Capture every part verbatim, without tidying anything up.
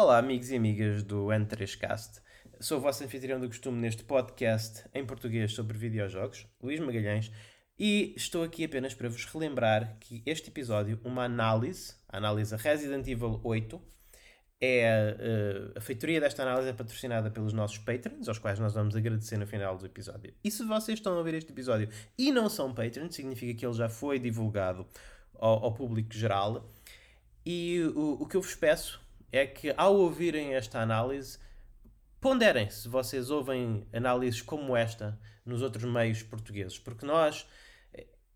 Olá amigos e amigas do Ene três Cast, sou o vosso anfitrião do costume neste podcast em português sobre videojogos, Luís Magalhães, e estou aqui apenas para vos relembrar que este episódio, uma análise, a análise Resident Evil oito, é, uh, a feitoria desta análise é patrocinada pelos nossos Patrons, aos quais nós vamos agradecer no final do episódio. E se vocês estão a ouvir este episódio e não são Patrons, significa que ele já foi divulgado ao, ao público geral, e o, o que eu vos peço é que ao ouvirem esta análise, ponderem se vocês ouvem análises como esta nos outros meios portugueses, porque nós,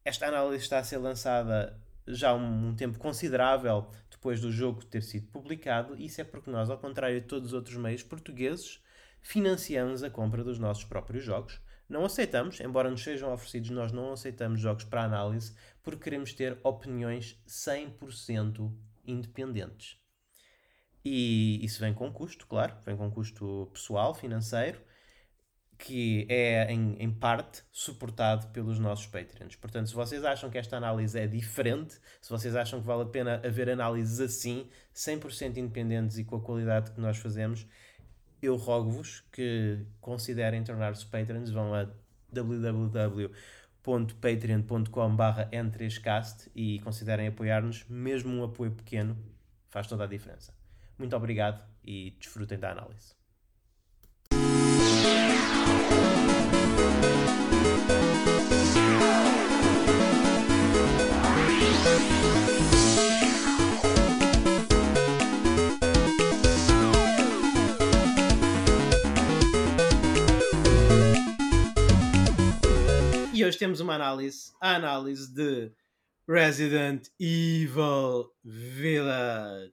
esta análise está a ser lançada já há um tempo considerável depois do jogo ter sido publicado, e isso é porque nós, ao contrário de todos os outros meios portugueses, financiamos a compra dos nossos próprios jogos. Não aceitamos, embora nos sejam oferecidos, nós não aceitamos jogos para análise, porque queremos ter opiniões cem por cento independentes. E isso vem com custo, claro, vem com custo pessoal, financeiro, que é, em, em parte, suportado pelos nossos Patreons. Portanto, se vocês acham que esta análise é diferente, se vocês acham que vale a pena haver análises assim, cem por cento independentes e com a qualidade que nós fazemos, eu rogo-vos que considerem tornar-se Patreons. Vão a w w w ponto patreon ponto com barra Ene três Cast e considerem apoiar-nos, mesmo um apoio pequeno faz toda a diferença. Muito obrigado e desfrutem da análise. E hoje temos uma análise, a análise de Resident Evil Village,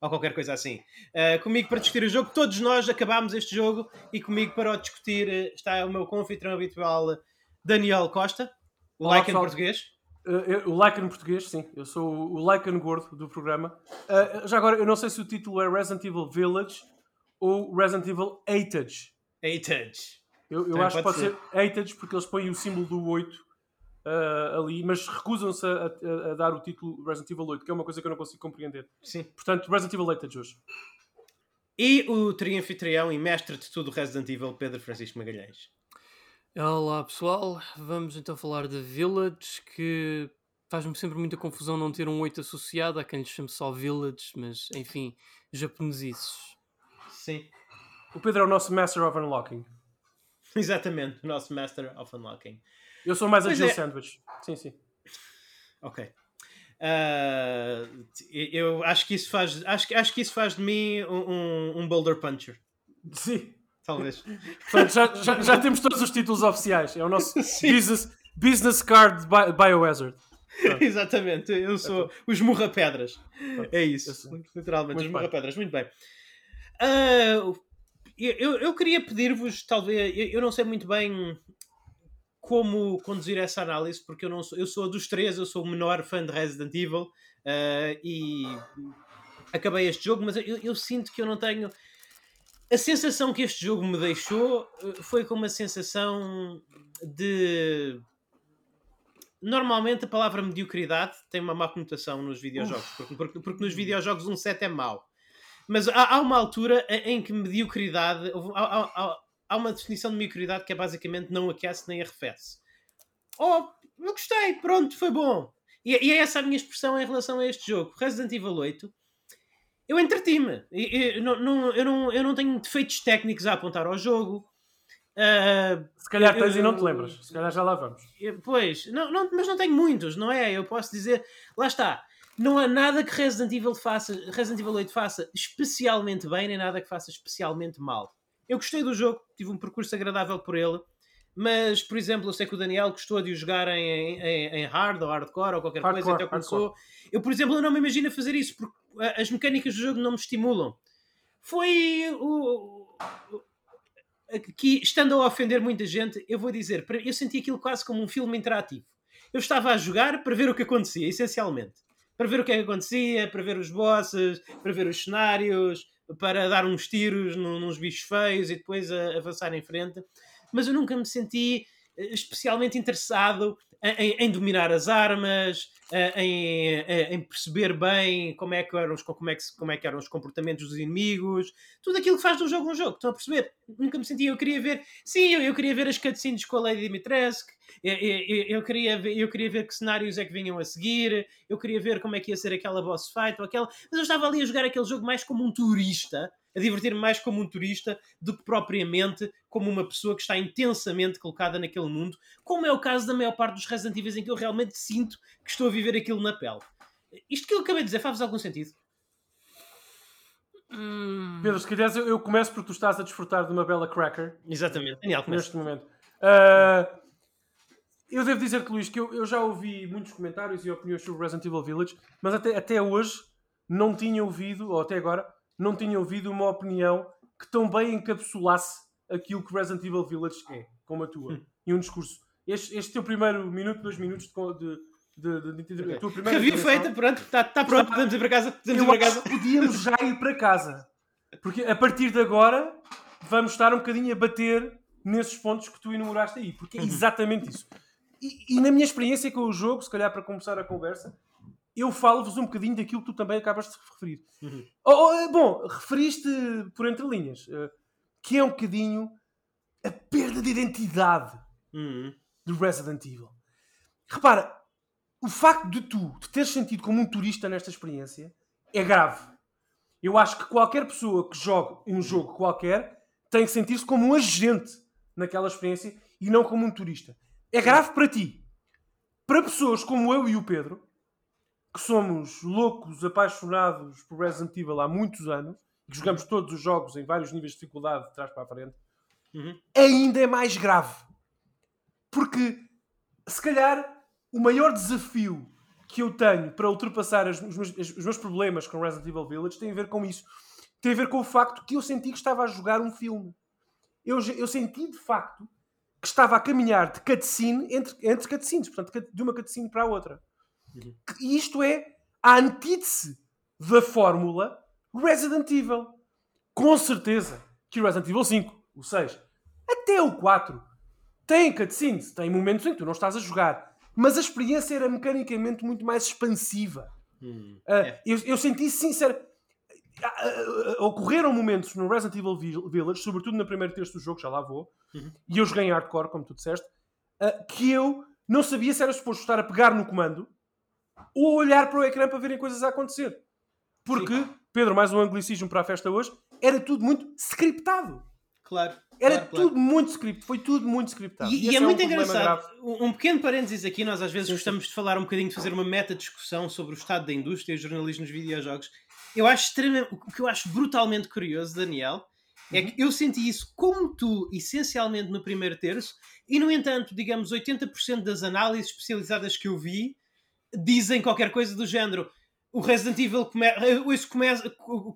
ou qualquer coisa assim. Uh, comigo para discutir o jogo, todos nós acabámos este jogo, e comigo para o discutir está o meu confitrão habitual, Daniel Costa, o Olá, Lycan português. Uh, eu, o Lycan português, sim. Eu sou o Lycan gordo do programa. Uh, já agora, eu não sei se o título é Resident Evil Village ou Resident Evil oito. oito. Eu, eu acho que pode ser oito, porque eles põem o símbolo do oito. Uh, ali, mas recusam-se a, a, a dar o título Resident Evil oito, que é uma coisa que eu não consigo compreender. Sim. Portanto, Resident Evil oito de hoje. E o triunfitrião e mestre de tudo Resident Evil, Pedro Francisco Magalhães. Olá pessoal, vamos então falar de Village, que faz-me sempre muita confusão não ter um oito associado. Há quem lhe chame só Village, mas enfim, japonesices. Sim. O Pedro é o nosso Master of Unlocking. Exatamente, o nosso Master of Unlocking. Eu sou mais pois a Jill é. Sandwich. Sim, sim. Ok. Uh, eu acho que isso faz, acho, acho que isso faz de mim um, um boulder puncher. Sim. Talvez. Portanto, já, já, já temos todos os títulos oficiais. É o nosso business, business card de Biohazard. Exatamente. Eu sou o esmurra-pedras. É isso. Literalmente, o esmurra-pedras. Muito bem. Uh, eu, eu queria pedir-vos, talvez... Eu, eu não sei muito bem... como conduzir essa análise, porque eu não sou, eu sou dos três, eu sou o menor fã de Resident Evil, uh, e acabei este jogo, mas eu, eu sinto que eu não tenho... A sensação que este jogo me deixou foi como a sensação de... Normalmente a palavra mediocridade tem uma má conotação nos videojogos, porque, porque, porque nos videojogos um sete é mau. Mas há, há uma altura em que mediocridade... Há, há, Há uma definição de mediocridade que é basicamente não aquece nem arrefece. Oh, eu gostei, pronto, foi bom. E, e é essa a minha expressão em relação a este jogo. Resident Evil oito, eu entreti-me. Eu, eu, não, eu, não, eu não tenho defeitos técnicos a apontar ao jogo. Uh, Se calhar tens eu, e não te lembras. Se calhar já lá vamos. Eu, pois, não, não, mas não tenho muitos, não é? Eu posso dizer, lá está. Não há nada que Resident Evil faça, Resident Evil oito faça especialmente bem, nem nada que faça especialmente mal. Eu gostei do jogo, tive um percurso agradável por ele, mas, por exemplo, eu sei que o Daniel gostou de o jogar em, em, em hard ou hardcore ou qualquer hardcore, coisa, até começou. Eu, por exemplo, eu não me imagino fazer isso, porque as mecânicas do jogo não me estimulam. Foi o... que, estando a ofender muita gente, eu vou dizer, eu senti aquilo quase como um filme interativo. Eu estava a jogar para ver o que acontecia, essencialmente. Para ver o que é que acontecia, para ver os bosses, para ver os cenários... para dar uns tiros num, nos bichos feios e depois a, avançar em frente, mas eu nunca me senti especialmente interessado em, em dominar as armas, em, em perceber bem como é, que eram os, como, é que, como é que eram os comportamentos dos inimigos, tudo aquilo que faz do jogo um jogo, estão a perceber? Nunca me senti, eu queria ver, sim, eu, eu queria ver as cutscenes com a Lady Dimitrescu, eu, eu, eu, queria ver, eu queria ver que cenários é que vinham a seguir, eu queria ver como é que ia ser aquela boss fight ou aquela, mas eu estava ali a jogar aquele jogo mais como um turista, a divertir-me mais como um turista do que propriamente como uma pessoa que está intensamente colocada naquele mundo, como é o caso da maior parte dos Resident Evil em que eu realmente sinto que estou a viver aquilo na pele. Isto que eu acabei de dizer faz algum sentido? Hum... Pedro, se quiseres eu começo porque tu estás a desfrutar de uma bela cracker. Exatamente. Daniel, começa. Neste momento. Uh, eu devo dizer-te, Luís, que eu, eu já ouvi muitos comentários e opiniões sobre Resident Evil Village, mas até, até hoje não tinha ouvido, ou até agora, não tinha ouvido uma opinião que tão bem encapsulasse aquilo que Resident Evil Village é, como a tua, hum. e um discurso. Este, este teu primeiro minuto, dois minutos de, de, de, de, de okay. a tua primeira review feita, pronto, está tá pronto, podemos ir para casa, podemos ir para casa. Podíamos já ir para casa, porque a partir de agora vamos estar um bocadinho a bater nesses pontos que tu enumeraste aí, porque é exatamente isso. E, e na minha experiência com o jogo, se calhar para começar a conversa, eu falo-vos um bocadinho daquilo que tu também acabas de referir. Uhum. Oh, oh, bom, referiste por entre linhas, uh, que é um bocadinho a perda de identidade uhum. do Resident Evil. Repara, o facto de tu te teres sentido como um turista nesta experiência é grave. Eu acho que qualquer pessoa que jogue um jogo qualquer tem que sentir-se como um agente naquela experiência e não como um turista. É grave para ti. Para pessoas como eu e o Pedro, que somos loucos, apaixonados por Resident Evil há muitos anos, que jogamos todos os jogos em vários níveis de dificuldade, de trás para a frente, uhum. ainda é mais grave. Porque, se calhar, o maior desafio que eu tenho para ultrapassar as, os, meus, os meus problemas com Resident Evil Village tem a ver com isso. Tem a ver com o facto que eu senti que estava a jogar um filme. Eu, eu senti, de facto, que estava a caminhar de cutscene entre, entre cutscenes, portanto, de uma cutscene para a outra. E isto é a antítese da fórmula Resident Evil. Com certeza que o Resident Evil cinco, o seis, até o quatro, tem cutscenes, tem momentos em que tu não estás a jogar. Mas a experiência era mecanicamente muito mais expansiva. Hum, uh, é. eu, eu senti sincero... Uh, uh, uh, ocorreram momentos no Resident Evil Village, sobretudo no primeiro terço do jogo, já lá vou, uhum. e eu joguei em hardcore, como tu disseste, uh, que eu não sabia se era suposto estar a pegar no comando ou olhar para o ecrã para verem coisas a acontecer. Porque, sim. Pedro, mais um anglicismo para a festa hoje, era tudo muito scriptado. Claro. Era claro, tudo claro. muito scriptado. Foi tudo muito scriptado. E, e, e é muito é um engraçado. Um pequeno parênteses aqui. Nós às vezes sim, gostamos sim. de falar um bocadinho, de fazer uma meta-discussão sobre o estado da indústria e o jornalismo nos videojogos. Eu acho extremamente... O que eu acho brutalmente curioso, Daniel, é uhum. que eu senti isso como tu, essencialmente no primeiro terço, e no entanto, digamos, oitenta por cento das análises especializadas que eu vi dizem qualquer coisa do género. O Resident Evil come... isso começa...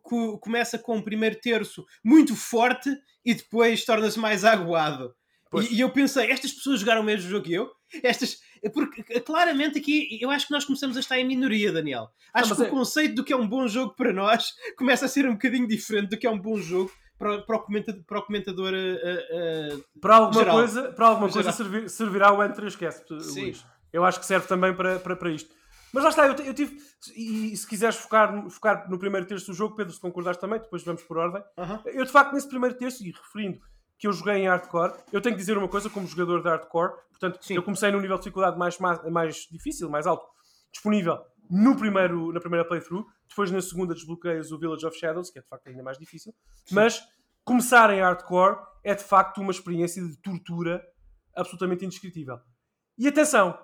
começa com um primeiro terço muito forte e depois torna-se mais aguado. E, e eu pensei, estas pessoas jogaram o mesmo jogo que eu? Estas... Porque claramente aqui eu acho que nós começamos a estar em minoria, Daniel. Acho Não, que é... o conceito do que é um bom jogo para nós começa a ser um bocadinho diferente do que é um bom jogo para, para o comentador, para, o comentador, uh, uh, para alguma geral. coisa, para alguma coisa servir, servirá o Ene três Cast, Luís. Eu acho que serve também para, para, para isto. Mas lá está, eu, eu tive... E se quiseres focar, focar no primeiro terço do jogo, Pedro, se concordares também, depois vamos por ordem. Uh-huh. Eu, de facto, nesse primeiro terço, e referindo que eu joguei em hardcore, eu tenho que dizer uma coisa como jogador de hardcore. Portanto, sim. eu comecei num nível de dificuldade mais, mais, mais difícil, mais alto, disponível no primeiro, na primeira playthrough. Depois, na segunda, desbloqueias o Village of Shadows, que é, de facto, ainda mais difícil. Sim. Mas começar em hardcore é, de facto, uma experiência de tortura absolutamente indescritível. E atenção...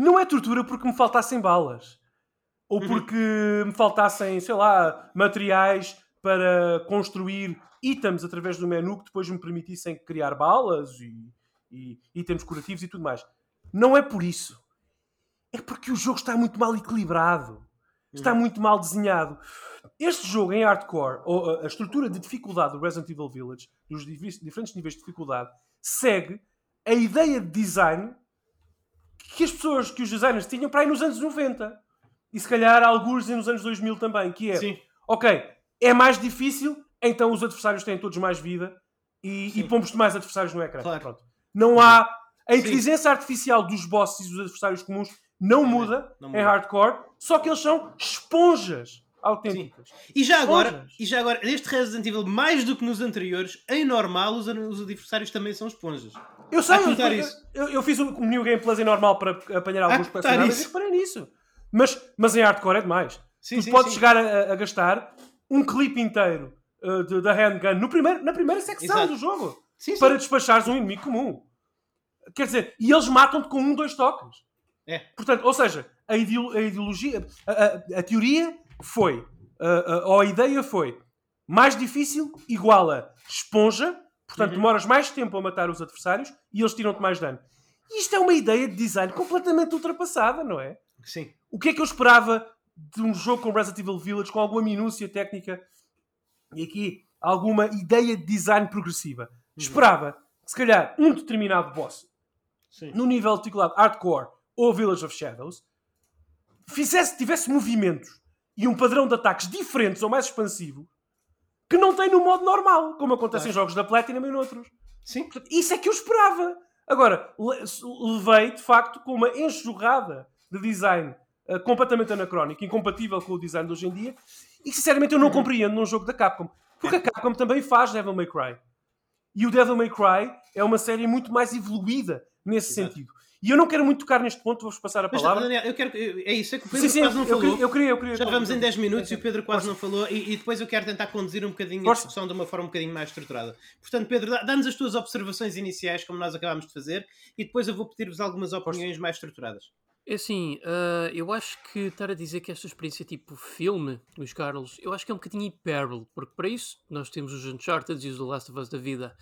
Não é tortura porque me faltassem balas. Ou porque uhum. me faltassem, sei lá, materiais para construir itens através do menu que depois me permitissem criar balas e, e itens curativos e tudo mais. Não é por isso. É porque o jogo está muito mal equilibrado. Uhum. Está muito mal desenhado. Este jogo em hardcore, ou a estrutura de dificuldade do Resident Evil Village, dos diferentes níveis de dificuldade, segue a ideia de design que as pessoas, que os designers tinham para aí nos anos noventa. E se calhar alguns nos anos dois mil também, que é... Sim. Ok, é mais difícil, então os adversários têm todos mais vida e, e pomos mais adversários no ecrã. Claro. Pronto. Não há A inteligência Sim. artificial dos bosses e dos adversários comuns não muda, não muda. Em hardcore, só que eles são esponjas autênticas. Sim. E já esponjas. agora, e já agora, neste Resident Evil, mais do que nos anteriores, em normal, os, os adversários também são esponjas. Eu sei, eu, eu, eu, eu fiz um New Game Plus em normal para apanhar alguns personagens e reparei nisso. Mas, mas em hardcore é demais. Sim, tu sim, podes sim. chegar a, a gastar um clipe inteiro uh, da handgun no primeiro, na primeira secção Exato. do jogo sim, sim. para despachares um inimigo comum. Quer dizer, e eles matam-te com um, dois toques. É. Portanto, ou seja, a ideologia, a, a, a teoria foi, a, a, ou a ideia foi, mais difícil igual a esponja, portanto, uhum. demoras mais tempo a matar os adversários e eles tiram-te mais dano. Isto é uma ideia de design completamente ultrapassada, não é? Sim. O que é que eu esperava de um jogo como Resident Evil Village, com alguma minúcia técnica e aqui alguma ideia de design progressiva? Uhum. Esperava que, se calhar, um determinado boss, Sim. no nível articulado hardcore ou Village of Shadows, fizesse, tivesse movimentos e um padrão de ataques diferentes ou mais expansivo que não tem no modo normal, como acontece claro. em jogos da Platinum e noutros. Sim. Isso é que eu esperava. Agora, levei, de facto, com uma enxurrada de design uh, completamente anacrónico, incompatível com o design de hoje em dia, e sinceramente eu não uhum. compreendo num jogo da Capcom. Porque a Capcom também faz Devil May Cry. E o Devil May Cry é uma série muito mais evoluída nesse Exato. sentido. E eu não quero muito tocar neste ponto, vou-vos passar a palavra. Mas, Daniel, eu quero... É isso, é que o Pedro sim, sim, quase não eu falou. Queria, eu queria, eu queria, Já vamos em dez minutos é, é. e o Pedro quase Força. não falou. E, e depois eu quero tentar conduzir um bocadinho Força. a discussão de uma forma um bocadinho mais estruturada. Portanto, Pedro, dá-nos as tuas observações iniciais, como nós acabámos de fazer, e depois eu vou pedir-vos algumas opiniões Força. mais estruturadas. Assim, uh, eu acho que estar a dizer que esta experiência tipo filme, Luís Carlos, eu acho que é um bocadinho hipérbole, porque para isso nós temos os Uncharted e os The Last of Us da vida.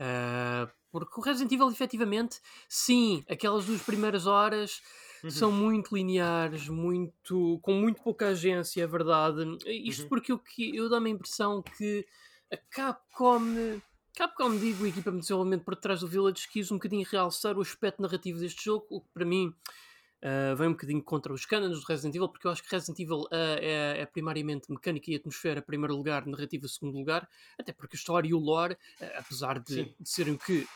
Uh, porque o Resident Evil, efetivamente, sim, aquelas duas primeiras horas uhum. são muito lineares, muito, com muito pouca agência, é verdade. Isto uhum. porque eu, eu dou-me a impressão que a Capcom... Capcom, digo, a equipa de desenvolvimento por trás do Village quis um bocadinho realçar o aspecto narrativo deste jogo, o que para mim... Uh, vem um bocadinho contra os cânones do Resident Evil, porque eu acho que Resident Evil uh, é, é primariamente mecânica e atmosfera, primeiro lugar, narrativa, segundo lugar, até porque a história e o lore, uh, apesar de, de serem o que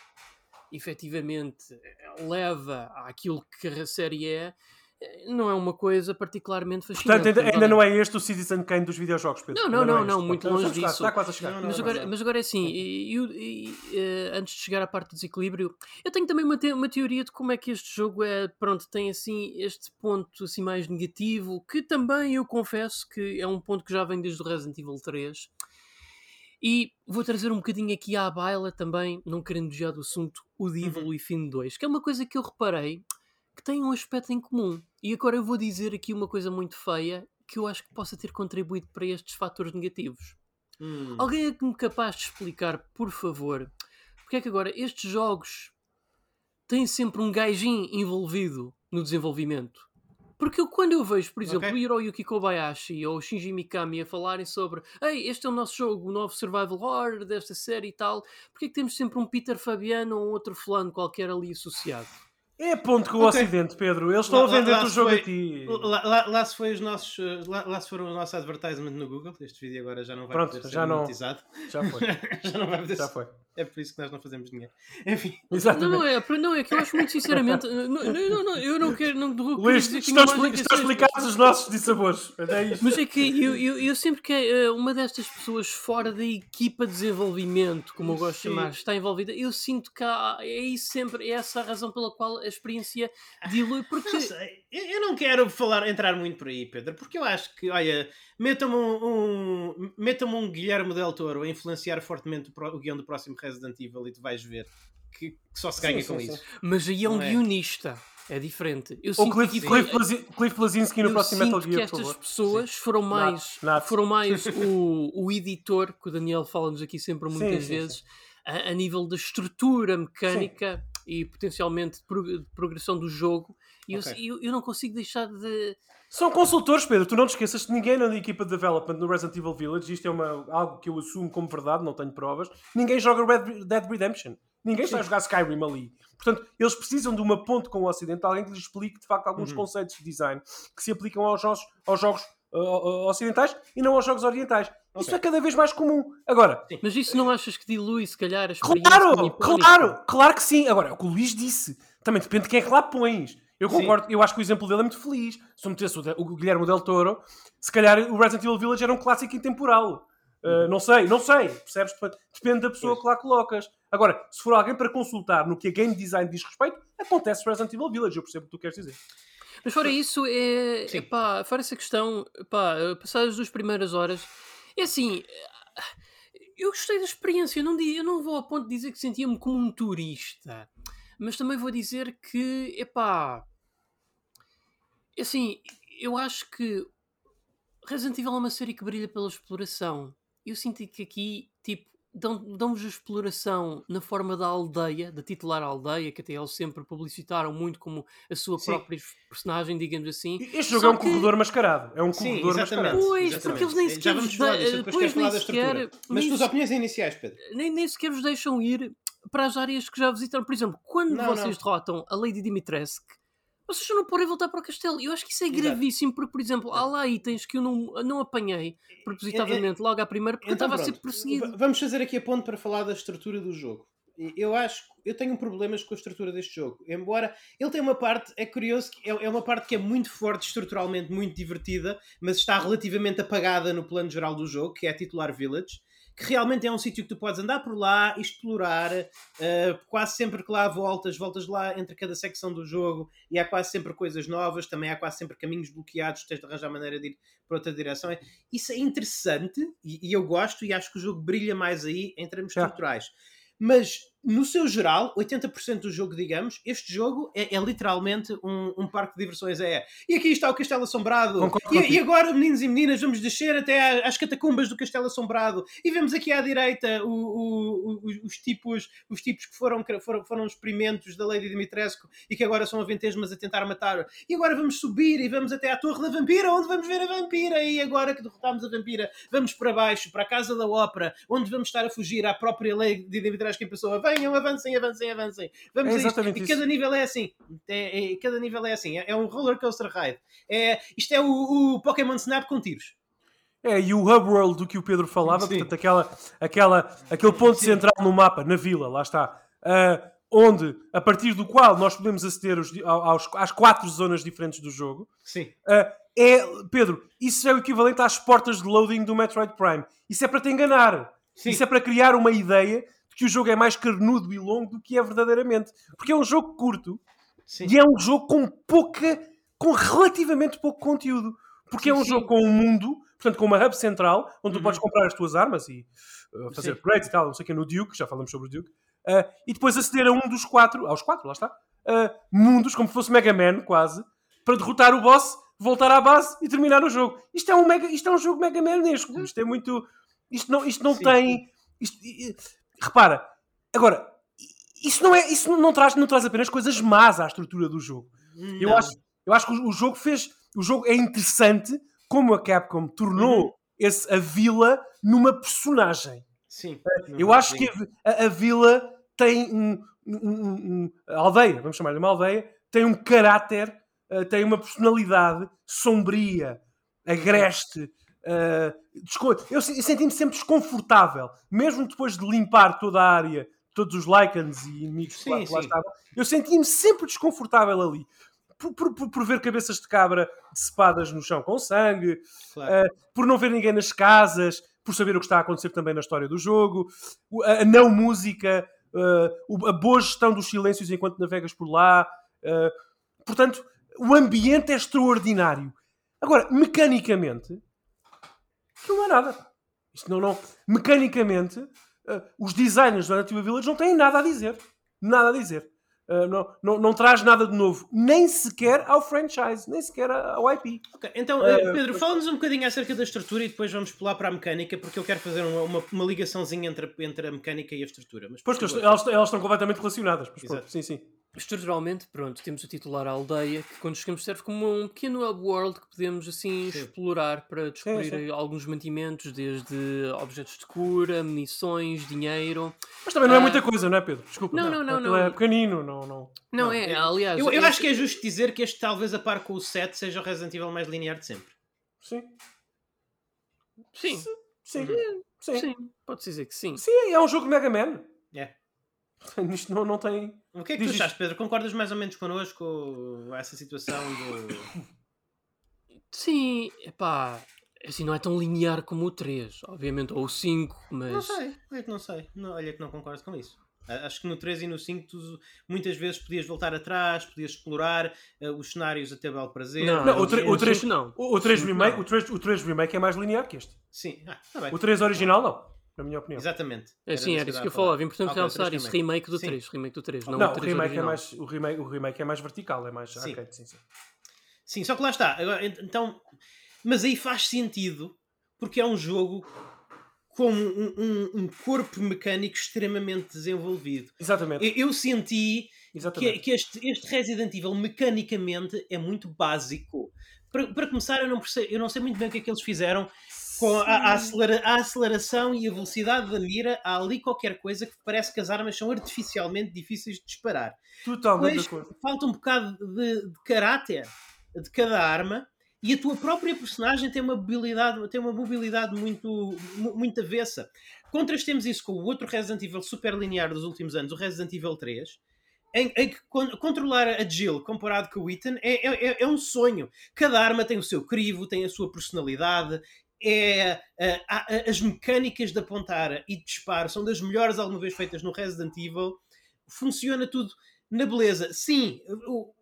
efetivamente leva àquilo que a série é, não é uma coisa particularmente fascinante. Portanto, ainda, ainda não é este o Citizen Kane dos videojogos, Pedro? Não, não, não, não, é não muito longe disso. Está quase a chegar. Mas agora, mas agora é assim, eu, eu, eu, antes de chegar à parte do desequilíbrio, eu tenho também uma, te- uma teoria de como é que este jogo é, pronto, tem assim este ponto assim, mais negativo, que também eu confesso que é um ponto que já vem desde o Resident Evil três. E vou trazer um bocadinho aqui à baila também, não querendo desviar do assunto, o Devil uhum. e Fim dois, que é uma coisa que eu reparei que têm um aspecto em comum. E agora eu vou dizer aqui uma coisa muito feia que eu acho que possa ter contribuído para estes fatores negativos. Hum. Alguém é que me capaz de explicar, por favor, porque é que agora estes jogos têm sempre um gaijin envolvido no desenvolvimento? Porque eu, quando eu vejo, por exemplo, okay. o Hiroyuki Kobayashi ou o Shinji Mikami a falarem sobre ei, este é o nosso jogo, o novo survival horror desta série e tal, porque é que temos sempre um Peter Fabiano ou um outro fulano qualquer ali associado? É ponto com o okay. Ocidente, Pedro. Eles estão lá, a vender o jogo foi, a ti. Lá, lá, lá, se foi os nossos, lá, lá se foram os nossos advertisement no Google. Este vídeo agora já não vai Pronto, poder já ser não, monetizado. Já foi. já não vai poder já ser. Foi. É por isso que nós não fazemos dinheiro. Enfim. Exatamente. Não, não é, não é que eu acho muito sinceramente... não, não, não, eu não quero... Não, não, Luís, quero estão explicados explicar os nossos dissabores. É Mas é que eu, eu, eu sempre que uma destas pessoas fora da equipa de desenvolvimento, como eu gosto Sim. de chamar, está envolvida, eu sinto que há, é sempre essa a razão pela qual a experiência dilui. Porque... Não sei. Eu não quero falar, entrar muito por aí, Pedro, porque eu acho que, olha, metam-me um, um, metam-me um Guilherme Del Toro a influenciar fortemente o, pro, o guião do próximo Resident Evil e tu vais ver que, que só se ganha sim, com sim, isso. Sim. Mas aí é um guionista, é diferente. Eu Ou Cliff, que, Cliff, Blazi, Cliff Blazinski no eu próximo Metal Gear, por favor. Estas pessoas sim. foram mais, not, not. Foram mais o, o editor, que o Daniel fala-nos aqui sempre muitas sim, vezes, sim, sim. A, a nível da estrutura mecânica sim. e potencialmente de, pro, de progressão do jogo. E okay. eu, eu, eu não consigo deixar de... São consultores, Pedro. Tu não te esqueças que ninguém na equipa de development no Resident Evil Village, isto é uma, algo que eu assumo como verdade, não tenho provas, ninguém joga Red Dead Redemption. Ninguém está a jogar Skyrim ali. Portanto, eles precisam de uma ponte com o Ocidente, alguém que lhes explique, de facto, alguns uhum. conceitos de design que se aplicam aos, aos jogos uh, ocidentais e não aos jogos orientais. Okay. Isso é cada vez mais comum. Agora, sim. Mas isso não achas que dilui, se calhar, as coisas? Claro, claro, claro que sim. Agora, é o que o Luís disse. Também depende de quem é que lá pões. Eu concordo, sim. Eu acho que o exemplo dele é muito feliz. Se eu metesse o, o Guilherme Del Toro, se calhar o Resident Evil Village era um clássico intemporal. Uh, não sei, não sei, percebes? Depende da pessoa pois. Que lá colocas. Agora, se for alguém para consultar no que a game design diz respeito, acontece Resident Evil Village, eu percebo o que tu queres dizer. Mas fora isso, é, é pá, fora essa questão, pá, passadas as duas primeiras horas, é assim, eu gostei da experiência, eu não, eu não vou ao ponto de dizer que sentia-me como um turista, mas também vou dizer que, é pá, é assim, eu acho que Resident Evil é uma série que brilha pela exploração. Eu senti que aqui, tipo, dão, dão-vos a exploração na forma da aldeia, da titular aldeia, que até eles sempre publicitaram muito como a sua sim. própria personagem, digamos assim. Este jogo é um que... corredor mascarado. É um sim, corredor mascarado. Pois, exatamente. Porque eles nem sequer... Já vamos falar disso, depois quero falar da estrutura. Mas tuas opiniões iniciais, Pedro. Nem, nem sequer vos deixam ir para as áreas que já visitaram. Por exemplo, quando não, vocês não. derrotam a Lady Dimitrescu, vocês não podem voltar para o castelo. Eu acho que isso é exato. Gravíssimo, porque, por exemplo, há lá itens que eu não, não apanhei propositadamente é, é, logo à primeira, porque então, eu estava pronto. A ser perseguido. Vamos fazer aqui a ponto para falar da estrutura do jogo. Eu acho, eu tenho problemas com a estrutura deste jogo. Embora ele tem uma parte, é curioso, é, é uma parte que é muito forte estruturalmente, muito divertida, mas está relativamente apagada no plano geral do jogo, que é a titular Village. Que realmente é um sítio que tu podes andar por lá, explorar, uh, quase sempre que lá voltas, voltas lá entre cada secção do jogo e há quase sempre coisas novas, também há quase sempre caminhos bloqueados, tens de arranjar maneira de ir para outra direção. Isso é interessante e, e eu gosto e acho que o jogo brilha mais aí em termos estruturais. Mas, no seu geral, oitenta por cento do jogo, digamos, este jogo é, é literalmente um, um parque de diversões. É. E aqui está o Castelo Assombrado. Concordo, e, e agora, meninos e meninas, vamos descer até às catacumbas do Castelo Assombrado. E vemos aqui à direita o, o, o, os, tipos, os tipos que foram, foram, foram experimentos da Lady Dimitrescu e que agora são aventesmas a tentar matar. E agora vamos subir e vamos até à Torre da Vampira, onde vamos ver a Vampira. E agora que derrotámos a Vampira, vamos para baixo, para a Casa da Ópera, onde vamos estar a fugir à própria Lady Dimitrescu. Que a pessoa, venham, avancem, avancem, avancem. Vamos é exatamente a isto. E cada nível é assim. É, é, cada nível é assim. É, é um roller coaster ride. É, isto é o, o Pokémon Snap com tiros. É, e o Hub World do que o Pedro falava, sim. Portanto, aquela, aquela, aquele ponto sim. central no mapa, na vila, lá está, uh, onde, a partir do qual nós podemos aceder aos, aos, às quatro zonas diferentes do jogo. Sim. Uh, é, Pedro, isso é o equivalente às portas de loading do Metroid Prime. Isso é para te enganar. Sim. Isso é para criar uma ideia... que o jogo é mais carnudo e longo do que é verdadeiramente. Porque é um jogo curto sim. e é um jogo com pouca, com relativamente pouco conteúdo. Porque sim, é um sim. jogo com um mundo, portanto com uma hub central, onde uhum. tu podes comprar as tuas armas e uh, fazer upgrades e tal, não sei o que, no Duke, já falamos sobre o Duke. Uh, e depois aceder a um dos quatro, aos quatro, lá está, uh, mundos, como se fosse Mega Man, quase, para derrotar o boss, voltar à base e terminar o jogo. Isto é um, mega, isto é um jogo Mega Manesco. Isto é muito... Isto não, isto não tem... Isto, repara, agora, isso não, é, isso não, não, traz, não traz apenas coisas más à estrutura do jogo. Eu acho, eu acho que o, o jogo fez... O jogo é interessante como a Capcom tornou uhum. esse, a vila numa personagem. Sim. Eu não, acho sim. que a, a vila tem um, um, um... A aldeia, vamos chamar-lhe uma aldeia, tem um caráter, uh, tem uma personalidade sombria, agreste... Uh, eu senti-me sempre desconfortável, mesmo depois de limpar toda a área, todos os lycans e inimigos sim, que lá, lá estavam, eu senti-me sempre desconfortável ali por, por, por ver cabeças de cabra decepadas no chão com sangue, claro. uh, por não ver ninguém nas casas, por saber o que está a acontecer também na história do jogo, a não música, uh, a boa gestão dos silêncios enquanto navegas por lá, uh, portanto o ambiente é extraordinário. Agora, mecanicamente aquilo não é nada. Isto não, não. Mecanicamente, uh, os designers do Resident Evil Village não têm nada a dizer. Nada a dizer. Uh, não, não, não traz nada de novo. Nem sequer ao franchise. Nem sequer ao I P. Okay. Então, uh, Pedro, uh, fala-nos um bocadinho acerca da estrutura e depois vamos pular para a mecânica, porque eu quero fazer uma, uma, uma ligaçãozinha entre, entre a mecânica e a estrutura. Mas, pois, que elas, elas estão completamente relacionadas. Mas, pronto, sim, sim. Estruturalmente, pronto, temos o titular aldeia que quando chegamos serve como um pequeno hub world que podemos assim sim. explorar para descobrir sim, sim. alguns mantimentos, desde objetos de cura, munições, dinheiro. Mas também não ah, é muita coisa, não é, Pedro? Desculpa. Não, não, não. não, não. É pequenino, não, não. Não, não. é, aliás... Eu, eu é... acho que é justo dizer que este, talvez a par com o sete, seja o Resident Evil mais linear de sempre. Sim. Sim. Sim. Sim. Uhum. Sim. Sim. Podes dizer que sim. Sim, é um jogo de Mega Man. É. Isto não, não tem... O que é que Diz... tu achaste, Pedro? Concordas mais ou menos connosco a essa situação do... Sim, epá... Assim, não é tão linear como o três, obviamente, ou o cinco, mas... Não sei, olha que não sei. Não, olha que não concordo com isso. Acho que no três e no cinco tu muitas vezes podias voltar atrás, podias explorar uh, os cenários até belo prazer. Não, não, o três não. O três remake, remake é mais linear que este. Sim, ah, tá bem. O três original não. Na minha opinião. Exatamente. Era Sim, era isso que eu falar. falava. É importante realçar isso. Remake do três. Remake do três. Não, não o, três o, remake é mais, o, remake, o remake é mais vertical. É mais... Sim. Ah, okay, sim, sim. Sim, só que lá está. Agora, então... Mas aí faz sentido, porque é um jogo com um, um, um corpo mecânico extremamente desenvolvido. Exatamente. Eu, eu senti Exatamente. que, que este, este Resident Evil mecanicamente é muito básico. Para, para começar, eu não, perce- eu não sei muito bem o que é que eles fizeram com a, a, acelera- a aceleração e a velocidade da mira. Há ali qualquer coisa que parece que as armas são artificialmente difíceis de disparar. Totalmente. Depois, falta um bocado de, de caráter de cada arma. E a tua própria personagem tem uma mobilidade, tem uma mobilidade muito, muito avessa. Contrastemos isso com o outro Resident Evil super linear dos últimos anos, o Resident Evil três, em, em que con- controlar a Jill comparado com o Ethan é, é, é um sonho. Cada arma tem o seu crivo, tem a sua personalidade, é, é, é, as mecânicas de apontar e de disparo são das melhores alguma vez feitas no Resident Evil. Funciona tudo na beleza. Sim, o...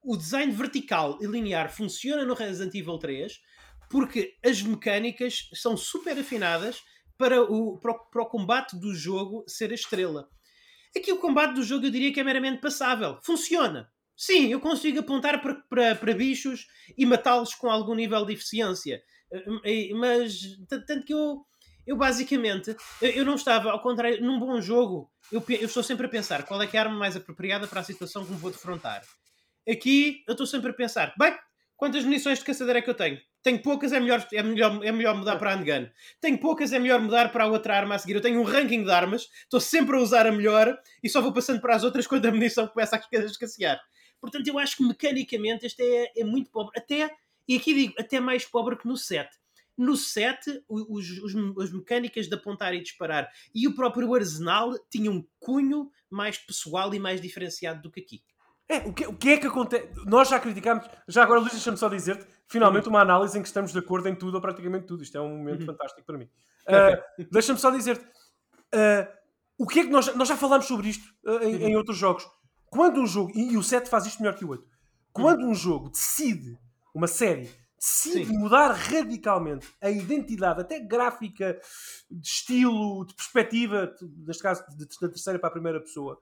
O design vertical e linear funciona no Resident Evil três porque as mecânicas são super afinadas para o, para o, para o combate do jogo ser a estrela. Aqui o combate do jogo eu diria que é meramente passável. Funciona. Sim, eu consigo apontar para, para, para bichos e matá-los com algum nível de eficiência. Mas, tanto que eu, eu basicamente, eu não estava, ao contrário, num bom jogo, eu, eu estou sempre a pensar qual é que é a arma mais apropriada para a situação que me vou defrontar. Aqui eu estou sempre a pensar, bem, quantas munições de caçador é que eu tenho? Tenho poucas, é melhor, é melhor, é melhor mudar para a handgun. Tenho poucas, é melhor mudar para a outra arma a seguir. Eu tenho um ranking de armas, estou sempre a usar a melhor e só vou passando para as outras quando a munição começa a escassear. Portanto, eu acho que mecanicamente este é, é muito pobre. Até, e aqui digo, até mais pobre que no sete. No sete, os, os, as mecânicas de apontar e disparar e o próprio arsenal tinham um cunho mais pessoal e mais diferenciado do que aqui. É, o que, o que é que acontece? Nós já criticámos... Já agora, Luís, deixa-me só dizer-te, finalmente uma análise em que estamos de acordo em tudo, ou praticamente tudo. Isto é um momento uhum. fantástico para mim. Uh, deixa-me só dizer-te. Uh, o que é que nós... Nós já falámos sobre isto uh, em, em outros jogos. Quando um jogo... E, e o sete faz isto melhor que o oito. Quando um jogo decide, uma série, decide Sim. mudar radicalmente a identidade, até gráfica, de estilo, de perspectiva, neste caso, da terceira para a primeira pessoa...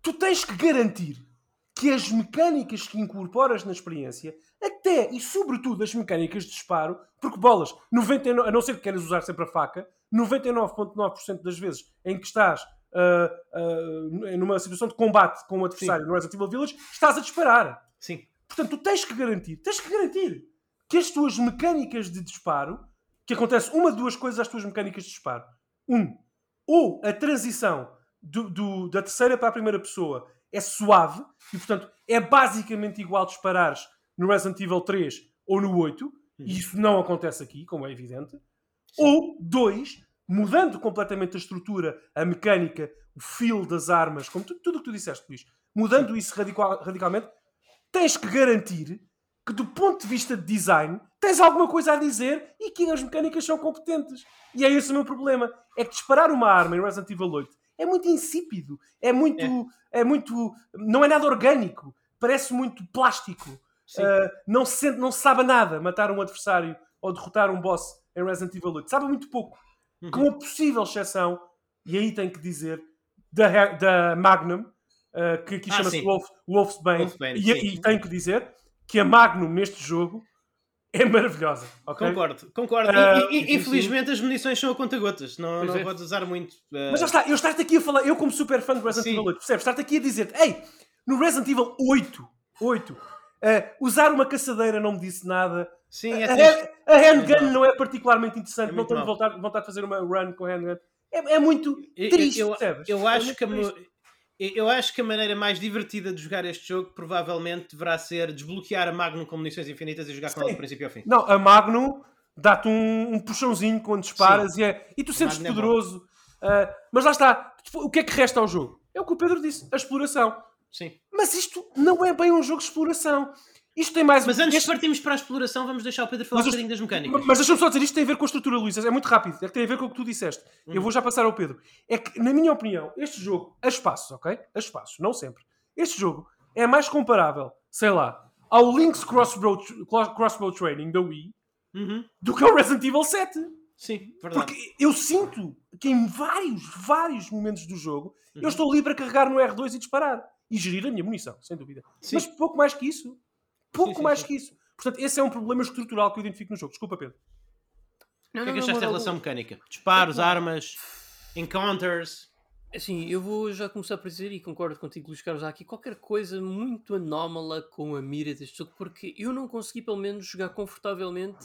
Tu tens que garantir que as mecânicas que incorporas na experiência, até e sobretudo as mecânicas de disparo, porque bolas, noventa e nove, a não ser que queiras usar sempre a faca, noventa e nove vírgula nove por cento das vezes em que estás uh, uh, numa situação de combate com um adversário Sim. no Resident Evil Village, estás a disparar. Sim. Portanto, tu tens que garantir, tens que garantir que as tuas mecânicas de disparo, que acontece uma de duas coisas às tuas mecânicas de disparo. Um, ou a transição Do, do, da terceira para a primeira pessoa é suave e, portanto, é basicamente igual disparares no Resident Evil três ou no oito, uhum. e isso não acontece aqui, como é evidente. Sim. Ou, dois, mudando completamente a estrutura, a mecânica, o feel das armas, como tu, tudo o que tu disseste, Luís, mudando Sim. isso radical, radicalmente, tens que garantir que, do ponto de vista de design, tens alguma coisa a dizer e que as mecânicas são competentes. E é esse o meu problema. É que disparar uma arma em Resident Evil oito é muito insípido, é muito, é. é muito, não é nada orgânico, parece muito plástico, uh, não, se sente, não se sabe nada matar um adversário ou derrotar um boss em Resident Evil oito, sabe muito pouco, uhum. com a possível exceção, e aí tenho que dizer, da, da Magnum, uh, que aqui ah, chama-se Wolf, Wolfsbane, Wolfsbane e, e tenho que dizer que a Magnum neste jogo é maravilhosa, ok? Concordo, concordo. Uh, e, e, infelizmente as munições são a conta-gotas, não, não é. podes usar muito. Uh... Mas já está, eu estar-te aqui a falar, eu como super fã do Resident Sim. Evil oito, percebes? Estar-te aqui a dizer, ei, no Resident Evil oito, oito uh, usar uma caçadeira não me disse nada. Sim, é a, a, a handgun é não é particularmente interessante, é não tenho vontade, vontade de fazer uma run com a handgun. É, é muito triste, eu, eu, percebes? Eu acho é que... Eu acho que a maneira mais divertida de jogar este jogo provavelmente deverá ser desbloquear a Magnum com munições infinitas e jogar com ela do princípio ao fim. Não, a Magnum dá-te um, um puxãozinho quando disparas e, é, e tu sentes poderoso. Uh, mas lá está. O que é que resta ao jogo? É o que o Pedro disse. A exploração. Sim. Mas isto não é bem um jogo de exploração. Isto tem mais... Mas antes este... de partirmos para a exploração, vamos deixar o Pedro falar mas um bocadinho das mecânicas. Mas deixa-me só dizer, isto tem a ver com a estrutura, Luís. É muito rápido. É que tem a ver com o que tu disseste. Uhum. Eu vou já passar ao Pedro. É que, na minha opinião, este jogo, a espaços, ok? A espaços, não sempre. Este jogo é mais comparável, sei lá, ao Link's Crossbow, Crossbow Training da Wii, uhum, do que ao Resident Evil sete. Sim, verdade. Porque eu sinto que em vários, vários momentos do jogo, uhum, eu estou livre a carregar no R dois e disparar. E gerir a minha munição, sem dúvida. Sim. Mas pouco mais que isso. Pouco sim, sim, mais sim. que isso. Portanto, esse é um problema estrutural que eu identifico no jogo. Desculpa, Pedro. Não, o que é que achaste da relação mecânica? Disparos, é que... armas, encounters... Assim, eu vou já começar por dizer, e concordo contigo, Luís Carlos, há aqui qualquer coisa muito anómala com a mira deste jogo, porque eu não consegui, pelo menos, jogar confortavelmente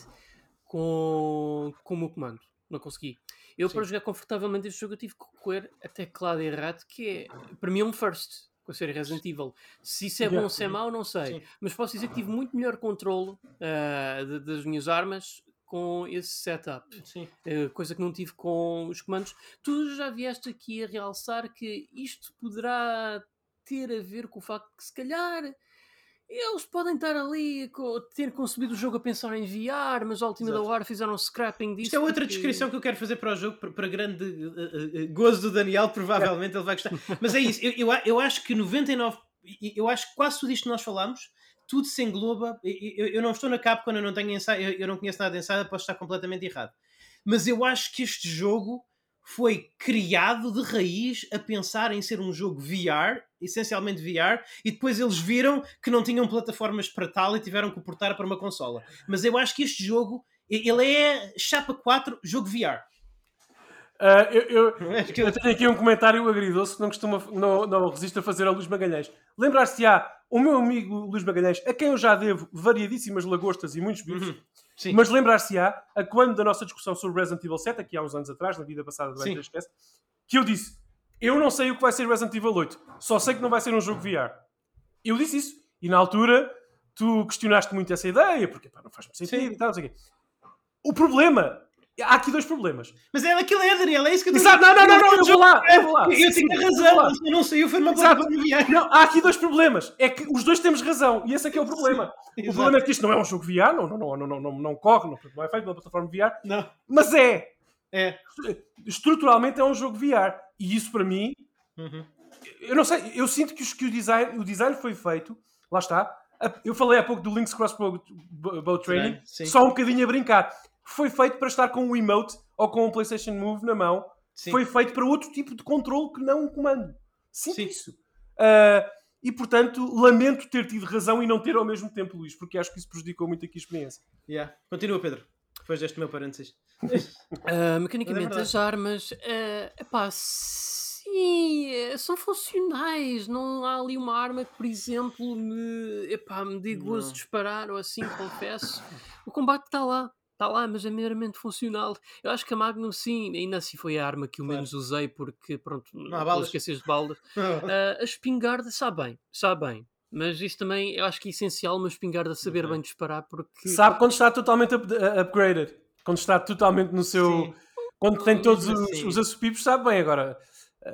com, com o meu comando. Não consegui. Eu, sim. para jogar confortavelmente este jogo, eu tive que correr a teclado errado, que é, para mim, é um first. Com a série Resident Evil. Se isso é bom ou se é mau, não sei. Sim. Mas posso dizer que tive muito melhor controle uh, das minhas armas com esse setup. Sim. Uh, coisa que não tive com os comandos. Tu já vieste aqui a realçar que isto poderá ter a ver com o facto que se calhar eles podem estar ali, ter concebido o jogo a pensar em V R, mas ao último da hora fizeram um scrapping disso. Isto é outra porque... descrição que eu quero fazer para o jogo, para grande uh, uh, gozo do Daniel, provavelmente ele vai gostar. Mas é isso, eu, eu, eu acho que noventa e nove por cento, eu acho que quase tudo isto que nós falámos, tudo se engloba. Eu, eu não estou na Capcom, eu não tenho ensaio, eu, eu não conheço nada de ensaio, posso estar completamente errado. Mas eu acho que este jogo foi criado de raiz a pensar em ser um jogo V R, essencialmente V R, e depois eles viram que não tinham plataformas para tal e tiveram que portar para uma consola. Mas eu acho que este jogo, ele é chapa quatro, jogo V R. Uh, eu, eu, eu tenho aqui um comentário agridoce que não, costuma, não, não resisto a fazer ao Luís Magalhães. Lembrar-se-á o meu amigo Luís Magalhães, a quem eu já devo variadíssimas lagostas e muitos bifes, uhum. Sim. Mas lembrar-se-á, a quando da nossa discussão sobre Resident Evil sete, aqui há uns anos atrás, na vida passada do Ene três Cast, que eu disse, eu não sei o que vai ser Resident Evil oito, só sei que não vai ser um jogo V R. Eu disse isso, e na altura tu questionaste muito essa ideia, porque pá, não faz muito sentido Sim. e tal, não sei o quê. O problema, há aqui dois problemas. Mas é aquilo é, Daniel, é isso que eu disse. Exato, não, não, não, não, não eu vou lá, eu vou lá. Eu Sim, tenho razão, eu não saiu, foi uma plataforma V R. Não, há aqui dois problemas, é que os dois temos razão, e esse é que é o problema. Sim. O Exato. Problema é que isto não é um jogo V R, não, não, não, não, não, não, não corre, não, não é feito pela plataforma V R, não. Mas é. é. Estruturalmente é um jogo V R. E isso para mim, uhum. eu não sei, eu sinto que, os, que o, design, o design foi feito, lá está, eu falei há pouco do Link's Crossbow Training, Sim. só um bocadinho a brincar. Foi feito para estar com um emote ou com um PlayStation Move na mão. Sim. Foi feito para outro tipo de controle que não um comando. Sinto Sim. isso. Uh, E, portanto, lamento ter tido razão e não ter ao mesmo tempo, Luís, porque acho que isso prejudicou muito aqui a experiência. Yeah. Continua, Pedro. Depois deste meu parênteses. uh, mecanicamente, é as armas... Uh, epá, sim, são funcionais. Não há ali uma arma que, por exemplo, me, epá, me dê gozo de disparar ou assim, confesso. O combate está lá. Está lá, mas é meramente funcional. Eu acho que a Magnum, sim, ainda assim foi a arma que eu claro. menos usei, porque, pronto, não, não esqueces de baldas. uh, a espingarda sabe bem, sabe bem. Mas isso também, eu acho que é essencial uma espingarda saber uhum. bem disparar, porque... Sabe quando está totalmente up- upgraded. Quando está totalmente no seu... Sim. Quando tem todos os, os assopipos, sabe bem agora. Uh...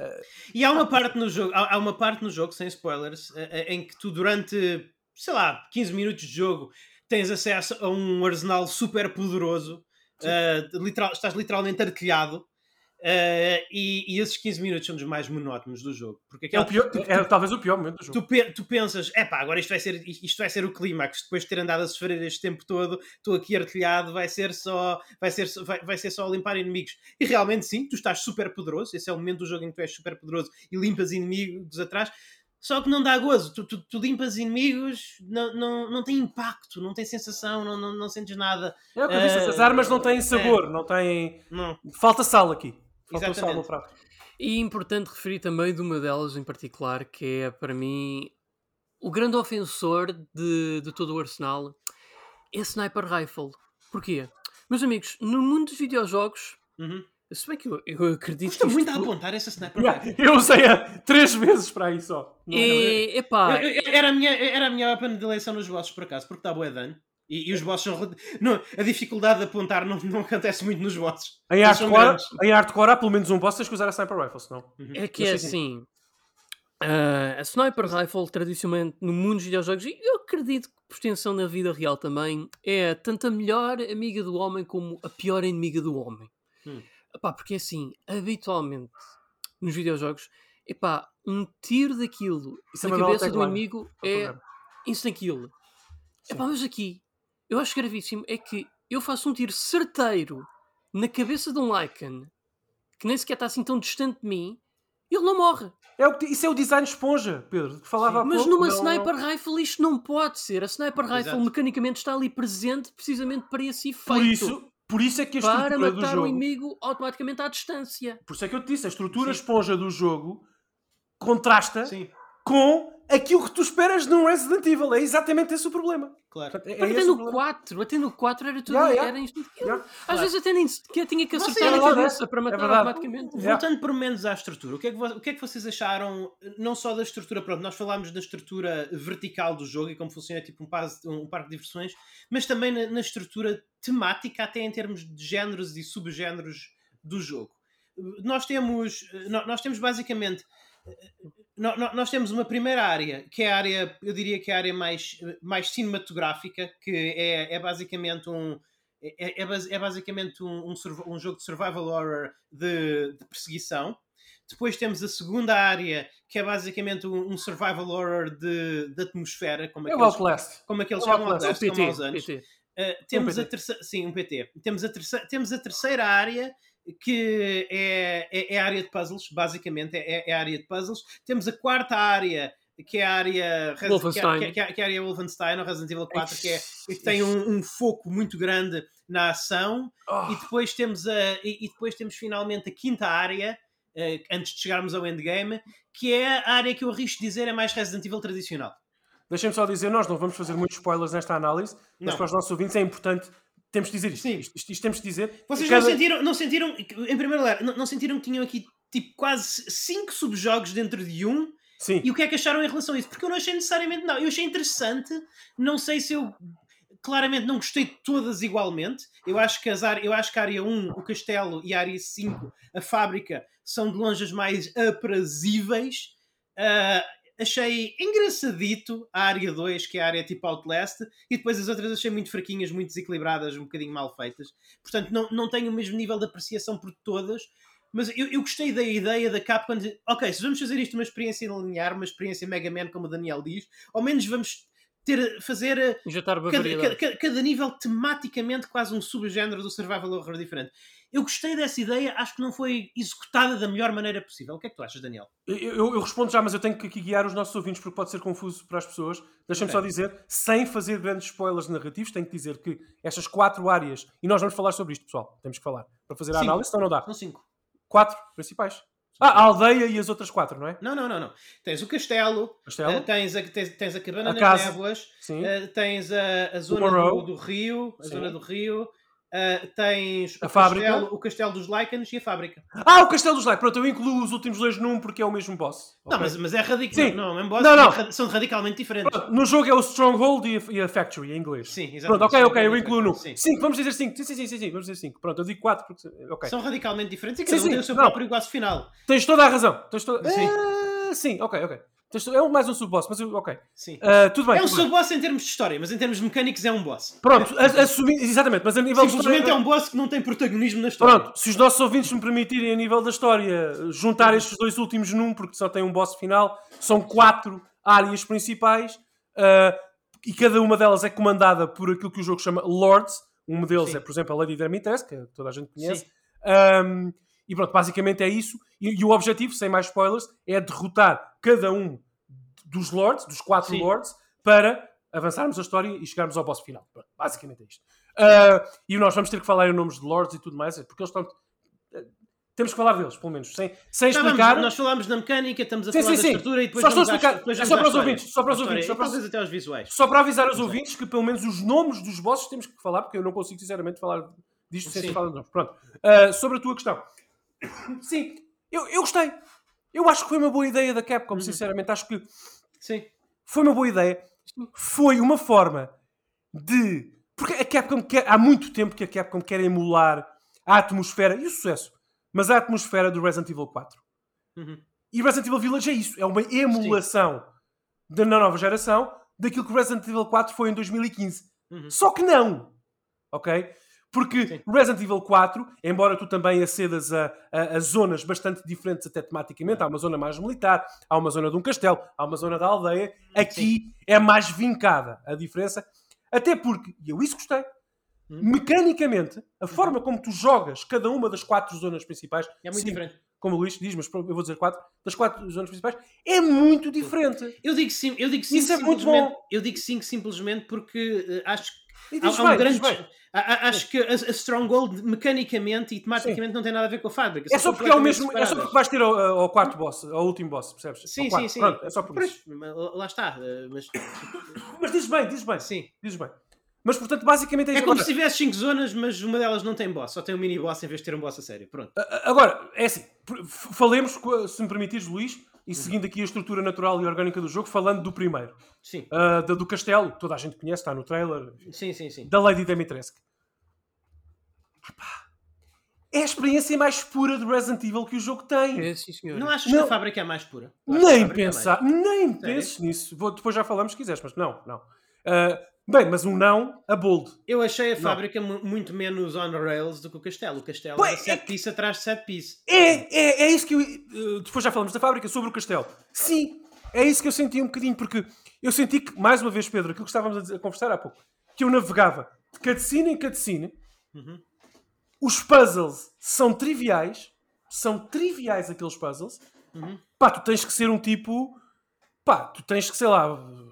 E há uma parte no jogo, há, há uma parte no jogo, sem spoilers, em que tu durante, sei lá, quinze minutos de jogo... tens acesso a um arsenal super poderoso, uh, literal, estás literalmente artilhado, uh, e, e esses quinze minutos são dos mais monótonos do jogo. Porque aquela, é o pior, tu, tu, é talvez o pior momento do jogo. Tu, tu pensas, epá, agora isto vai ser, isto vai ser o clímax, depois de ter andado a sofrer este tempo todo, estou aqui artilhado, vai ser só, vai ser, vai, vai ser só limpar inimigos. E realmente sim, tu estás super poderoso, esse é o momento do jogo em que tu és super poderoso e limpas inimigos atrás. Só que não dá gozo, tu, tu, tu limpas inimigos, não, não, não tem impacto, não tem sensação, não, não, não sentes nada. É o que eu disse, uh, as armas não têm sabor, é, não têm. Não. Falta sal aqui. Falta sal no prato. E é importante referir também de uma delas em particular, que é para mim o grande ofensor de, de todo o arsenal, é Sniper Rifle. Porquê? Meus amigos, no mundo dos videojogos, uhum. Se bem que eu, eu acredito. Custa muito a apontar essa sniper rifle. Yeah, eu usei-a três vezes para aí só. Não, e, não, epá. Eu, eu, era a minha, era a minha weapon de eleição nos bosses, por acaso, porque está bué dano. E, e os bosses são. Não, a dificuldade de apontar não, não acontece muito nos bosses. Em hardcore, em hardcore há pelo menos um boss, tens que usar a sniper rifle, senão. Uhum. É que é assim. Uh, a sniper rifle, tradicionalmente, no mundo dos videojogos, e eu acredito que por extensão na vida real também, é tanto a melhor amiga do homem como a pior inimiga do homem. Hum. Epá, porque assim, habitualmente nos videojogos, epá, um tiro daquilo isso na é cabeça do inimigo é instant kill. Epá, mas aqui, eu acho gravíssimo é que eu faço um tiro certeiro na cabeça de um Lycan que nem sequer está assim tão distante de mim e ele não morre. É o que, isso é o design esponja, Pedro, que falava há pouco. Mas numa não, sniper não... rifle isto não pode ser. A sniper rifle Exato. mecanicamente está ali presente precisamente para esse efeito. Por isso... Por isso é que a estrutura do jogo... Para matar o inimigo automaticamente à distância. Por isso é que eu te disse, a estrutura Sim. esponja do jogo contrasta Sim. com aquilo que tu esperas num Resident Evil. É exatamente esse o problema. Claro. Portanto, é até, no problema. quatro, até no quatro era tudo... Yeah, yeah. Era yeah, Às claro. vezes até nem que tinha que acertar a cabeça para matar é automaticamente. Yeah. Voltando por menos à estrutura, o que, é que, o que é que vocês acharam, não só da estrutura... Pronto, nós falámos da estrutura vertical do jogo e como funciona tipo um, paz, um parque de diversões, mas também na, na estrutura... temática até em termos de géneros e subgéneros do jogo. Nós temos, nós temos basicamente, nós temos uma primeira área, que é a área, eu diria que é a área mais, mais cinematográfica, que é, é basicamente um é, é basicamente um, um, um jogo de survival horror de, de perseguição. Depois temos a segunda área, que é basicamente um survival horror de, de atmosfera, como aqueles, Outlast. como aqueles que Outlast, como aos anos. P T. Uh, temos um a terceira, sim, um P T. Temos a terceira, temos a terceira área que é, é, é a área de puzzles, basicamente é, é a área de puzzles. Temos a quarta área que é a área Wolfenstein, que é, que é, que é a área Wolfenstein ou Resident Evil quatro, que, é, que tem um, um foco muito grande na ação. Oh. E depois temos a e, e depois temos finalmente a quinta área uh, antes de chegarmos ao endgame, que é a área que eu arrisco dizer é mais Resident Evil tradicional. Deixem-me só dizer, nós não vamos fazer muitos spoilers nesta análise, não. mas para os nossos ouvintes é importante, temos de dizer isto. Sim. Isto, isto, isto temos de dizer. Vocês cada... não, sentiram, não sentiram, em primeiro lugar, não, não sentiram que tinham aqui tipo quase cinco subjogos dentro de um? Sim. E o que é que acharam em relação a isso? Porque eu não achei necessariamente, não. Eu achei interessante, não sei se eu... Claramente não gostei de todas igualmente. Eu acho que, as áreas, eu acho que a área um, o castelo, e a área cinco, a fábrica, são de longe as mais aprazíveis. Uh, Achei engraçadito a área dois, que é a área tipo Outlast, e depois as outras achei muito fraquinhas, muito desequilibradas, um bocadinho mal feitas. Portanto, não, não tenho o mesmo nível de apreciação por todas, mas eu, eu gostei da ideia da Capcom de, ok, se vamos fazer isto uma experiência linear, uma experiência Mega Man, como o Daniel diz, ao menos vamos ter, fazer cada, cada, cada nível tematicamente quase um subgénero do survival horror diferente. Eu gostei dessa ideia, acho que não foi executada da melhor maneira possível. O que é que tu achas, Daniel? Eu, eu, eu respondo já, mas eu tenho que aqui guiar os nossos ouvintes porque pode ser confuso para as pessoas. Deixa-me okay. só dizer, sem fazer grandes spoilers narrativos, tenho que dizer que estas quatro áreas, e nós vamos falar sobre isto, pessoal, temos que falar, para fazer a cinco. Análise, senão não dá. São cinco. Quatro principais. Ah, a aldeia e as outras quatro, não é? Não, não, não. não. Tens o castelo, castelo? Uh, tens, a, tens, tens a cabana a nas casa. névoas, uh, tens a, a zona do, do rio, a Sim. zona do rio, Uh, tens a o, castelo, o castelo dos Lycans e a fábrica. Ah, o castelo dos Lycans. Pronto, eu incluo os últimos dois num porque é o mesmo boss. Não, okay. mas, mas é radical. Não, não, é um boss, não, não. É, são radicalmente diferentes. Pronto, no jogo é o Stronghold e a, e a Factory, em inglês. Sim, exatamente. Pronto, ok, ok, eu incluo num. Sim. cinco, vamos dizer cinco. Sim, sim, sim, sim, sim, vamos dizer cinco. Pronto, eu digo quatro porque... Okay. São radicalmente diferentes e cada sim, um sim. tem o seu não. próprio iguaço final. Tens toda a razão. Tens toda... Sim. É... sim, ok, ok. É mais um sub-boss, mas ok. Sim. Uh, tudo bem. É um sub-boss em termos de história, mas em termos mecânicos é um boss. Pronto, assumindo. Exatamente, mas a nível de. Simplesmente do... é um boss que não tem protagonismo na história. Pronto, se os nossos ouvintes me permitirem, a nível da história, juntar estes dois últimos num, porque só tem um boss final, são quatro áreas principais uh, e cada uma delas é comandada por aquilo que o jogo chama Lords. Um deles Sim. é, por exemplo, a Lady Dimitrescu, que toda a gente conhece. Um, e pronto, basicamente é isso. E, e o objetivo, sem mais spoilers, é derrotar cada um dos Lords, dos quatro Sim. Lords, para avançarmos a história e chegarmos ao boss final. Pronto, basicamente é isto. Uh, e nós vamos ter que falar em nomes de Lords e tudo mais, porque eles estão... Temos que falar deles, pelo menos, sem, sem tá, explicar... Vamos, nós falámos da mecânica, estamos a sim, falar sim, da estrutura sim. e depois... Só estou a explicar, a, é só para os ouvintes, só para os ouvintes. Só para, talvez até os visuais. Só para avisar os ouvintes que pelo menos os nomes dos bosses temos que falar, porque eu não consigo sinceramente falar disto sem falar de nomes. Pronto, uh, sobre a tua questão... Sim, eu, eu gostei. Eu acho que foi uma boa ideia da Capcom, uhum. sinceramente. Acho que Sim. foi uma boa ideia. Foi uma forma de... Porque a Capcom quer... Há muito tempo que a Capcom quer emular a atmosfera, e o sucesso, mas a atmosfera do Resident Evil quatro. Uhum. E Resident Evil Village é isso. É uma emulação Sim. da nova geração daquilo que Resident Evil quatro foi em dois mil e quinze. Uhum. Só que não. Ok? Porque Sim. Resident Evil quatro, embora tu também acedas a, a, a zonas bastante diferentes até tematicamente, há uma zona mais militar, há uma zona de um castelo, há uma zona da aldeia, aqui Sim. é mais vincada a diferença. Até porque, e eu isso gostei, hum. mecanicamente, a forma como tu jogas cada uma das quatro zonas principais... É muito Sim. diferente. Como o Luís diz, mas eu vou dizer quatro, das quatro zonas principais, é muito diferente. Eu digo sim, eu digo sim. Isso é muito bom. Eu digo sim, simplesmente porque uh, acho que há, bem, um grande, a, a, acho que a, a Stronghold mecanicamente e tematicamente sim. não tem nada a ver com a fábrica. É só, só porque é o mesmo, separadas. É só porque vais ter ao, ao quarto boss, ao último boss, percebes? Sim, sim, sim. Pronto, é só por, por isso. isso. Lá está. Mas, mas dizes bem, dizes bem. Sim, dizes bem. Mas, portanto, basicamente... É, é como agora. Se tivesse cinco zonas, mas uma delas não tem boss. Só tem um mini-boss em vez de ter um boss a sério. Pronto. Agora, é assim. Falemos, se me permitires, Luís, e seguindo aqui a estrutura natural e orgânica do jogo, falando do primeiro. Sim. Uh, do, do castelo, toda a gente conhece, está no trailer. Sim, sim, sim. Da Lady Dimitrescu. É a experiência mais pura do Resident Evil que o jogo tem. É, sim, senhor. Não achas não. que a fábrica é mais pura? Nem pensar. É nem penses nisso. Vou, depois já falamos se quiseres, mas não, não. Uh, Bem, mas um não a bold. Eu achei a não. fábrica m- muito menos on rails do que o castelo. O castelo é sete piece atrás de sete piece. É, é, é isso que eu... Uh, depois já falamos da fábrica, sobre o castelo. Sim, é isso que eu senti um bocadinho, porque eu senti que, mais uma vez, Pedro, aquilo que estávamos a, dizer, a conversar há pouco, que eu navegava de cutscene em cutscene, uhum. os puzzles são triviais, são triviais aqueles puzzles, uhum. pá, tu tens que ser um tipo... Pá, tu tens que, sei lá,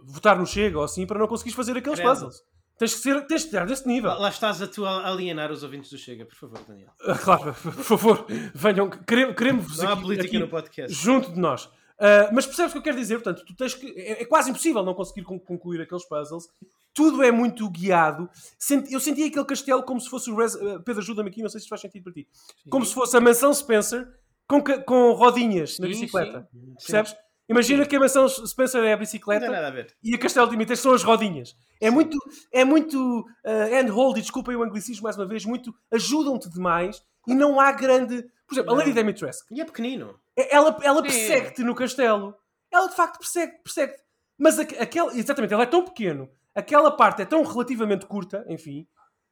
votar no Chega ou assim para não conseguires fazer aqueles Credo. puzzles. Tens que ser, tens de estar desse nível. Lá estás a tu alienar os ouvintes do Chega, por favor, Daniel. Ah, claro, por favor, venham, queremos-vos aqui, política aqui no podcast. Junto de nós. Uh, mas percebes o que eu quero dizer? Portanto, tu tens que, é, é quase impossível não conseguir concluir aqueles puzzles. Tudo é muito guiado. Senti, eu senti aquele castelo como se fosse o... Res, uh, Pedro, ajuda-me aqui, não sei se faz sentido para ti. Sim. Como se fosse a mansão Spencer com, com rodinhas sim, na bicicleta. Sim. Percebes? Sim. Imagina que a mansão Spencer é a bicicleta a e a Castelo de Dimitrescu são as rodinhas. É Sim. muito, é muito uh, handhold, e desculpem o anglicismo mais uma vez, muito ajudam-te demais e não há grande... Por exemplo, não. a Lady Dimitrescu. E é pequenino. Ela, ela persegue-te no castelo. Ela de facto persegue, persegue-te. Mas a, aquela, exatamente, ela é tão pequeno, aquela parte é tão relativamente curta, enfim,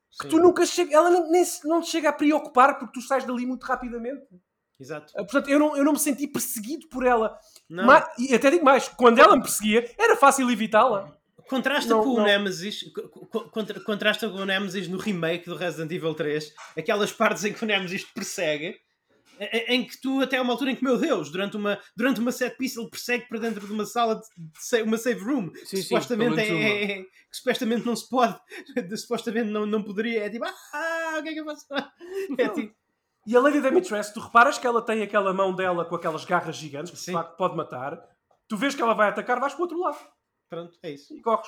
Sim. que tu nunca chegas... Ela nem, nem, não te chega a preocupar porque tu sais dali muito rapidamente. Exato. Portanto, eu não, eu não me senti perseguido por ela. Mas, e até digo mais, quando ela me perseguia, era fácil evitá-la. Contrasta não, com não. o Nemesis, contra, contrasta com o Nemesis no remake do Resident Evil três, aquelas partes em que o Nemesis te persegue, em, em que tu até a uma altura em que, meu Deus, durante uma, durante uma set piece ele persegue para dentro de uma sala, de, de uma save room, sim, que, sim, supostamente é, é, é, que supostamente não se pode, supostamente não, não poderia, é tipo, ah, o que é que eu faço? É tipo... E a Lady Dimitrescu, tu reparas que ela tem aquela mão dela com aquelas garras gigantes que, de facto, pode matar. Tu vês que ela vai atacar, vais para o outro lado. Pronto, é isso. E corres.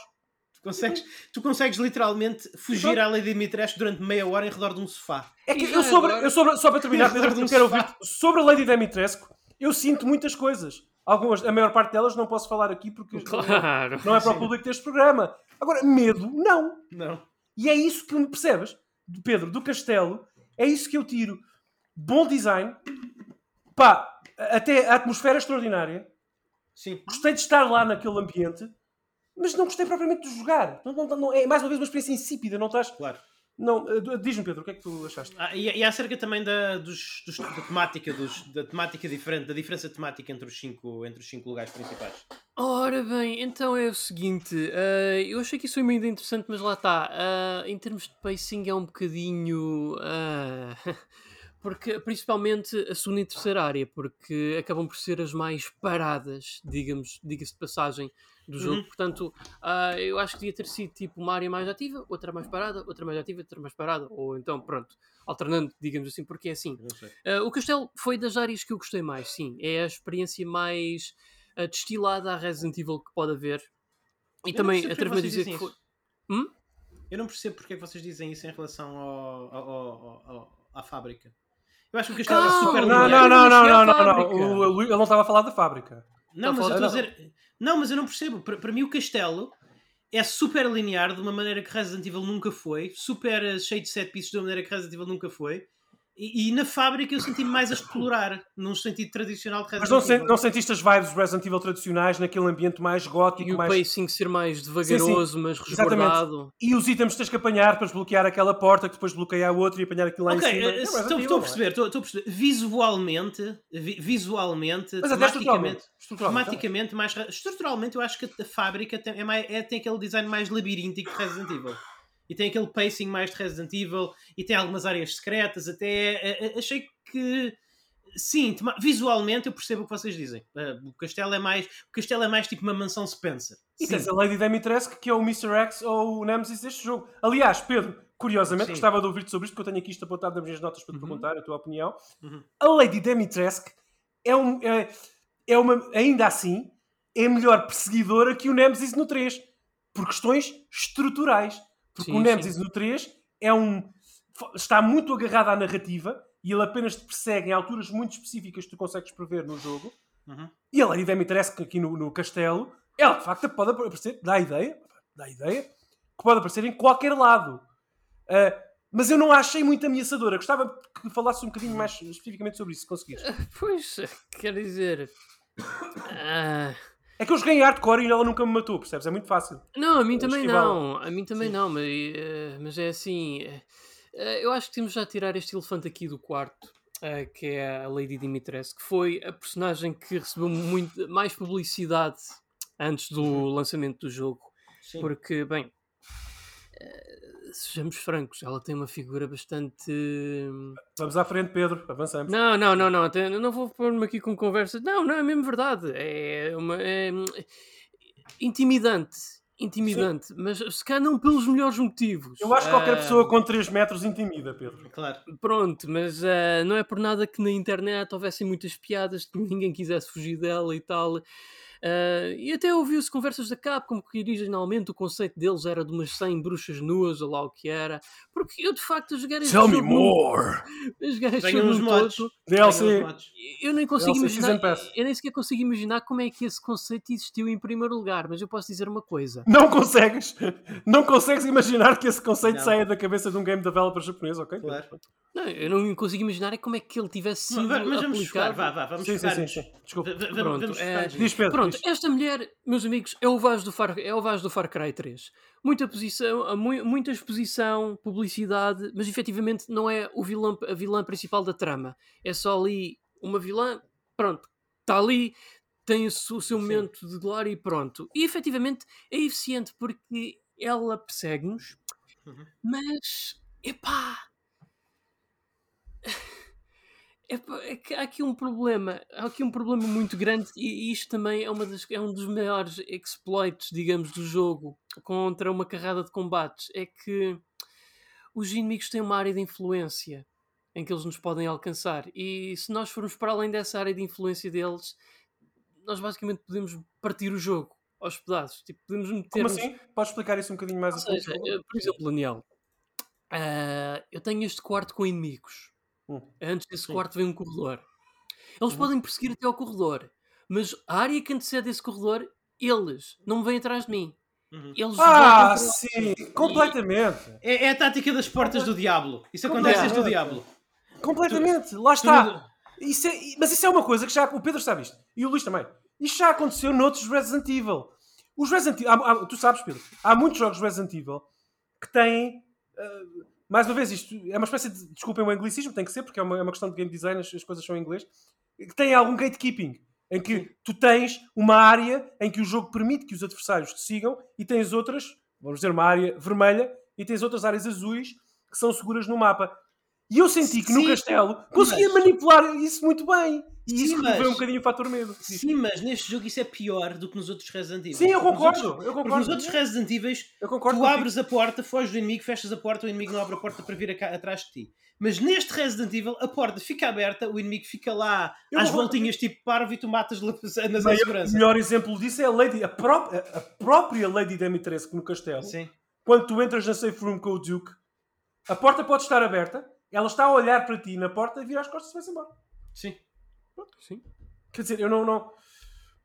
Tu consegues, tu consegues literalmente fugir então, à Lady Dimitrescu durante meia hora em redor de um sofá. É que eu, sobre, eu sobre, só para terminar, Pedro, que um quero ouvir sobre a Lady Dimitrescu, eu sinto muitas coisas. Algumas, a maior parte delas não posso falar aqui porque claro. não é para o público deste programa. Agora, medo, não. Não. E é isso que me percebes, Pedro, do castelo. É isso que eu tiro. Bom design, pá, até a atmosfera extraordinária. Sim. Gostei de estar lá naquele ambiente, mas não gostei propriamente de jogar. Não, não, não, é mais uma vez uma experiência insípida, não estás? Claro. Não, diz-me, Pedro, o que é que tu achaste? Ah, e, e acerca também da, dos, dos, da temática, dos, da temática diferente, da diferença temática entre os cinco, entre os cinco lugares principais. Ora bem, então é o seguinte, uh, eu achei que isso foi muito interessante, mas lá está, uh, em termos de pacing é um bocadinho... Uh... Porque, principalmente a segunda e terceira área, porque acabam por ser as mais paradas, digamos, diga-se de passagem, do jogo. Uhum. Portanto, uh, eu acho que devia ter sido tipo uma área mais ativa, outra mais parada, outra mais ativa, outra mais parada, ou então, pronto, alternando, digamos assim, porque é assim. Uh, o castelo foi das áreas que eu gostei mais, sim. É a experiência mais uh, destilada à Resident Evil que pode haver. E eu também, atrevo-me a dizer que foi... Hum? Eu não percebo porque é que vocês dizem isso em relação ao, ao, ao, ao, à fábrica. Eu acho que o castelo era super lindo. Não, não, não, não, não, não, não. O, ele não estava a falar da fábrica. Não, mas eu estou a dizer... Não, mas eu não percebo. Para, para mim o castelo é super linear de uma maneira que Resident Evil nunca foi. Super cheio de set pieces de uma maneira que Resident Evil nunca foi. E, e na fábrica eu senti-me mais a explorar, num sentido tradicional de Resident Evil. Mas não, sen- não sentiste as vibes do Resident Evil tradicionais naquele ambiente mais gótico? E o mais... pacing ser mais devagaroso, sim, sim. Mas resguardado. Exatamente. E os itens que tens que apanhar para desbloquear aquela porta, que depois desbloqueia a outra e apanhar aquilo lá okay, em cima. Ok, uh, é estou a perceber, estou a perceber. Visualmente, vi- visualmente, mas tematicamente, tematicamente mais... Estruturalmente eu acho que a fábrica tem, é mais, é, tem aquele design mais labiríntico de Resident Evil. E tem aquele pacing mais de Resident Evil e tem algumas áreas secretas até. Achei que sim, visualmente eu percebo o que vocês dizem. O castelo é mais, o castelo é mais tipo uma mansão Spencer. E tens a Lady Dimitrescu, que é o mister X ou o Nemesis deste jogo. Aliás, Pedro, curiosamente, sim. Gostava de ouvir-te sobre isto, porque eu tenho aqui isto apontado nas minhas notas para te uhum. perguntar a tua opinião. Uhum. A Lady Dimitrescu é, um, é, é uma, ainda assim, é melhor perseguidora que o Nemesis no três, por questões estruturais. Porque sim, o Nemesis sim. no três é um, está muito agarrado à narrativa e ele apenas te persegue em alturas muito específicas que tu consegues prever no jogo. Uhum. E a Lady Dimitrescu aqui no, no castelo, ela de facto pode aparecer, dá a ideia, dá a ideia que pode aparecer em qualquer lado. Uh, mas eu não a achei muito ameaçadora. Gostava que falasses um bocadinho mais especificamente sobre isso, se conseguires. Pois, quer dizer... Ah... É que eu joguei em hardcore e ela nunca me matou, percebes? É muito fácil. Não, a mim também não. A mim também não, mas, uh, mas é assim... Uh, eu acho que temos já a tirar este elefante aqui do quarto, uh, que é a Lady Dimitrescu, que foi a personagem que recebeu muito, mais publicidade antes do lançamento do jogo. Sim. Porque, bem, uh, sejamos francos, ela tem uma figura bastante... Vamos à frente, Pedro. Avançamos. Não, não, não, não. Até não vou pôr-me aqui com conversa. Não, não, é mesmo verdade. É, uma, é... intimidante. Intimidante. Sim. Mas se calhar não pelos melhores motivos. Eu acho que qualquer uh... pessoa com três metros intimida, Pedro. Claro. Pronto, mas uh, não é por nada que na internet houvessem muitas piadas que ninguém quisesse fugir dela e tal. Uh, e até ouviu-se conversas da Capcom que originalmente o conceito deles era de umas cem bruxas nuas ou lá o que era, porque eu de facto a jogar este Tell jogo me more. A jogar este Venham jogo todo, eu nem consigo imaginar, eu nem sequer consigo imaginar como é que esse conceito existiu em primeiro lugar, mas eu posso dizer uma coisa: não consegues não consegues imaginar que esse conceito não. saia da cabeça de um game developer japonês, ok? Claro. Não, eu não consigo imaginar como é que ele tivesse sido mas, mas vamos aplicado vá, vá, vamos sim, sim, sim, sim. Desculpa. V- v- pronto, vamos é, diz Pedro, pronto. Esta mulher, meus amigos, é o Vaz do Far, é o Vaz do Far Cry três. Muita, posição, muita exposição, publicidade, mas efetivamente não é o vilão, a vilã principal da trama. É só ali uma vilã, pronto, está ali, tem o seu sim. momento de glória e pronto. E efetivamente é eficiente porque ela persegue-nos, uhum. mas, epá... É, há aqui um problema, há aqui um problema muito grande e isto também é, uma das, é um dos maiores exploits, digamos, do jogo contra uma carrada de combates, é que os inimigos têm uma área de influência em que eles nos podem alcançar e se nós formos para além dessa área de influência deles, nós basicamente podemos partir o jogo aos pedaços, tipo, podemos metermos... Como assim? Podes explicar isso um bocadinho mais a seja, pouco? Por exemplo, Daniel, uh, eu tenho este quarto com inimigos. Hum. Antes desse Sim. quarto vem um corredor. Eles hum. podem perseguir até ao corredor, mas a área que antecede esse corredor, eles não vêm atrás de mim. Uhum. Eles ah, vão sim, e... completamente. É, é a tática das portas do diabo. Isso acontece desde o diabo. Completamente, lá está. Isso é, mas isso é uma coisa que já o Pedro sabe isto e o Luís também. Isto já aconteceu noutros Resident Evil. Os Resident Evil, há, há, tu sabes, Pedro, há muitos jogos Resident Evil que têm. Uh, Mais uma vez, isto é uma espécie de... Desculpem o anglicismo, tem que ser, porque é uma, é uma questão de game design, as, as coisas são em inglês. Que tem algum gatekeeping, em que tu tens uma área em que o jogo permite que os adversários te sigam e tens outras, vamos dizer, uma área vermelha, e tens outras áreas azuis que são seguras no mapa. E eu senti que sim, no castelo conseguia mas... manipular isso muito bem. E sim, isso removeu mas... um bocadinho o fator medo. Sim, sim, mas neste jogo isso é pior do que nos outros Resident Evil. Sim, eu concordo. Nos outros, eu concordo. Nos outros Resident Evil, tu abres a porta, foges do inimigo, fechas a porta, o inimigo não abre a porta para vir a, atrás de ti. Mas neste Resident Evil, a porta fica aberta, o inimigo fica lá eu às voltinhas tipo parvo e tu matas na segurança. O melhor exemplo disso é a, Lady, a, pró- a própria Lady Dimitrescu no castelo. Sim. Quando tu entras na safe room com o Duke, a porta pode estar aberta, Ela está a olhar para ti na porta, vira as costas e vai-se embora. Sim. Sim. Quer dizer, eu não... Não,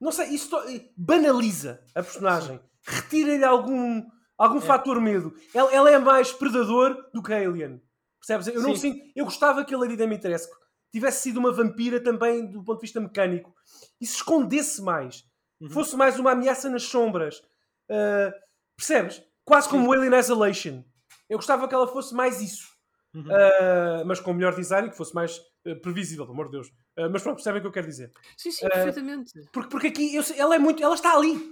não sei, isso to... banaliza a personagem. Retira-lhe algum, algum é. fator medo. Ela, ela é mais predador do que a Alien. Percebes? Eu, não sinto, eu gostava que a Lady Dimitrescu tivesse sido uma vampira também do ponto de vista mecânico. E se escondesse mais. Uhum. Fosse mais uma ameaça nas sombras. Uh, percebes? Quase como o Alien Isolation. Eu gostava que ela fosse mais isso. Uhum. Uh, mas com o melhor design, que fosse mais uh, previsível, pelo amor de Deus. Uh, mas pronto, percebem o que eu quero dizer? Sim, sim, uh, perfeitamente. Porque, porque aqui eu, ela é muito, ela está ali.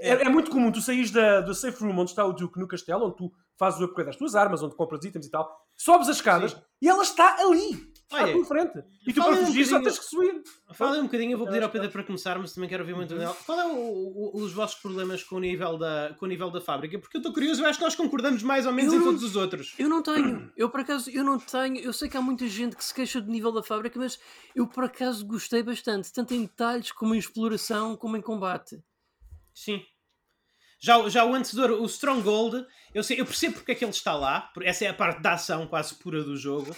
É, é muito comum tu saís da, da safe room onde está o Duke no castelo, onde tu fazes o upgrade das tuas armas, onde compras itens e tal, sobes as escadas sim. e ela está ali, à tua frente. E tu para fugir um só tens que subir. Falem um bocadinho, eu vou pedir ao Pedro para começar, mas também quero ouvir muito dela. Qual é o, o, os vossos problemas com o, nível da, com o nível da fábrica? Porque eu estou curioso, eu acho que nós concordamos mais ou menos eu em não, todos os outros. Eu não tenho, eu por acaso eu não tenho, eu sei que há muita gente que se queixa do nível da fábrica, mas eu por acaso gostei bastante, tanto em detalhes como em exploração, como em combate. Sim. Já, já o antecedor, o Stronghold, eu, sei, eu percebo porque é que ele está lá, essa é a parte da ação quase pura do jogo.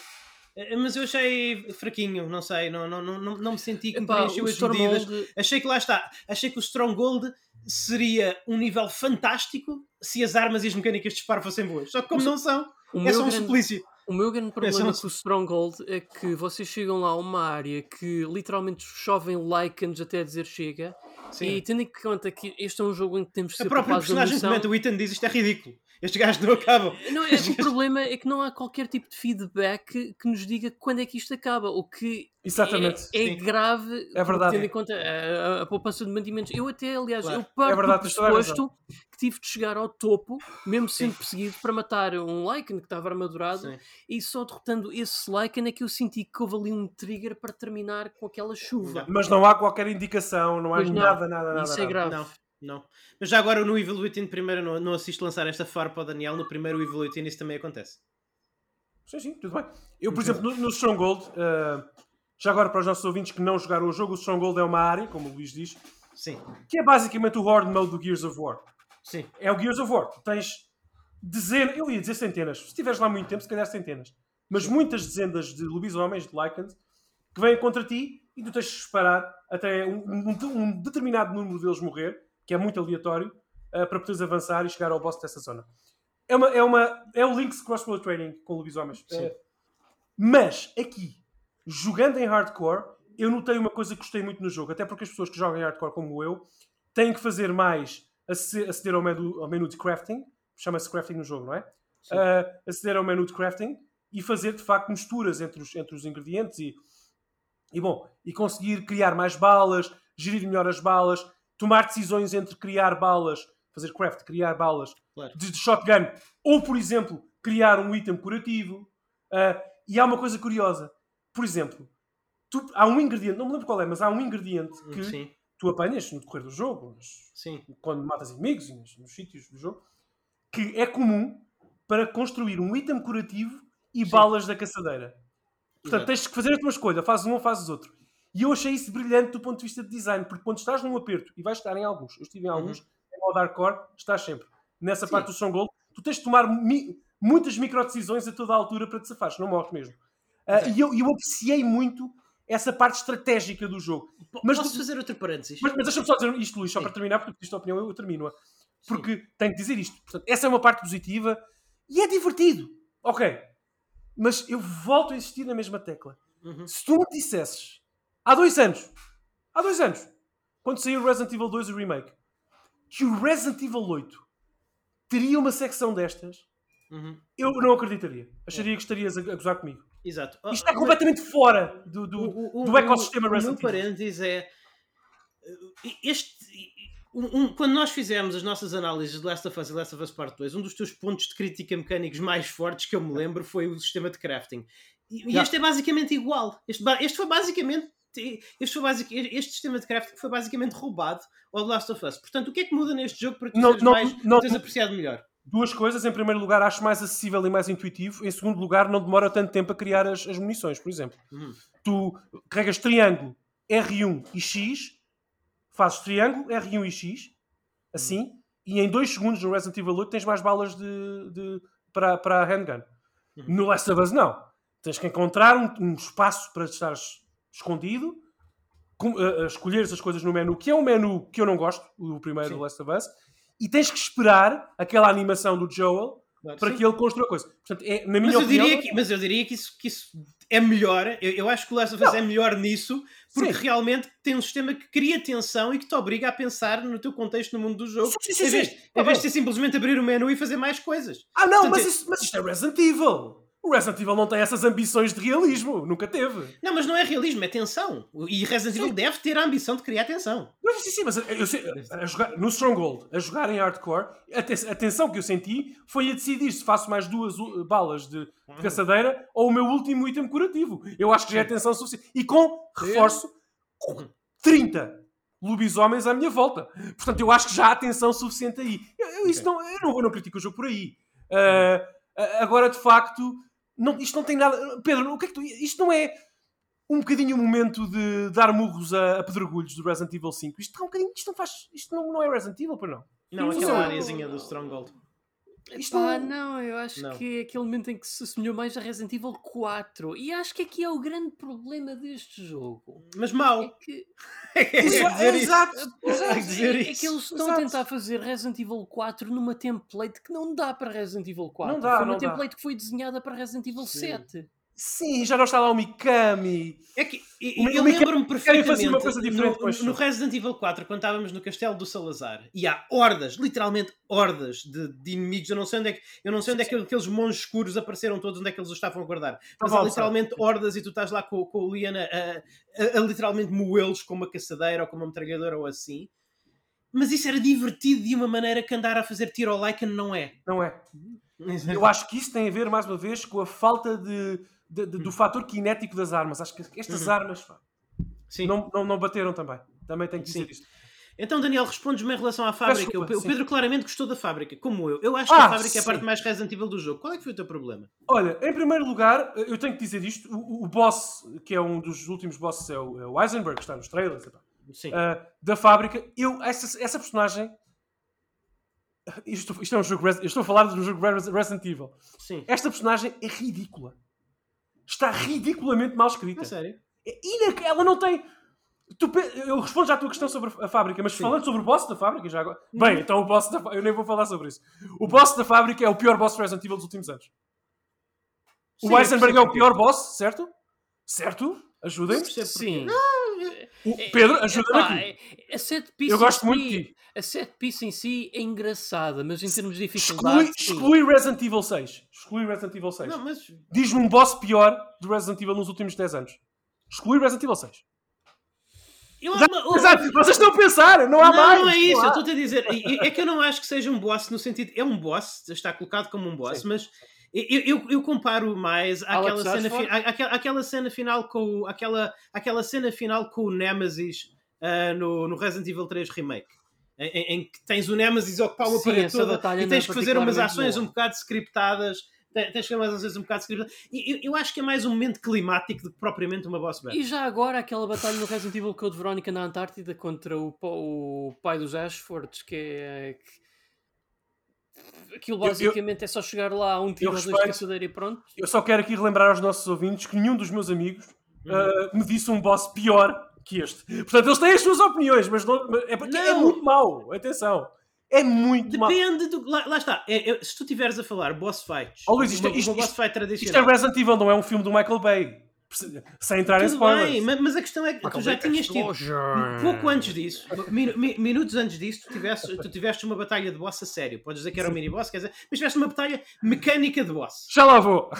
Mas eu achei fraquinho, não sei, não, não, não, não me senti que me preencheu as medidas. Achei que lá está, achei que o Stronghold seria um nível fantástico se as armas e as mecânicas de disparo fossem boas. Só que como o não são, é só um grande, suplício. O meu grande problema é só... com o Stronghold é que vocês chegam lá a uma área que literalmente chovem lycans até dizer chega. Sim. E tendo em conta que este é um jogo em que temos que ser capazes de... A própria personagem comenta, o Ethan diz isto é ridículo. Estes gajos não acabam. Não, é, o problema é que não há qualquer tipo de feedback que nos diga quando é que isto acaba. O que exatamente, é, é grave, é verdade, tendo em conta a, a, a poupança de mantimentos. Eu até, aliás, claro. eu parto é verdade, do pressuposto que tive de chegar ao topo, mesmo sendo Sim. perseguido, para matar um Lycan que estava armadurado. Sim. E só derrotando esse Lycan é que eu senti que houve ali um trigger para terminar com aquela chuva. Mas não há qualquer indicação, não há pois nada, não. nada, nada. Isso nada, é grave. Não. Não. Mas já agora no Evil Within primeiro não, não assisto lançar esta farpa ao Daniel. No primeiro Evil Within isso também acontece. Sim, sim, tudo bem. Eu, por exemplo, no, no Stronghold, uh, já agora para os nossos ouvintes que não jogaram o jogo, o Stronghold é uma área, como o Luís diz, sim. que é basicamente o Horde Mode do Gears of War. Sim. É o Gears of War. Tu tens dezenas, eu ia dizer centenas, se estiveres lá muito tempo, se calhar centenas, mas muitas dezenas de lobisomens, de lycans, que vêm contra ti e tu tens de disparar até um, um, um determinado número deles morrer, que é muito aleatório, uh, para poderes avançar e chegar ao boss dessa zona. É, uma, é, uma, é o Link's Crossbow Training com lobisomens. É. Mas, aqui, jogando em hardcore, eu notei uma coisa que gostei muito no jogo, até porque as pessoas que jogam em hardcore como eu, têm que fazer mais aceder ao menu, ao menu de crafting, chama-se crafting no jogo, não é? Uh, aceder ao menu de crafting e fazer, de facto, misturas entre os, entre os ingredientes e, e, bom, e conseguir criar mais balas, gerir melhor as balas, tomar decisões entre criar balas, fazer craft, criar balas claro. de, de shotgun, ou, por exemplo, criar um item curativo. Uh, e há uma coisa curiosa. Por exemplo, tu, há um ingrediente, não me lembro qual é, mas há um ingrediente que Sim. tu apanhas no decorrer do jogo, mas, Sim. quando matas inimigos e nos, nos sítios do jogo, que é comum para construir um item curativo e Sim. balas da caçadeira. Portanto, Exato. tens que fazer a tua escolha. Fazes um ou fazes outro. E eu achei isso brilhante do ponto de vista de design, porque quando estás num aperto, e vais estar em alguns, eu estive em alguns, uhum. em modo hardcore, estás sempre. Nessa Sim. parte do Stronghold, tu tens de tomar mi- muitas micro-decisões a toda a altura para te safares, não morres mesmo. Uh, e eu, eu apreciei muito essa parte estratégica do jogo. Mas, Posso tu, fazer outro parênteses? Mas, mas deixa-me só dizer isto, Luís, só Sim. para terminar, porque isto a opinião eu, eu termino-a. Porque Sim. tenho que dizer isto. Portanto, essa é uma parte positiva e é divertido. Ok. Mas eu volto a insistir na mesma tecla. Uhum. Se tu me dissesses Há dois anos, há dois anos, quando saiu o Resident Evil dois e o remake, que o Resident Evil oito teria uma secção destas, uhum. eu não acreditaria. Acharia que estarias a gozar comigo. Exato. Isto está completamente fora do, do, o, o, do ecossistema o, o, Resident Evil. O meu parênteses é... Este, um, um, quando nós fizemos as nossas análises de Last of Us e Last of Us Part dois, um dos teus pontos de crítica mecânicos mais fortes que eu me lembro foi o sistema de crafting. E, yeah. e este é basicamente igual. Este, este foi basicamente... Este, foi basic... este sistema de crafting foi basicamente roubado ao The Last of Us. Portanto, o que é que muda neste jogo para que não, não, mais, não tens apreciado melhor? Duas coisas. Em primeiro lugar, acho mais acessível e mais intuitivo. Em segundo lugar, não demora tanto tempo a criar as, as munições, por exemplo. Hum. Tu carregas triângulo, R um e X, fazes triângulo, R um e X, assim, hum. e em dois segundos no Resident Evil oito tens mais balas de, de, para, para a handgun. Hum. No Last of Us, não. Tens que encontrar um, um espaço para estares escondido, com, uh, escolheres as coisas no menu, que é um menu que eu não gosto, o primeiro do Last of Us, e tens que esperar aquela animação do Joel claro, para sim. que ele construa a coisa. Portanto, é, na minha mas, opinião, eu diria que, mas eu diria que isso, que isso é melhor, eu, eu acho que o Last of Us é melhor nisso, porque sim. realmente tem um sistema que cria tensão e que te obriga a pensar no teu contexto, no mundo do jogo, sim, sim, em vez, sim, sim. Em vez de ser simplesmente abrir o menu e fazer mais coisas. Ah não, portanto, mas, isso, mas isto é Resident Evil. O Resident Evil não tem essas ambições de realismo. Nunca teve. Não, mas não é realismo, é tensão. E Resident Evil deve ter a ambição de criar tensão. Não, sim, sim, mas eu sei, a jogar, no Stronghold, a jogar em hardcore, a tensão que eu senti foi a decidir se faço mais duas balas de, de caçadeira ou o meu último item curativo. Eu acho que já é tensão suficiente. E com, reforço, com trinta lobisomens à minha volta. Portanto, eu acho que já há tensão suficiente aí. Eu, isso não, eu não, eu não critico o jogo por aí. Uh, agora, de facto... Não, isto não tem nada... Pedro, o que é que tu... isto não é um bocadinho um momento de dar murros a, a pedregulhos do Resident Evil cinco? Isto, é um bocadinho, isto, não, faz, isto não, não é Resident Evil, pois não? Não, não aquela areazinha do Stronghold. Isto ah, não... não, eu acho não. que é aquele momento em que se assemelhou mais a Resident Evil quatro. E acho que aqui é o grande problema deste jogo. Mas mau. É que... Exato. Exato. É, é que eles estão Exato. a tentar fazer Resident Evil quatro numa template que não dá para Resident Evil quatro. Não dá, foi uma não template dá. que foi desenhada para Resident Evil Sim. sete. Sim, já não está lá o Mikami. É que eu, eu lembro-me perfeitamente uma coisa no, no Resident Evil quatro, quando estávamos no Castelo do Salazar, e há hordas, literalmente hordas de, de inimigos. Eu não sei onde é que, eu não sei onde é que aqueles monges escuros apareceram todos, onde é que eles os estavam a guardar. Mas há literalmente hordas e tu estás lá com, com o Liana a, a, a, a literalmente moê-los com uma caçadeira ou com uma metralhadora ou assim. Mas isso era divertido de uma maneira que andar a fazer tiro ao Lycan não é. Não é. Eu acho que isso tem a ver, mais uma vez, com a falta de... De, de, do uhum. fator cinético das armas. Acho que estas uhum. armas sim. Não, não, não bateram também. Também tenho que dizer sim. isto. Então, Daniel, respondes-me em relação à fábrica. Desculpa, o Pedro sim. claramente gostou da fábrica, como eu. Eu acho ah, que a fábrica sim. é a parte mais Resident Evil do jogo. Qual é que foi o teu problema? Olha, em primeiro lugar, eu tenho que dizer isto. O, o boss, que é um dos últimos bosses, é o, é o Heisenberg, que está nos trailers. Sim. Uh, da fábrica. Eu, essa, essa personagem... Isto, isto é um jogo... Eu estou a falar de um jogo Resident Evil. Sim. Esta personagem é ridícula. Está ridiculamente mal escrita. A sério? E ela não tem... Tu... Eu respondo já à tua questão sobre a fábrica, mas Sim. falando sobre o boss da fábrica, já agora... Não. Bem, então o boss da fábrica... Eu nem vou falar sobre isso. O boss da fábrica é o pior boss de Resident Evil dos últimos anos. Sim, o Heisenberg é o pior boss, certo? Certo? Ajudem-me. Sim. O Pedro, ajuda-me aqui. A set piece eu gosto si, muito de ti. A set piece em si é engraçada, mas em termos de dificuldade... Exclui, exclui Resident Evil seis. Exclui Resident Evil seis. Não, mas... Diz-me um boss pior do Resident Evil nos últimos dez anos. Exclui Resident Evil seis. Eu Exato, uma... Exato. Vocês estão a pensar, não há não, mais. Não, é isso, eu estou-te a dizer. É que eu não acho que seja um boss no sentido... É um boss, está colocado como um boss, Sim. mas... Eu, eu, eu comparo mais àquela cena, fi- àquela, àquela cena final com o, àquela, àquela cena final com o Nemesis uh, no, no Resident Evil três Remake, em, em que tens o Nemesis ocupar uma parede toda e tens que fazer umas ações boa. um bocado scriptadas tens que fazer umas ações um bocado scriptadas e eu, eu acho que é mais um momento climático do que propriamente uma boss battle. E já agora aquela batalha no Resident Evil Code Verónica na Antártida contra o, o pai dos Ashfords, que é... Que... Aquilo basicamente eu, eu, é só chegar lá a um tiro de caçadeira e pronto. Eu só quero aqui relembrar aos nossos ouvintes que nenhum dos meus amigos uhum. uh, me disse um boss pior que este. Portanto, eles têm as suas opiniões, mas não, é porque não. é muito mau. Atenção, é muito mau. Depende do. Lá, lá está. É, é, se tu estiveres a falar boss fights, oh, Luís, isto, uma, isto, uma boss fight tradicional. Isto é Resident Evil, não é um filme do Michael Bay. Sem entrar Tudo em spoilers. Bem, mas a questão é que tu já tinhas tido pouco antes disso, min, min, minutos antes disso, tu tiveste, tu tiveste uma batalha de boss a sério. Podes dizer que era um mini-boss, quer dizer, mas tiveste uma batalha mecânica de boss. Já lá vou.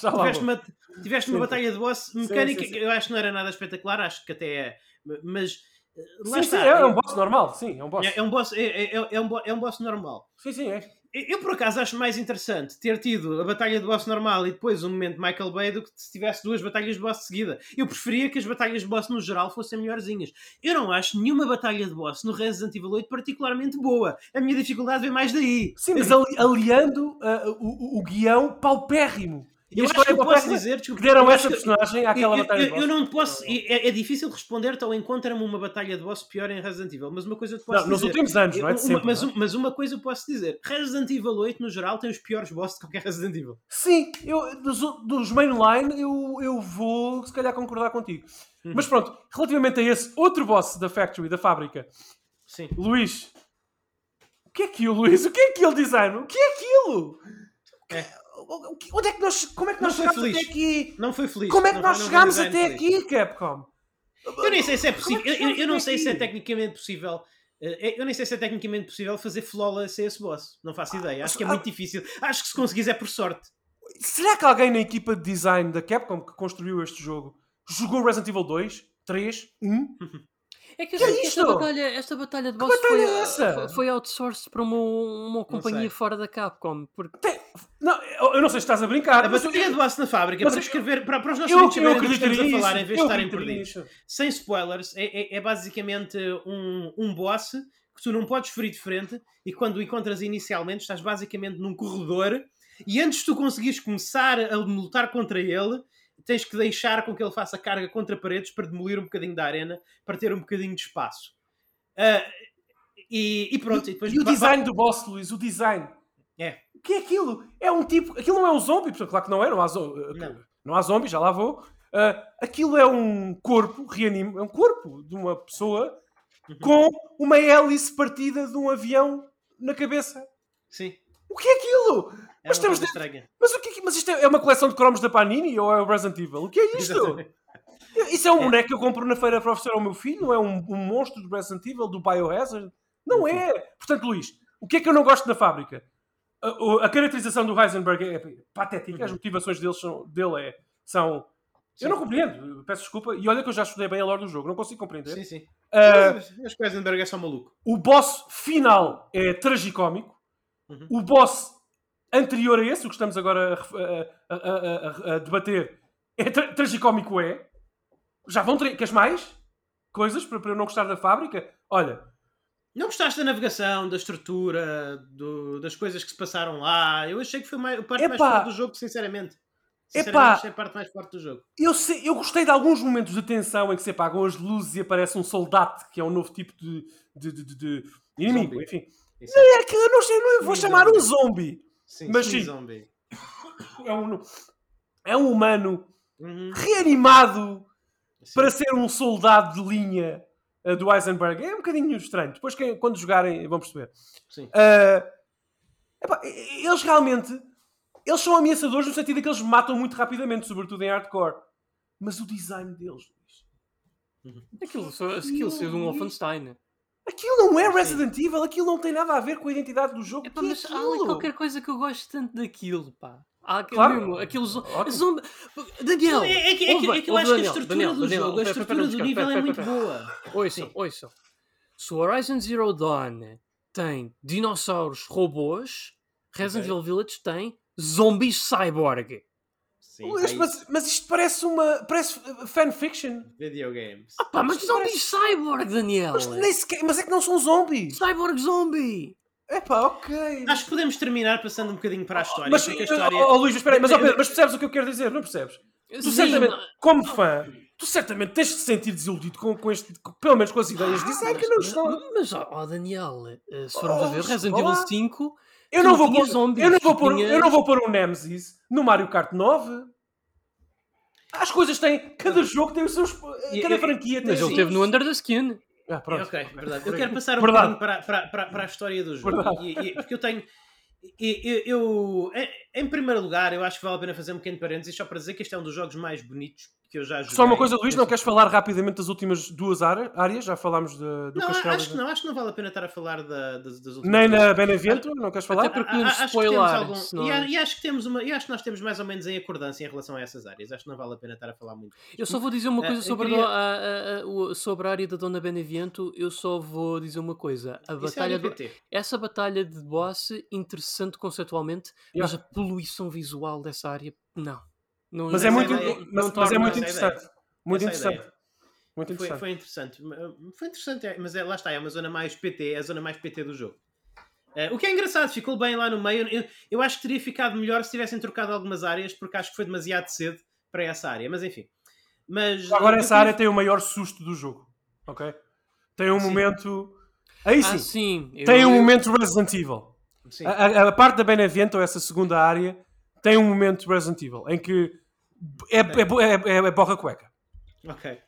Já lá tiveste, vou. Uma, tiveste uma batalha de boss mecânica, sim, sim, sim. eu acho que não era nada espetacular, acho que até é, mas lá sim, está. Sim, é, é um boss normal, sim, é um boss. É, é um boss, é, é, é, um, é um boss normal. Sim, sim, é. Eu, por acaso, acho mais interessante ter tido a batalha de boss normal e depois um momento de Michael Bay do que se tivesse duas batalhas de boss de seguida. Eu preferia que as batalhas de boss, no geral, fossem melhorzinhas. Eu não acho nenhuma batalha de boss no Resident Evil oito particularmente boa. A minha dificuldade vem mais daí. Sim, mas ali, aliando uh, o, o guião paupérrimo. E eu acho que eu posso dizer que deram essa personagem àquela batalha de boss. Eu não posso. É, é difícil responder-te ou encontra-me uma batalha de boss pior em Resident Evil, mas uma coisa eu te posso não, dizer. Nos últimos anos, não é? De sempre, uma, mas, não é? Mas uma coisa eu posso dizer: Resident Evil oito, no geral, tem os piores boss de qualquer Resident Evil. Sim, eu, dos, dos mainline, eu, eu vou se calhar concordar contigo. Uhum. Mas pronto, relativamente a esse outro boss da Factory, da fábrica, sim. Luís, o que é aquilo, Luís? O que é aquilo, design? O que é aquilo? É. Onde é que nós, como é que nós chegámos até aqui? Não foi feliz. Como é que nós chegámos até aqui, Capcom? Eu nem sei se é possível. Eu, eu não sei se é tecnicamente possível. Eu nem sei se é tecnicamente possível fazer flawless a esse boss. Não faço ideia. Acho que é muito difícil. Acho que se conseguires é por sorte. Será que alguém na equipa de design da Capcom que construiu este jogo jogou Resident Evil dois, três, um? É que, que esta, é esta, batalha, esta batalha de boss batalha foi, é essa? foi outsourced para uma, uma companhia fora da Capcom. Porque... Tem, não, eu não sei se estás a brincar. A batalha de boss na fábrica, para, escrever, para, para os nossos ouvintes saberem o que estamos isso, a falar, em vez de estarem perdidos. Isso. Sem spoilers, é, é, é basicamente um, um boss que tu não podes ferir de frente e quando o encontras inicialmente estás basicamente num corredor e antes de tu conseguires começar a lutar contra ele, tens que deixar com que ele faça carga contra paredes para demolir um bocadinho da arena, para ter um bocadinho de espaço. Uh, e, e pronto. E, e, depois e o design vai... do boss, Luís, o design. É. O que é aquilo? É um tipo... Aquilo não é um zombie, claro que não é, não há, zo... não. Não há zombies, já lá vou. Uh, aquilo é um corpo, reanimo, é um corpo de uma pessoa uhum. com uma hélice partida de um avião na cabeça. Sim. O que é aquilo? É mas, temos de... mas, o que... mas isto é uma coleção de cromos da Panini ou é o Resident Evil? O que é isto? Isso é um é. boneco que eu compro na feira para oferecer ao meu filho? É um, um monstro do Resident Evil, do Biohazard? Não é! Portanto, Luís, o que é que eu não gosto da fábrica? A, a caracterização do Heisenberg é patética. Uhum. As motivações dele são... Dele é, são... Eu não compreendo. Peço desculpa. E olha que eu já estudei bem a lore do jogo. Não consigo compreender. Sim, sim. Uh... Mas o Heisenberg é só maluco. O boss final é tragicómico. Uhum. O boss... anterior a esse, o que estamos agora a, a, a, a, a debater, é tra- tragicómico é. Já vão... Tra- queres mais? Coisas para, para eu não gostar da fábrica? Olha... Não gostaste da navegação, da estrutura, do, das coisas que se passaram lá. Eu achei que foi a parte Epá. mais forte do jogo, sinceramente. Sinceramente, Epá. achei a parte mais forte do jogo. Eu, sei, eu gostei de alguns momentos de tensão em que se apagam as luzes e aparece um soldado, que é um novo tipo de, de, de, de, de inimigo. Zombie. Enfim. Não é que eu não, eu não vou chamar um zombie. Sim, mas sim, zombie. É um, é um humano uhum. reanimado sim. para ser um soldado de linha uh, do Heisenberg. É um bocadinho estranho. Depois, que, quando jogarem, vão perceber. Sim. Uh, epá, eles realmente eles são ameaçadores no sentido de que eles matam muito rapidamente, sobretudo em hardcore. Mas o design deles... Uhum. Aquilo saiu de um Wolfenstein. Aquilo não é Resident Evil, aquilo não tem nada a ver com a identidade do jogo. Epá, mas há ali qualquer coisa que eu gosto tanto daquilo, pá. Há aquilo claro. mesmo, aquilo... Zomb... Daniel! É, é, é, é, ouve, é que eu acho Daniel, que a estrutura Daniel, do Daniel, jogo, Daniel, a estrutura pera, pera, do nível pera, pera, pera, pera, pera. é muito boa. Ouçam, ouçam. Se o Horizon Zero Dawn tem dinossauros robôs, Resident Evil okay. Village tem zombies cyborg. Sim, mas, é mas, mas isto parece uma... Parece fanfiction. Videogames. Ah pá, mas zombies parece... cyborg, Daniel. Mas, nem sequer, mas é que não são zombies. Cyborg zombie. É pá, ok. Acho que podemos terminar passando um bocadinho para a história. Mas, porque a história... Oh, oh, Luís, espera aí. Mas, oh, Pedro, mas percebes o que eu quero dizer? Não percebes? Tu Sim, certamente, não... como fã, tu certamente tens de te sentir desiludido com, com este... Com, pelo menos com as ideias ah, disso. Mas, é que não estão... Mas, ó, Daniel, se formos oh, a ver Resident Evil cinco... Eu não, vou pôr, zombies, eu, não vou pôr, tinha... eu não vou pôr um Nemesis no Mario Kart nove. As coisas têm... Cada jogo tem os seus... Cada franquia tem... Mas ele teve no Under the Skin. Ah, pronto. Ok, verdade. Eu quero passar um bocadinho para, para, para, para a história do jogo. E, e, porque eu tenho... E, eu, eu, em primeiro lugar, eu acho que vale a pena fazer um pequeno parênteses só para dizer que este é um dos jogos mais bonitos que eu já joguei. Só uma coisa, Luís, não queres falar rapidamente das últimas duas áreas? Já falámos de, do Castelo? Acho que não, acho que não vale a pena estar a falar da, das, das últimas Nem na Beneviento? Não queres falar? Até porque a, a, acho spoiler, algum, senão... e, e acho que temos uma, e acho que nós temos mais ou menos em acordância em relação a essas áreas. Acho que não vale a pena estar a falar muito. Eu só vou dizer uma coisa ah, sobre, queria... a, a, a, sobre a área da Dona Beneviento. Eu só vou dizer uma coisa. A batalha é do... Essa batalha de boss... interessante conceptualmente, yeah. mas a poluição visual dessa área, não. não mas é muito, ideia, mas, mas é muito interessante. Muito interessante. muito interessante. Foi, foi interessante. Foi interessante, mas é, lá está, é uma zona mais P T, é a zona mais P T do jogo. Uh, o que é engraçado, ficou bem lá no meio. Eu, eu acho que teria ficado melhor se tivessem trocado algumas áreas, porque acho que foi demasiado cedo para essa área, mas enfim. Mas, agora essa área tem o maior susto do jogo, ok? Tem um sim. momento... Aí sim, ah, sim. tem eu... um momento Resident Evil. Sim. A, a parte da Beneviento, essa segunda área, tem um momento Resident Evil, em que é, é, é, é, é borra cueca. Ok.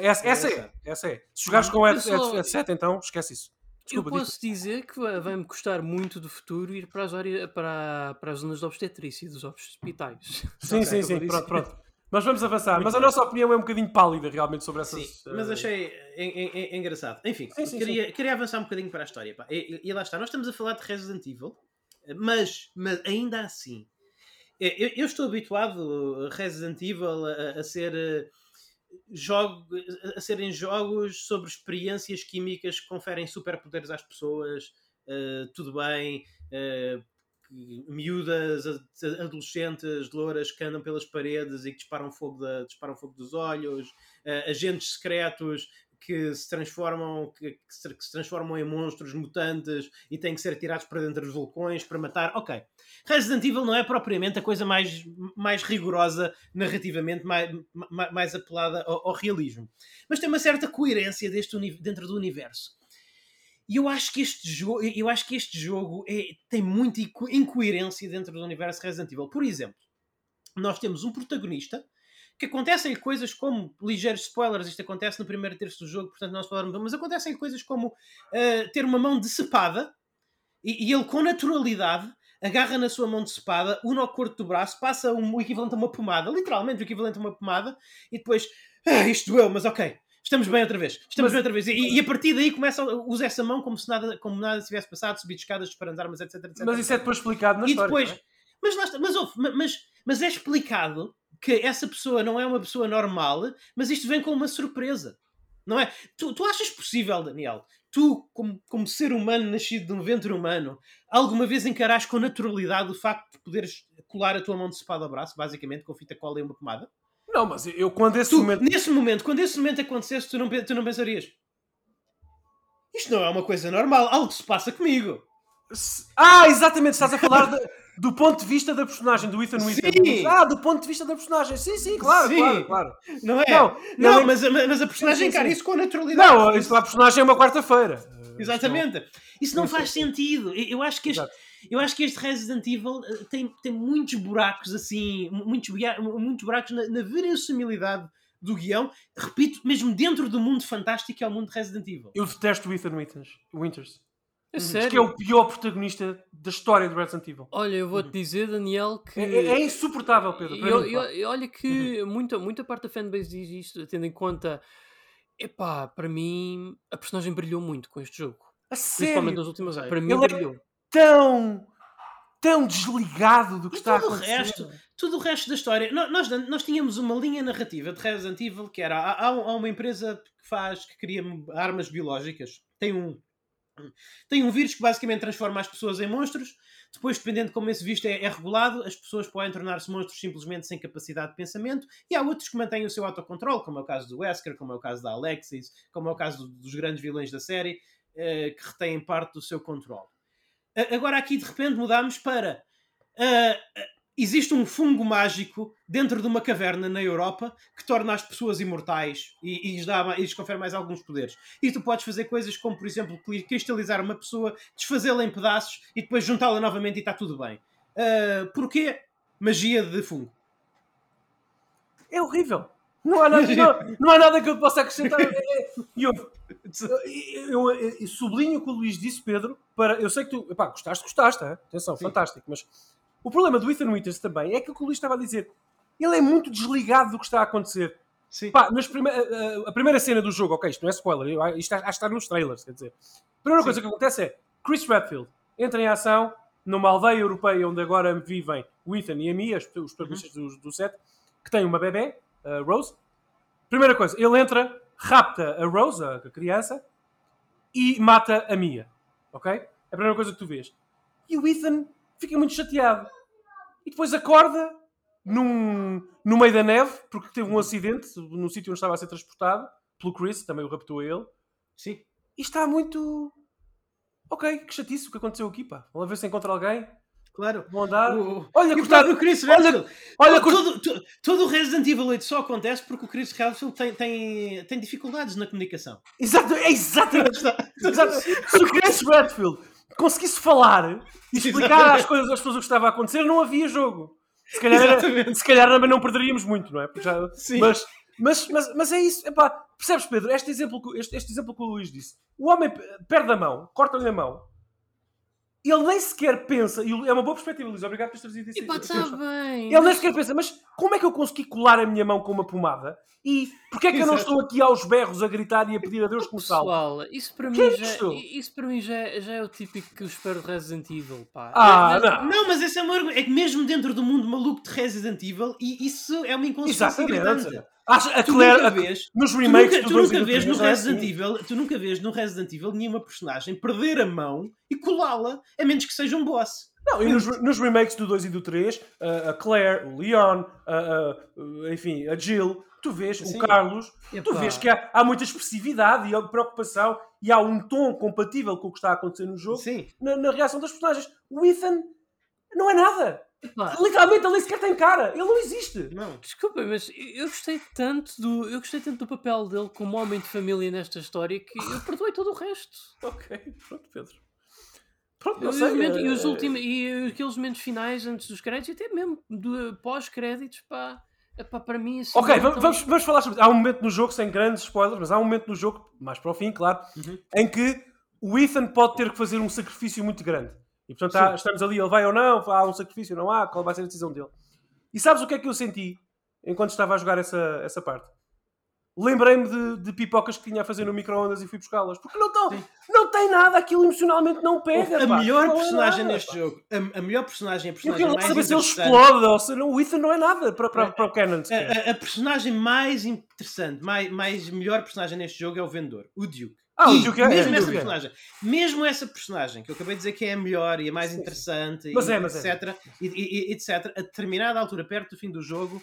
Essa, essa, é, essa. É, essa é. Se jogares com a sete, então, esquece isso. Desculpa, eu posso digo. dizer que vai-me custar muito do futuro ir para as, áreas, para, para as zonas de obstetrícia e dos hospitais. Sim, okay, sim, sim. Pronto, pronto. Mas vamos avançar. Muito mas bem. A nossa opinião é um bocadinho pálida realmente sobre essas... Sim, mas achei en- en- engraçado. Enfim, sim, sim, queria, sim. queria avançar um bocadinho para a história. Pá. E, e lá está. Nós estamos a falar de Resident Evil, mas, mas ainda assim... Eu, eu estou habituado a Resident Evil a, a ser... Jogo, a serem jogos sobre experiências químicas que conferem superpoderes às pessoas, uh, tudo bem, uh, miúdas, adolescentes, louras que andam pelas paredes e que disparam fogo, da, disparam fogo dos olhos, uh, agentes secretos que se transformam, que, que, se, que se transformam em monstros mutantes e têm que ser atirados para dentro dos vulcões para matar. Ok. Resident Evil não é propriamente a coisa mais, mais rigorosa narrativamente, mais, mais apelada ao, ao realismo. Mas tem uma certa coerência deste uni- dentro do universo. E eu acho que este jogo, eu acho que este jogo é, tem muita inco- incoerência dentro do universo Resident Evil. Por exemplo, nós temos um protagonista que acontecem-lhe coisas como, ligeiros spoilers, isto acontece no primeiro terço do jogo, portanto não spoiler, mas acontecem-lhe coisas como uh, ter uma mão decepada e, e ele com naturalidade agarra na sua mão decepada, une ao corpo do braço, passa um, o equivalente a uma pomada, literalmente o equivalente a uma pomada, e depois, ah, isto doeu, mas ok, estamos bem outra vez, estamos mas... bem outra vez, e, e a partir daí começa a usar essa mão como se nada, como nada se tivesse passado, subir de escadas, disparando armas, etc, etc. Mas isso é depois explicado na e história. Depois, mas, lá está, mas, mas, mas, mas é explicado que essa pessoa não é uma pessoa normal, mas isto vem com uma surpresa, não é? Tu, tu achas possível, Daniel, tu, como, como ser humano nascido de um ventre humano, alguma vez encarares com naturalidade o facto de poderes colar a tua mão decepada ao braço, basicamente, com fita cola e uma pomada? Não, mas eu quando esse tu, momento... Nesse momento, quando esse momento acontecesse, tu não, tu não pensarias? Isto não é uma coisa normal, algo se passa comigo. Ah, exatamente, estás a falar de, do ponto de vista da personagem do Ethan Winters. Ah, do ponto de vista da personagem, sim, sim, claro, sim. claro, claro. Não é? Não, não, não é... Mas, mas a personagem sim, sim, encara sim. isso com naturalidade. Não, isso, a personagem é uma quarta-feira. Exatamente. Isso não, não faz sei. sentido. Eu acho que este, eu acho que este Resident Evil tem, tem muitos buracos assim, muitos, muitos buracos na, na verossimilidade do guião, repito, mesmo dentro do mundo fantástico que é o mundo de Resident Evil. Eu detesto o Ethan Winters. É sério? Que é o pior protagonista da história do Resident Evil. Olha, eu vou-te dizer, Daniel, que... É, é insuportável, Pedro. Eu, mim, eu, eu, olha que uhum. muita, muita parte da fanbase diz isto, tendo em conta... Epá, para mim, a personagem brilhou muito com este jogo. A Principalmente sério? nas últimas áreas. Para mim, ele brilhou. É tão... tão desligado do que e está tudo a acontecer. Resto, tudo o resto da história. Nós, nós tínhamos uma linha narrativa de Resident Evil, que era... Há, há uma empresa que faz... que cria armas biológicas. Tem um... Tem um vírus que basicamente transforma as pessoas em monstros. Depois, dependendo de como esse vírus é, é regulado, as pessoas podem tornar-se monstros simplesmente sem capacidade de pensamento. E há outros que mantêm o seu autocontrole, como é o caso do Wesker, como é o caso da Alexis, como é o caso dos grandes vilões da série, eh, que retêm parte do seu controle. Agora aqui, de repente, mudámos para... Uh, existe um fungo mágico dentro de uma caverna na Europa que torna as pessoas imortais e, e, lhes dá, e lhes confere mais alguns poderes. E tu podes fazer coisas como, por exemplo, cristalizar uma pessoa, desfazê-la em pedaços e depois juntá-la novamente e está tudo bem. Uh, porquê? Magia de fungo. É horrível. Não há nada, não, não há nada que eu possa acrescentar. Eu, eu, eu, eu sublinho o que o Luís disse, Pedro. Para, eu sei que tu... Epá, gostaste, gostaste. Hein? Atenção, sim, fantástico, mas... O problema do Ethan Winters também é que o que o Luís estava a dizer, ele é muito desligado do que está a acontecer. Sim. Pá, nas prime- a, a primeira cena do jogo, ok, isto não é spoiler, eu, isto há de estar nos trailers, quer dizer. A primeira Sim. coisa que acontece é, Chris Redfield entra em ação numa aldeia europeia onde agora vivem o Ethan e a Mia, os protagonistas uhum. do, do set, que tem uma bebê, a Rose. Primeira coisa, ele entra, rapta a Rose, a criança, e mata a Mia, ok? É a primeira coisa que tu vês. E o Ethan fica muito chateado. E depois acorda num, no meio da neve, porque teve um acidente no sítio onde estava a ser transportado, pelo Chris, também o raptou a ele. Sim. E está muito... ok, que chatice o que aconteceu aqui, pá. Vamos ver se encontra alguém. Claro. Vão andar. O... Olha, cortado o Chris Redfield. Olha, olha, todo, todo, todo o Resident Evil oito só acontece porque o Chris Redfield tem, tem, tem dificuldades na comunicação. Exato, é exatamente. Exato. Se o Chris Redfield conseguisse falar e explicar as coisas às pessoas o que estava a acontecer, não havia jogo. Se calhar, era, se calhar também não perderíamos muito, não é? Porque já, sim. Mas, mas, mas, mas é isso. Epá, percebes, Pedro? Este exemplo, este, este exemplo que o Luís disse. O homem perde a mão, corta-lhe a mão. Ele nem sequer pensa, e é uma boa perspectiva, Luís, obrigado por trazer isso. Epá, tá bem. Ele nem sequer pensa, mas como é que eu consegui colar a minha mão com uma pomada? E porquê é que exato. Eu não estou aqui aos berros a gritar e a pedir a Deus que me salve? Pessoal, isso para mim, é já, isso para mim já, já é o típico que eu espero de Resident Evil, pá. Ah, não. Não, não, mas esse é um argumento. É que mesmo dentro do mundo maluco de Resident Evil, e isso é uma inconsistência gritante. Acho, a Claire, nunca vês, nos remakes tu nunca, tu nunca vês no Resident Evil, tu nunca vês no Resident Evil nenhuma personagem perder a mão e colá-la, a menos que seja um boss. Não, e nos, nos remakes do dois e do três, a Claire, o Leon, a, a, enfim, a Jill, tu vês, sim. O Carlos, epa. Tu vês que há, há muita expressividade e preocupação e há um tom compatível com o que está a acontecer no jogo na, na reação das personagens. O Ethan não é nada. Epá. Literalmente ele sequer tem cara, ele não existe. Não. Desculpa, mas eu gostei tanto do eu gostei tanto do papel dele como homem de família nesta história que eu perdoei todo o resto. Ok, pronto, Pedro. Pronto, não sei. Momentos, é... e, os ultima, e aqueles momentos finais antes dos créditos, até mesmo do, pós-créditos, pá, pá, para mim assim, ok, vamos, tão... vamos falar sobre. Há um momento no jogo, sem grandes spoilers, mas há um momento no jogo, mais para o fim, claro, uhum. em que o Ethan pode ter que fazer um sacrifício muito grande. E portanto há, estamos ali, ele vai ou não, há um sacrifício ou não há, qual vai ser a decisão dele. E sabes o que é que eu senti enquanto estava a jogar essa, essa parte? Lembrei-me de, de pipocas que tinha a fazer no micro-ondas e fui buscá-las. Porque não, tão, não tem nada, aquilo emocionalmente não pega. A pá, melhor personagem nada, neste pá. Jogo, a, a melhor personagem é a personagem mais saber se ele explode ou se não, o Ethan não é nada para, para, para o Canon. A, a, a personagem mais interessante, mais, mais melhor personagem neste jogo é o vendedor, o Duke. Ah, e, é, mesmo, é, essa é. Personagem, mesmo essa personagem que eu acabei de dizer que é a melhor e a mais interessante, mas e, é, mas etcétera, é. E, e, etcétera, a determinada altura, perto do fim do jogo,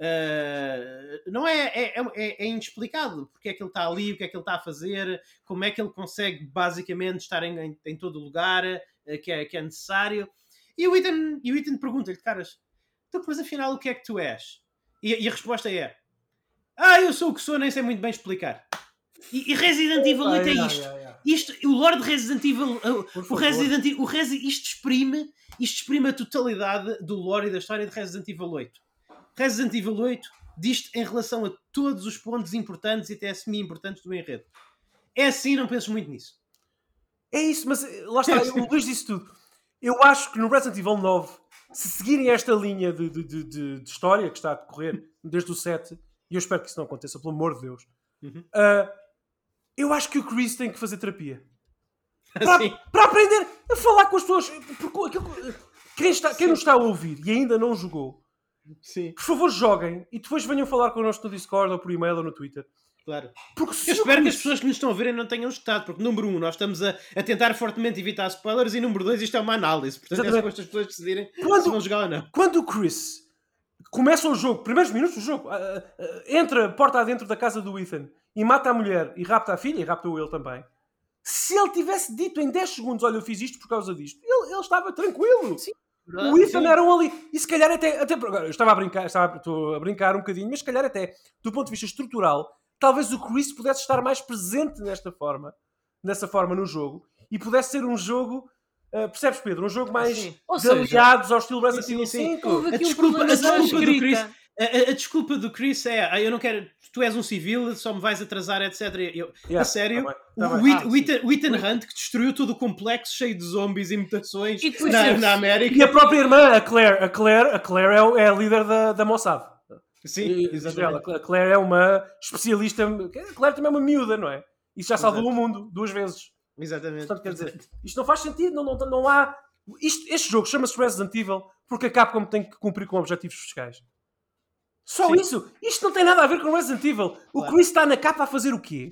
uh, não é, é, é, é inexplicado porque é que ele está ali, o que é que ele está a fazer, como é que ele consegue basicamente estar em, em, em todo o lugar uh, que, é, que é necessário. E o Ethan, e o Ethan pergunta-lhe, caras, tu, mas afinal o que é que tu és? E, e a resposta é: ah, eu sou o que sou, nem sei muito bem explicar. E Resident Evil oito é isto. Yeah, yeah, yeah. Isto o Lord Resident Evil, o Resident Evil, o Resi, isto exprime, isto exprime a totalidade do lore e da história de Resident Evil oito. Resident Evil oito diz-te em relação a todos os pontos importantes e até semi-importantes do enredo. É assim, não penso muito nisso. É isso, mas lá está, o Luís disse tudo. Eu acho que no Resident Evil nove, se seguirem esta linha de, de, de, de, de história que está a decorrer desde o sete, e eu espero que isso não aconteça, pelo amor de Deus, uhum. uh, eu acho que o Chris tem que fazer terapia. Para, para aprender a falar com as pessoas. Porque aquilo, quem, está, quem nos está a ouvir e ainda não jogou, sim. Por favor joguem e depois venham falar connosco no Discord ou por e-mail ou no Twitter. Claro. Porque eu espero Chris... que as pessoas que nos estão a verem não tenham escutado, porque número um, nós estamos a, a tentar fortemente evitar spoilers e número dois, isto é uma análise. Portanto, é só para estas pessoas decidirem quando, se vão jogar ou não. Quando o Chris começa o jogo, primeiros minutos do jogo, uh, uh, entra porta adentro da casa do Ethan e mata a mulher e rapta a filha, e raptou ele também. Se ele tivesse dito em dez segundos, olha, eu fiz isto por causa disto, ele, ele estava tranquilo. Sim, verdade, o Ethan sim. Era um ali. E se calhar até... até agora, eu estava a brincar, estava, estou a brincar um bocadinho, mas se calhar até, do ponto de vista estrutural, talvez o Chris pudesse estar mais presente nesta forma, nessa forma no jogo, e pudesse ser um jogo... Uh, percebes, Pedro? Um jogo mais aliados ao estilo Resident Evil cinco. A desculpa, a, desculpa do Chris, a, a, a desculpa do Chris é: ah, eu não quero, tu és um civil, só me vais atrasar, etcétera. Eu, yeah, a sério, tá bem, tá o, ah, o, Ethan, o Ethan Hunt que destruiu todo o complexo cheio de zombies e mutações e na, é, na América. E a própria irmã, a Claire, a Claire, a Claire é, é a líder da, da Mossad. Sim, exatamente. A Claire é uma especialista. A Claire também é uma miúda, não é? E já salvou o mundo duas vezes. Exatamente. Portanto, quer dizer, isto não faz sentido, não, não, não há... Isto, este jogo chama-se Resident Evil porque a Capcom tem que cumprir com objetivos fiscais. Só sim. Isso! Isto não tem nada a ver com Resident Evil. O claro. Chris está na capa a fazer o quê?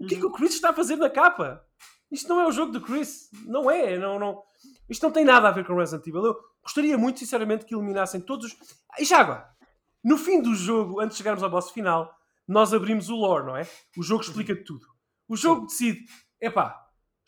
O que é que o Chris está a fazer na capa? Isto não é o jogo do Chris. Não é. Não, não. Isto não tem nada a ver com Resident Evil. Eu gostaria muito, sinceramente, que eliminassem todos os... E já agora, no fim do jogo, antes de chegarmos ao boss final, nós abrimos o lore, não é? O jogo explica tudo. O jogo decide... Epá,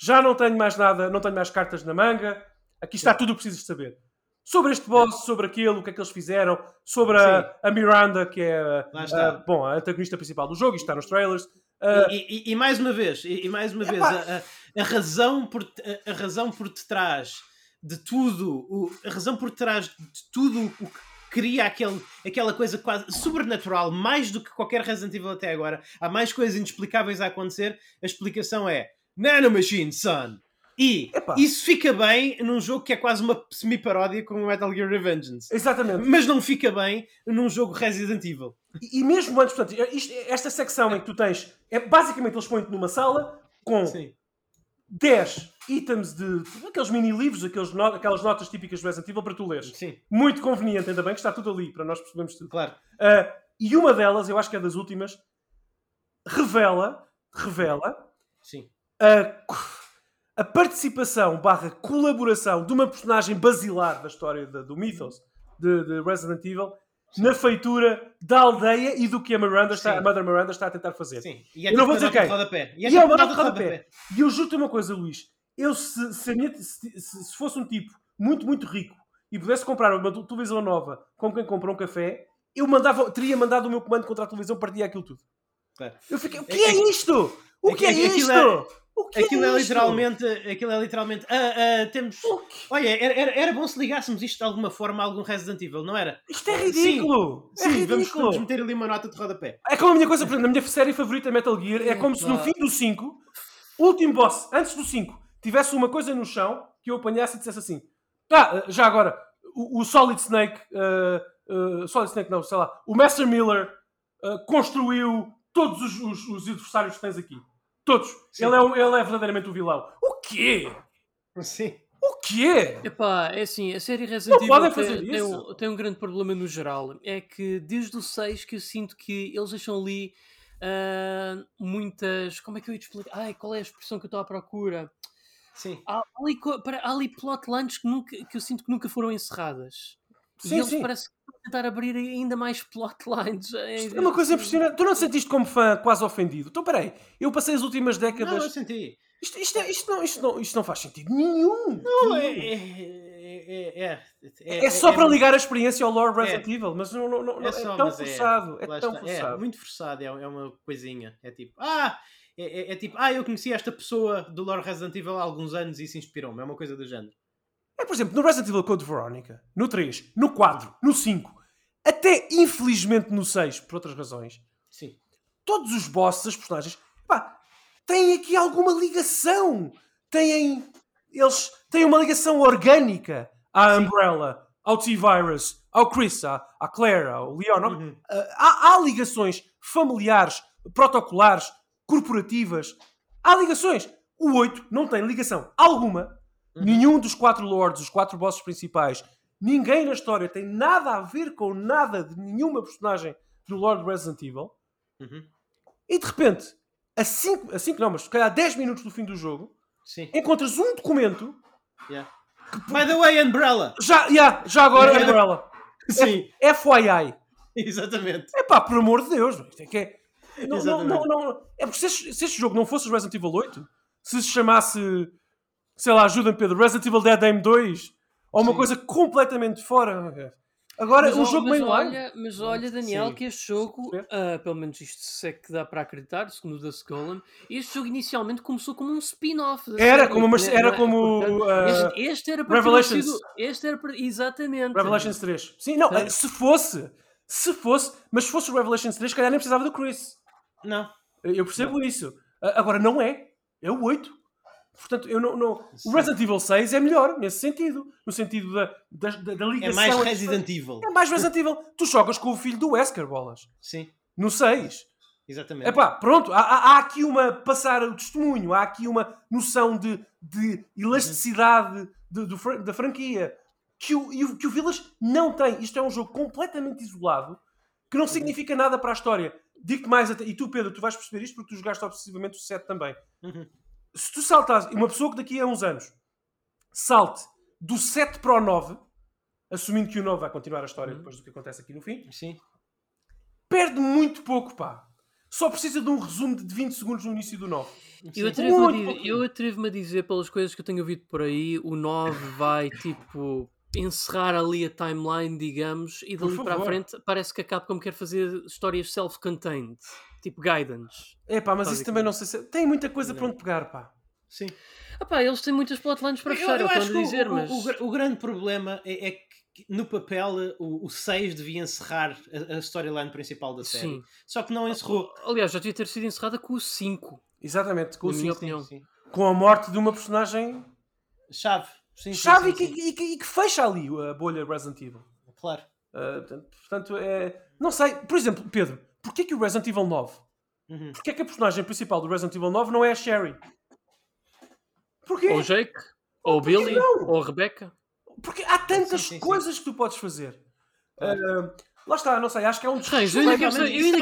Já não tenho mais nada, não tenho mais cartas na manga. Aqui está tudo o que precisas saber. Sobre este boss, sobre aquilo, o que é que eles fizeram, sobre a, a Miranda, que é a, bom, a antagonista principal do jogo, isto está nos trailers. Uh... E, e, e mais uma vez, e, e mais uma vez a, a, a razão por, a, a razão por detrás de tudo, o, a razão por detrás de tudo o que cria aquele, aquela coisa quase sobrenatural, mais do que qualquer Resident Evil até agora. Há mais coisas inexplicáveis a acontecer. A explicação é Nanomachine, son! E Epá. isso fica bem num jogo que é quase uma semi-paródia como Metal Gear Revengeance. Exatamente. Mas não fica bem num jogo Resident Evil. E, e mesmo antes, portanto, isto, esta secção em que tu tens... é basicamente, eles põem-te numa sala com Sim. dez itens de... aqueles mini-livros, aqueles not- aquelas notas típicas do Resident Evil para tu leres. Sim. Muito conveniente, ainda bem que está tudo ali, para nós percebermos tudo. Claro. Uh, e uma delas, eu acho que é das últimas, revela... Revela... Sim. Uh, a participação barra colaboração de uma personagem basilar da história de, do Mythos de, de Resident Evil Sim. na feitura da aldeia e do que a Miranda está, a Mother Miranda está a tentar fazer. Sim. E é eu não vou dizer quem. E, e é uma nota de rodapé. E eu juro-te uma coisa, Luís. Eu, se, se, minha, se, se fosse um tipo muito, muito rico e pudesse comprar uma televisão nova como quem compra um café, eu mandava, teria mandado o meu comando contra a televisão para partir aquilo tudo. Claro. Eu fiquei, o que é, é, é isto? O que é, é, é isto? É... É aquilo, é literalmente, aquilo é literalmente ah, ah, temos. Olha, era, era bom se ligássemos isto de alguma forma a algum Resident Evil, não era? Isto é ridículo! Sim, é sim, ridículo. Vamos, vamos meter ali uma nota de rodapé. É como a minha coisa, por exemplo, a minha série favorita Metal Gear é como se no fim do cinco, último boss, antes do cinco, tivesse uma coisa no chão que eu apanhasse e dissesse assim: tá, ah, já agora, o, o Solid Snake, uh, uh, Solid Snake não, sei lá, o Master Miller uh, construiu todos os, os, os adversários que tens aqui. Todos. Ele é, ele é verdadeiramente o vilão. O quê? Sim. O quê? Epá, é assim, a série Resident Evil tem, tem, um, tem um grande problema no geral. É que desde o seis que eu sinto que eles deixam ali uh, muitas... Como é que eu ia te explicar? Ai, qual é a expressão que eu estou à procura? Sim. Há ali, há ali plotlines que, nunca, que eu sinto que nunca foram encerradas. Sim, e eles sim. parece que vão tentar abrir ainda mais plotlines. É uma coisa impressionante. Tu não sentiste como fã quase ofendido? Então, peraí, eu passei as últimas décadas... Não, eu senti. Isto, isto, isto, não, isto, não, isto não faz sentido nenhum. Não, é... É, é, é, é, é só é, para é, ligar a experiência ao lore Resident é, Evil, mas não, não, não, é, só, é tão mas forçado. É, é tão forçado. É muito forçado, é, é uma coisinha. É tipo, ah... É, é, é tipo, ah, eu conheci esta pessoa do lore Resident Evil há alguns anos e isso inspirou-me. É uma coisa do género. É, por exemplo, no Resident Evil Code Veronica, no três, no quatro, no cinco, até infelizmente no seis, por outras razões, Sim. todos os bosses, as personagens, pá, têm aqui alguma ligação. Têm, eles têm uma ligação orgânica à Sim. Umbrella, ao T-Virus, ao Chris, à, à Claire, ao Leon. Uhum. Há, há ligações familiares, protocolares, corporativas. Há ligações. O oito não tem ligação alguma. Uhum. Nenhum dos quatro lords, os quatro bosses principais, ninguém na história tem nada a ver com nada de nenhuma personagem do Lord Resident Evil. Uhum. E de repente, a cinco, não, mas se calhar a dez minutos do fim do jogo, Sim. encontras um documento. Yeah. Que, by the way, Umbrella! Já, yeah, já agora, yeah. Umbrella. Sim. F Y I. Exatamente. É pá, por amor de Deus. Que é... Não, não, não, não. É porque se este, se este jogo não fosse Resident Evil oito, se se chamasse... Sei lá, ajuda-me, Pedro. Resident Evil Dead Aim dois. Ou uma Sim. coisa completamente fora. Agora, mas, um jogo meio olha, mas olha, Daniel, Sim. que este jogo, uh, pelo menos isto se é que dá para acreditar, segundo o da Scolan, este jogo inicialmente começou como um spin-off. Era série, como... Uma, era né? como Portanto, uh, este, este era para Revelations. Sido, este era para, exatamente. Revelations três. Sim, não. Então, se fosse... Se fosse... Mas se fosse o Revelations três, se calhar nem precisava do Chris. Não. Eu percebo não. isso. Agora, não é. É o oito. Portanto, eu não, não... o Resident Evil seis é melhor nesse sentido. No sentido da, da, da ligação... É mais Resident Evil. É mais Resident Evil. Tu jogas com o filho do Wesker, bolas. Sim. No seis. Exatamente. Epá, pronto. Há, há aqui uma... Passar o testemunho. Há aqui uma noção de, de elasticidade de, de, da franquia que o, que o Village não tem. Isto é um jogo completamente isolado que não significa nada para a história. Digo-te mais... Até... E tu, Pedro, tu vais perceber isto porque tu jogaste obsessivamente o sete também. Uhum. Se tu saltas, uma pessoa que daqui a uns anos salte do sete para o nove, assumindo que o nove vai continuar a história uhum. depois do que acontece aqui no fim, Sim. perde muito pouco, pá. só precisa de um resumo de vinte segundos no início do nove. Eu atrevo-me a, atrevo a dizer, pelas coisas que eu tenho ouvido por aí, o nove vai tipo encerrar ali a timeline, digamos, e dali para a frente parece que a Capcom quer fazer histórias self-contained, tipo Guidance. É pá, mas isso também não sei se... Tem muita coisa não. para onde pegar, pá. Sim. Ah pá, eles têm muitas plotlines para fechar, eu, eu, eu acho que dizer, o, mas... o, o, o grande problema é, é que no papel o, o seis devia encerrar a, a storyline principal da série. Sim. Só que não encerrou. Aliás, já devia ter sido encerrada com o cinco. Exatamente, com o cinco. Sim, sim. Com a morte de uma personagem... Chave. Sim, Chave sim, sim, e, que, e, que, e que fecha ali a bolha Resident Evil. Claro. Uh, portanto, portanto é... não sei. Por exemplo, Pedro, porquê que o Resident Evil nove? Uhum. Porquê que a personagem principal do Resident Evil nove não é a Sherry? Porquê? Ou Jake, ou Porquê Billy, não? ou Rebecca. Porque há tantas sim, sim, coisas sim. que tu podes fazer. Uh, lá está, não sei, acho que é um dos... Isto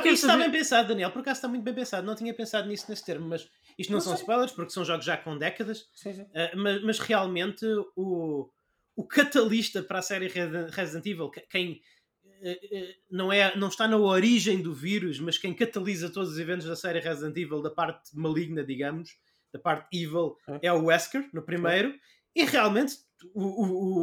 está bem pensado, Daniel, por acaso está muito bem pensado. Não tinha pensado nisso nesse termo, mas isto não, não são sei. spoilers, porque são jogos já com décadas. Sim, sim. Uh, mas, mas realmente o, o catalista para a série Resident Evil, quem uh, uh, não, é, não está na origem do vírus, mas quem catalisa todos os eventos da série Resident Evil, da parte maligna, digamos, da parte evil, é, é o Wesker, no primeiro, é. e realmente o,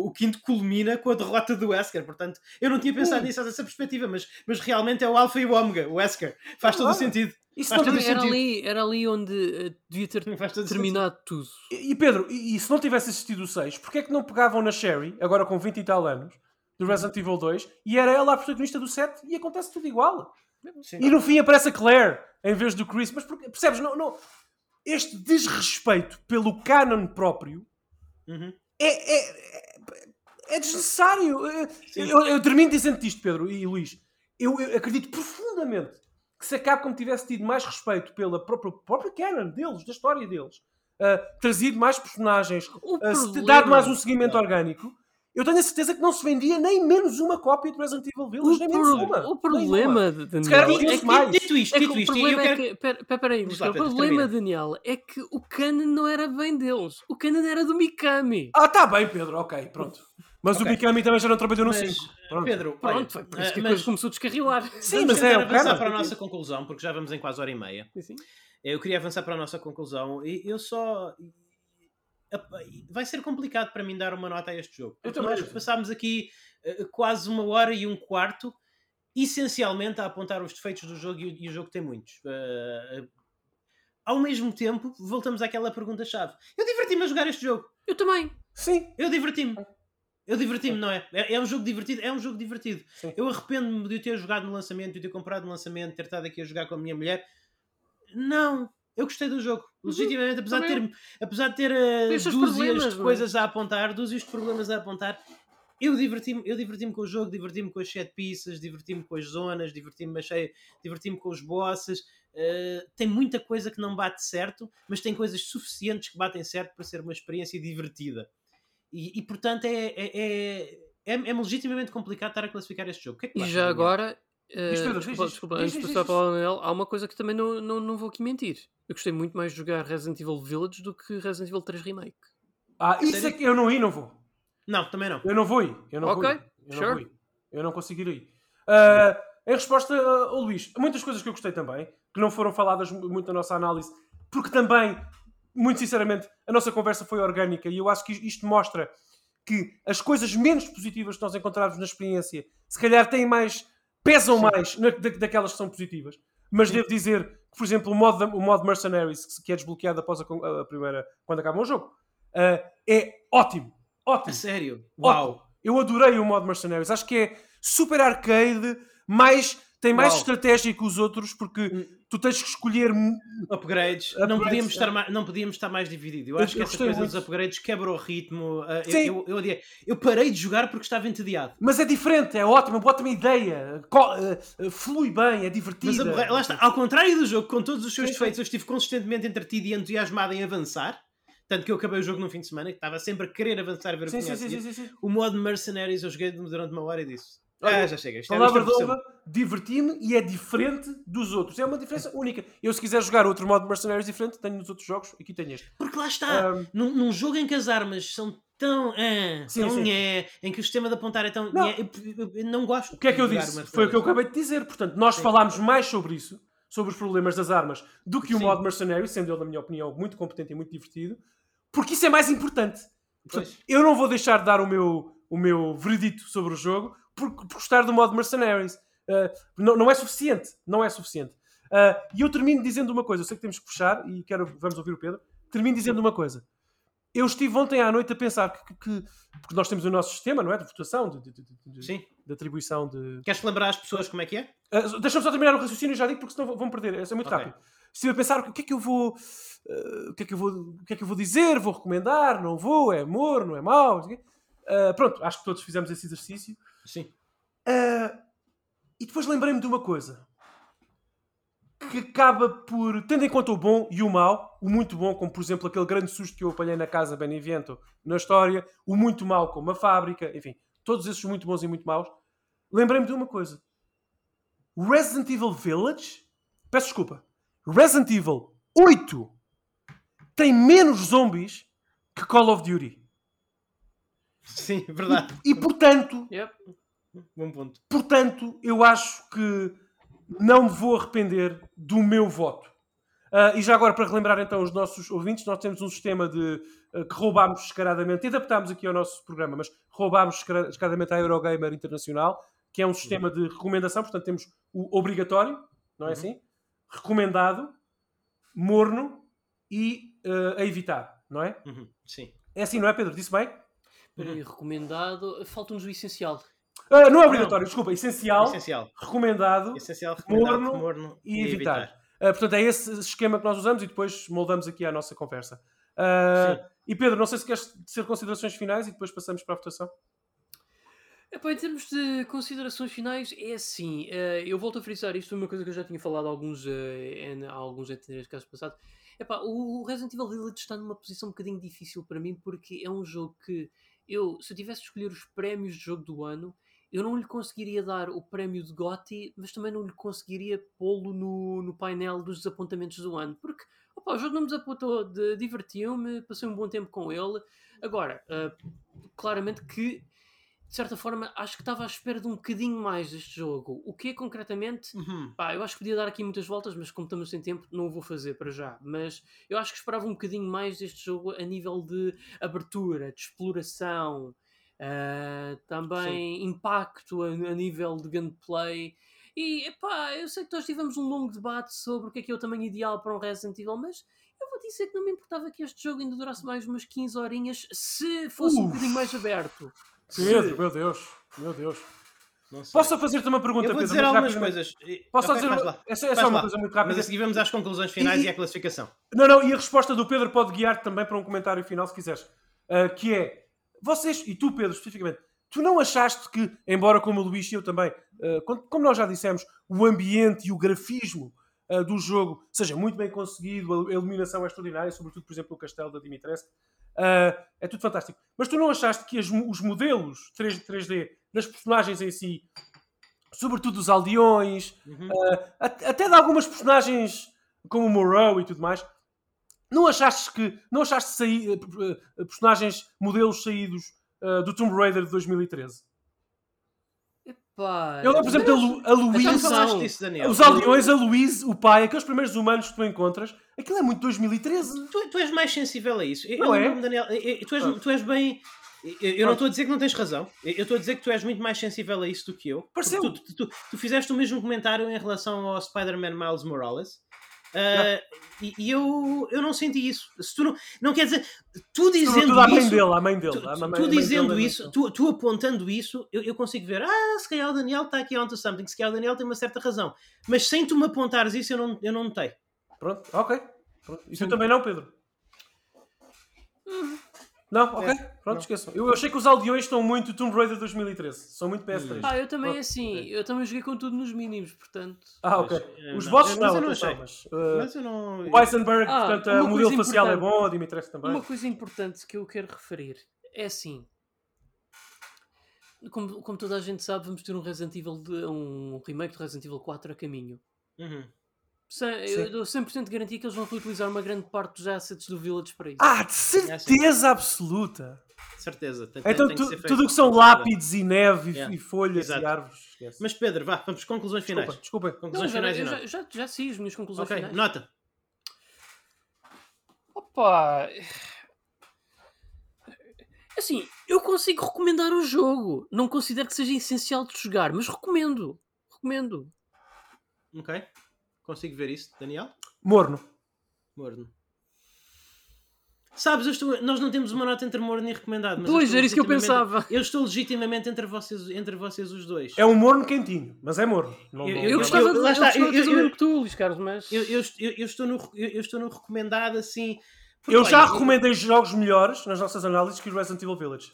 o, o quinto culmina com a derrota do Wesker, portanto, eu não tinha pensado uh. nisso dessa perspectiva, mas, mas realmente é o alfa e o ômega, o Wesker, faz ah, todo o sentido. Isso faz todo era, sentido. Ali, era ali onde uh, devia ter terminado sentido. tudo. E, e Pedro, e, e se não tivesse assistido o seis, porquê é que não pegavam na Sherry, agora com vinte e tal anos, do Resident Evil dois, e era ela a protagonista do sete, e acontece tudo igual. Sim. E no fim aparece a Claire, em vez do Chris, mas porque, percebes, não... não este desrespeito pelo canon próprio uhum. é, é, é desnecessário. Eu, eu termino dizendo isto, Pedro e Luís. Eu, eu acredito profundamente que se a Capcom tivesse tido mais respeito pelo próprio canon deles, da história deles, uh, trazido mais personagens, uh, dado mais um seguimento orgânico, eu tenho a certeza que não se vendia nem menos uma cópia do Resident Evil Village, nem menos uma. O problema, Daniel... Dito isto, dito isto... Peraí, o problema, Daniel, é que o canon não era bem deles. O canon era do Mikami. Ah, tá bem, Pedro, ok, pronto. Mas okay. o Mikami também já não trabalhou no cinco. Pronto, Pedro, pronto, foi por isso que a coisa começou a descarrilar. Sim, mas é o canon. Vamos avançar para a nossa conclusão, porque já vamos em quase hora e meia. Eu queria avançar para a nossa conclusão e eu só... vai ser complicado para mim dar uma nota a este jogo. Eu também. Nós passámos aqui uh, quase uma hora e um quarto essencialmente a apontar os defeitos do jogo e, e o jogo tem muitos. Uh, uh, ao mesmo tempo, voltamos àquela pergunta-chave. Eu diverti-me a jogar este jogo. Eu também. Sim. Eu diverti-me. Eu diverti-me, não é? É, é um jogo divertido. É um jogo divertido. Sim. Eu arrependo-me de eu ter jogado no lançamento, de eu ter comprado no lançamento, de ter estado aqui a jogar com a minha mulher. Não. Eu gostei do jogo, legitimamente, apesar Também. de ter, apesar de ter uh, dúzias de coisas a apontar, dúzias de problemas a apontar, eu diverti-me, eu diverti-me com o jogo, diverti-me com as set pieces, diverti-me com as zonas, diverti-me, achei, diverti-me com os bosses, uh, tem muita coisa que não bate certo, mas tem coisas suficientes que batem certo para ser uma experiência divertida. E, e portanto, é, é, é, é legitimamente complicado estar a classificar este jogo. O que é que e já agora... Uh, desculpa, desculpa, desculpa, antes de passar a palavra ao Daniel, há uma coisa que também não, não, não vou aqui mentir. Eu gostei muito mais de jogar Resident Evil Village do que Resident Evil três Remake. Ah, isso Sério? é que eu não ia, não vou. Não, também não. Eu não vou ir. Eu não ok, vou ir. Eu sure. Não vou ir. Eu não consegui ir. Uh, em resposta ao Luís, muitas coisas que eu gostei também, que não foram faladas muito na nossa análise, porque também, muito sinceramente, a nossa conversa foi orgânica e eu acho que isto mostra que as coisas menos positivas que nós encontrarmos na experiência, se calhar têm mais... pesam mais na, da, daquelas que são positivas, mas Sim. devo dizer que, por exemplo, o modo, o modo Mercenaries, que é desbloqueado após a, a primeira, quando acaba o jogo, uh, é ótimo, ótimo. A sério? Ótimo. Uau! Eu adorei o modo Mercenaries, acho que é super arcade, mas tem mais Uau. estratégia que os outros, porque hum. tu tens que escolher upgrades, upgrades. Não, podíamos estar mais, não podíamos estar mais dividido. Eu acho eu, que essa coisa muito. dos upgrades quebra o ritmo. Sim. Eu, eu, eu, eu parei de jogar porque estava entediado. Mas é diferente, é ótimo, bota-me ideia, flui bem, é divertido. Mas lá está, ao contrário do jogo, com todos os seus defeitos, eu estive consistentemente entretido e entusiasmado em avançar. Tanto que eu acabei o jogo num fim de semana, que estava sempre a querer avançar e ver o que tinha. O modo Mercenaries eu joguei durante uma hora e disse... Olha, ah, já chega. Isto palavra dova, diverti-me e é diferente dos outros. É uma diferença única. Eu, se quiser jogar outro modo de mercenários diferente, tenho nos outros jogos. Aqui tenho este. Porque lá está. Um... Num, num jogo em que as armas são tão... Ah, sim, tão sim. Nhé, em que o sistema de apontar é tão... Não, nhé, eu, eu, eu não gosto. O que é que eu disse? Foi o que eu acabei de dizer. Portanto, nós sim. falámos mais sobre isso sobre os problemas das armas do que o Sim. modo mercenário, sendo ele, na minha opinião, muito competente e muito divertido, porque isso é mais importante. Portanto, eu não vou deixar de dar o meu, o meu veredito sobre o jogo por, por gostar do modo Mercenaries. Uh, não, não é suficiente. Não é suficiente. Uh, e eu termino dizendo uma coisa. Eu sei que temos que fechar e quero, vamos ouvir o Pedro. Termino dizendo uma coisa. Eu estive ontem à noite a pensar que... que, que porque nós temos o nosso sistema, não é? De votação, de, de, de, de, Sim. de atribuição de... Queres lembrar as pessoas como é que é? Uh, Deixa-me só terminar o raciocínio e já digo, porque senão vão perder. É muito okay. rápido. Estive a pensar o que é que eu vou... Uh, o, que é que eu vou, o que é que eu vou dizer? Vou recomendar? Não vou? É amor? Não é mau? Uh, pronto, acho que todos fizemos esse exercício. Sim. Uh, e depois lembrei-me de uma coisa que acaba por, tendo em conta o bom e o mau, o muito bom, como por exemplo aquele grande susto que eu apanhei na casa Beneviento na história, o muito mau como a fábrica, enfim, todos esses muito bons e muito maus. Lembrei-me de uma coisa. Resident Evil Village, peço desculpa, Resident Evil oito tem menos zombies que Call of Duty. Sim, verdade. E, e portanto... Yep. Bom ponto. Portanto, eu acho que não me vou arrepender do meu voto. Uh, e já agora, para relembrar então os nossos ouvintes, nós temos um sistema de, uh, que roubámos descaradamente, e adaptámos aqui ao nosso programa, mas roubámos descaradamente à Eurogamer Internacional, que é um sistema de recomendação. Portanto, temos o obrigatório, não é assim? Recomendado, morno e uh, a evitar, não é? Uhum, sim. É assim, não é, Pedro? Disse bem? Peraí, recomendado... Falta-nos o essencial. Ah, não é obrigatório, não. desculpa. Essencial, essencial. recomendado, essencial, recomendado morno, morno e evitar. evitar. Ah, portanto, é esse esquema que nós usamos e depois moldamos aqui a nossa conversa. Ah, e Pedro, não sei se queres dizer considerações finais e depois passamos para a votação. Epá, em termos de considerações finais, é assim. Eu volto a frisar, isto é uma coisa que eu já tinha falado há alguns, há alguns casos passados. Epá, o Resident Evil Village está numa posição um bocadinho difícil para mim, porque é um jogo que eu, se eu tivesse de escolher os prémios de jogo do ano, eu não lhe conseguiria dar o prémio de G O T Y, mas também não lhe conseguiria pô-lo no, no painel dos desapontamentos do ano, porque opa, o jogo não me desapontou, de, divertiu-me, passei um bom tempo com ele. Agora, uh, claramente que, de certa forma, acho que estava à espera de um bocadinho mais deste jogo. O que é concretamente? Uhum. Pá, eu acho que podia dar aqui muitas voltas, mas como estamos sem tempo, não o vou fazer para já. Mas eu acho que esperava um bocadinho mais deste jogo a nível de abertura, de exploração... Uh, também Sim. impacto a, a nível de gameplay e epá, eu sei que nós tivemos um longo debate sobre o que é que é o tamanho ideal para um Resident Evil, mas eu vou dizer que não me importava que este jogo ainda durasse mais umas quinze horinhas se fosse Uf. um bocadinho mais aberto. Pedro, se... meu Deus, meu Deus. Posso fazer-te uma pergunta, eu vou Pedro? Dizer algumas coisas. Posso okay, dizer... Lá. É só faz uma lá. coisa muito rápida. Mas a seguir vamos às conclusões finais e... e à classificação. Não, não, e a resposta do Pedro pode guiar-te também para um comentário final, se quiseres, uh, que é vocês, e tu Pedro especificamente, tu não achaste que, embora como o Luís e eu também, uh, como nós já dissemos, o ambiente e o grafismo uh, do jogo seja muito bem conseguido, a iluminação é extraordinária, sobretudo por exemplo o castelo da Dimitrescu, uh, é tudo fantástico, mas tu não achaste que as, os modelos três D das personagens em si, sobretudo os aldeões, uhum. uh, até de algumas personagens como o Moreau e tudo mais, não achaste que não achaste saí, uh, personagens, modelos saídos uh, do Tomb Raider de dois mil e treze? Epá, eu lembro, por exemplo, Lu, a Luís, os aldeões, a Luís, o pai, aqueles primeiros humanos que tu encontras, aquilo é muito dois mil e treze. Tu, tu és mais sensível a isso. Não eu, é? Eu, Daniel, eu, tu, és, ah. tu és bem... Eu, eu não estou a dizer que não tens razão. Eu estou a dizer que tu és muito mais sensível a isso do que eu. Pareceu. Tu, tu, tu, tu fizeste o mesmo comentário em relação ao Spider-Man Miles Morales. Uh, e, e eu, eu não senti isso. Se tu não, não quer dizer, tu dizendo tu, tu, isso, dele, a mãe dele, tu, tu, tu dizendo isso, tu, tu apontando isso, eu, eu consigo ver. Ah, se calhar o Daniel está aqui onto something. Se calhar o Daniel tem uma certa razão, mas sem tu me apontares isso, eu não, eu não notei. Pronto, ok. Pronto. Isso eu também não, Pedro. Hum. Não, ok, pronto, esqueçam. Eu achei que os aldeões estão muito Tomb Raider dois mil e treze, são muito P S três. Ah, eu também, pronto. Assim, eu também joguei com tudo nos mínimos, portanto... Ah, ok. Os não, vossos não, eu não achei. Mas, uh, mas eu não... O Heisenberg, ah, portanto, o modelo facial é bom, o Dimitrescu também. Uma coisa importante que eu quero referir é assim... Como, como toda a gente sabe, vamos ter um Resident Evil, de, um remake do Resident Evil quatro a caminho. Uhum. Eu dou cem por cento de garantia que eles vão reutilizar uma grande parte dos assets do Village para isso. Ah, de certeza absoluta! Certeza. Tem, então tem tu, que ser feito tudo o que são lápides e neve yeah. e folhas Exato. E árvores. Esquece. Mas Pedro, vá, vamos conclusões finais. Desculpa, desculpa. Conclusões não, já, finais eu já, já, já sei as minhas conclusões okay. finais. Ok, nota. Opa... Assim, eu consigo recomendar o jogo. Não considero que seja essencial de jogar, mas recomendo. Recomendo. Ok. Consigo ver isso, Daniel? Morno. Morno. Sabes, eu estou... nós não temos uma nota entre morno e recomendado. Mas pois, era isso que eu pensava. Eu estou legitimamente entre vocês, entre vocês os dois. É um morno quentinho, mas é morno. Não, eu, não, eu, eu gostava de dizer o que tu, Luís Carlos, mas... Eu, eu, eu, eu, estou no, eu, eu estou no recomendado, assim... Porque, eu já olha, recomendei eu... jogos melhores nas nossas análises que o Resident Evil Village.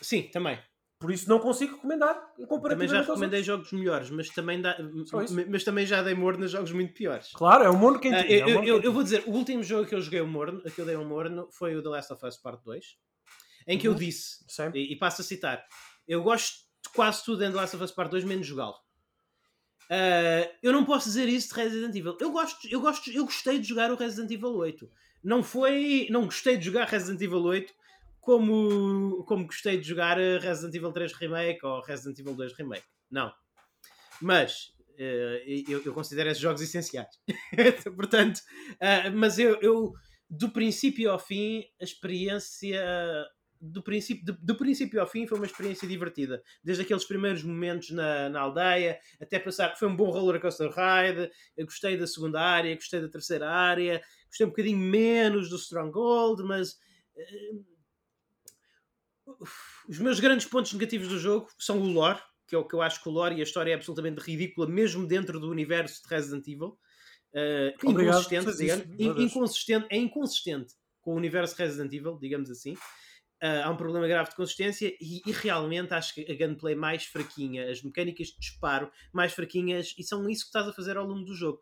Sim, também. Por isso não consigo recomendar em comparativa. Também já recomendei jogos melhores, mas também, dá... mas também já dei morno nos jogos muito piores. Claro, é um morno quentinho. Uh, eu, é um morno eu, quentinho. Eu vou dizer, o último jogo que eu joguei o morno, que eu dei um morno, foi o The Last of Us Part dois, em que uhum. eu disse, e, e passo a citar, eu gosto de quase tudo em The Last of Us Part dois, menos jogá-lo. Uh, eu não posso dizer isso de Resident Evil. Eu, gosto, eu, gosto, eu gostei de jogar o Resident Evil oito. Não foi... Não gostei de jogar Resident Evil oito como, como gostei de jogar Resident Evil três Remake ou Resident Evil dois Remake. Não. Mas uh, eu, eu considero esses jogos essenciais. Portanto, uh, mas eu, eu do princípio ao fim, a experiência... Do princípio, do, do princípio ao fim foi uma experiência divertida, desde aqueles primeiros momentos na, na aldeia, até passar, foi um bom rollercoaster ride. Eu gostei da segunda área, gostei da terceira área, gostei um bocadinho menos do Stronghold, mas uh, os meus grandes pontos negativos do jogo são o lore, que é o que eu acho que o lore e a história é absolutamente ridícula, mesmo dentro do universo de Resident Evil. Uh, inconsistente, Obrigado, digamos, inconsistente, é inconsistente com o universo Resident Evil, digamos assim. Uh, há um problema grave de consistência e, e realmente acho que a gameplay mais fraquinha, as mecânicas de disparo mais fraquinhas, e são isso que estás a fazer ao longo do jogo.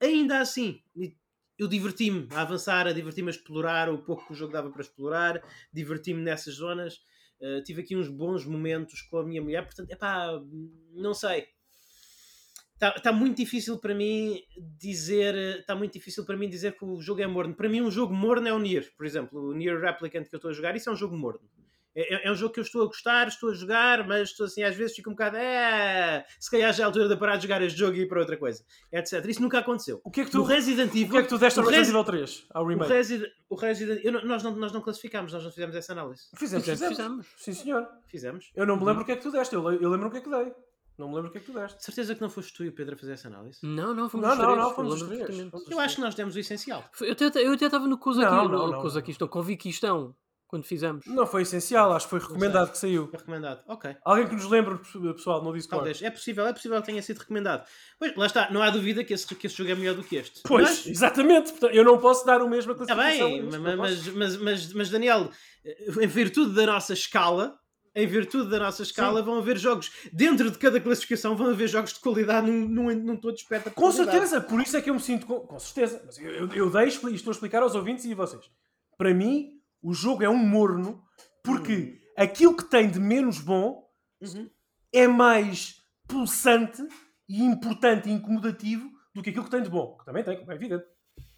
Ainda assim, eu diverti-me a avançar, a diverti-me a explorar o pouco que o jogo dava para explorar, diverti-me nessas zonas, uh, tive aqui uns bons momentos com a minha mulher, portanto, epá, não sei. Está tá muito difícil para mim dizer está muito difícil para mim dizer que o jogo é morno. Para mim um jogo morno é o Nier, por exemplo, o Nier Replicant que eu estou a jogar, isso é um jogo morno. É, é um jogo que eu estou a gostar, estou a jogar, mas estou assim, às vezes fico um bocado é, se calhar já é a altura de parar de jogar este jogo e ir para outra coisa, etcétera. Isso nunca aconteceu. O que é que tu, Resident Evil, o que é que tu deste ao Resident Evil três? Ao remake? O Resident, o Resident eu, nós, não, nós não classificámos, nós não fizemos essa análise. Fizemos, fizemos. fizemos. Sim, senhor. Fizemos. Eu não me lembro o que é que tu deste, eu, eu lembro o que é que dei. Não me lembro o que é que tu deste. De certeza que não foste tu e o Pedro a fazer essa análise? Não, não, fomos os três. Não, não, fomos os três. Eu acho que nós demos o essencial. Eu até, eu até estava no Cosaquistão. Não, no Cosaquistão, Conviquistão, quando fizemos. Não foi essencial, acho que foi recomendado que saiu. Foi recomendado, ok. Alguém que nos lembre, pessoal, não disse qual. É possível, é possível que tenha sido recomendado. Pois, lá está, não há dúvida que esse, que esse jogo é melhor do que este. Pois, mas... exatamente. Eu não posso dar o mesmo a classificação. Está bem, mas, mas, mas, mas Daniel, em virtude da nossa escala... Em virtude da nossa escala, sim, vão haver jogos dentro de cada classificação, vão haver jogos de qualidade num, num, num todo espectro. Com certeza, por isso é que eu me sinto com, com certeza. Mas eu, eu, eu deixo e estou a explicar aos ouvintes e a vocês. Para mim, o jogo é um morno porque uhum. aquilo que tem de menos bom uhum. é mais pulsante e importante e incomodativo do que aquilo que tem de bom, que também tem, como é evidente.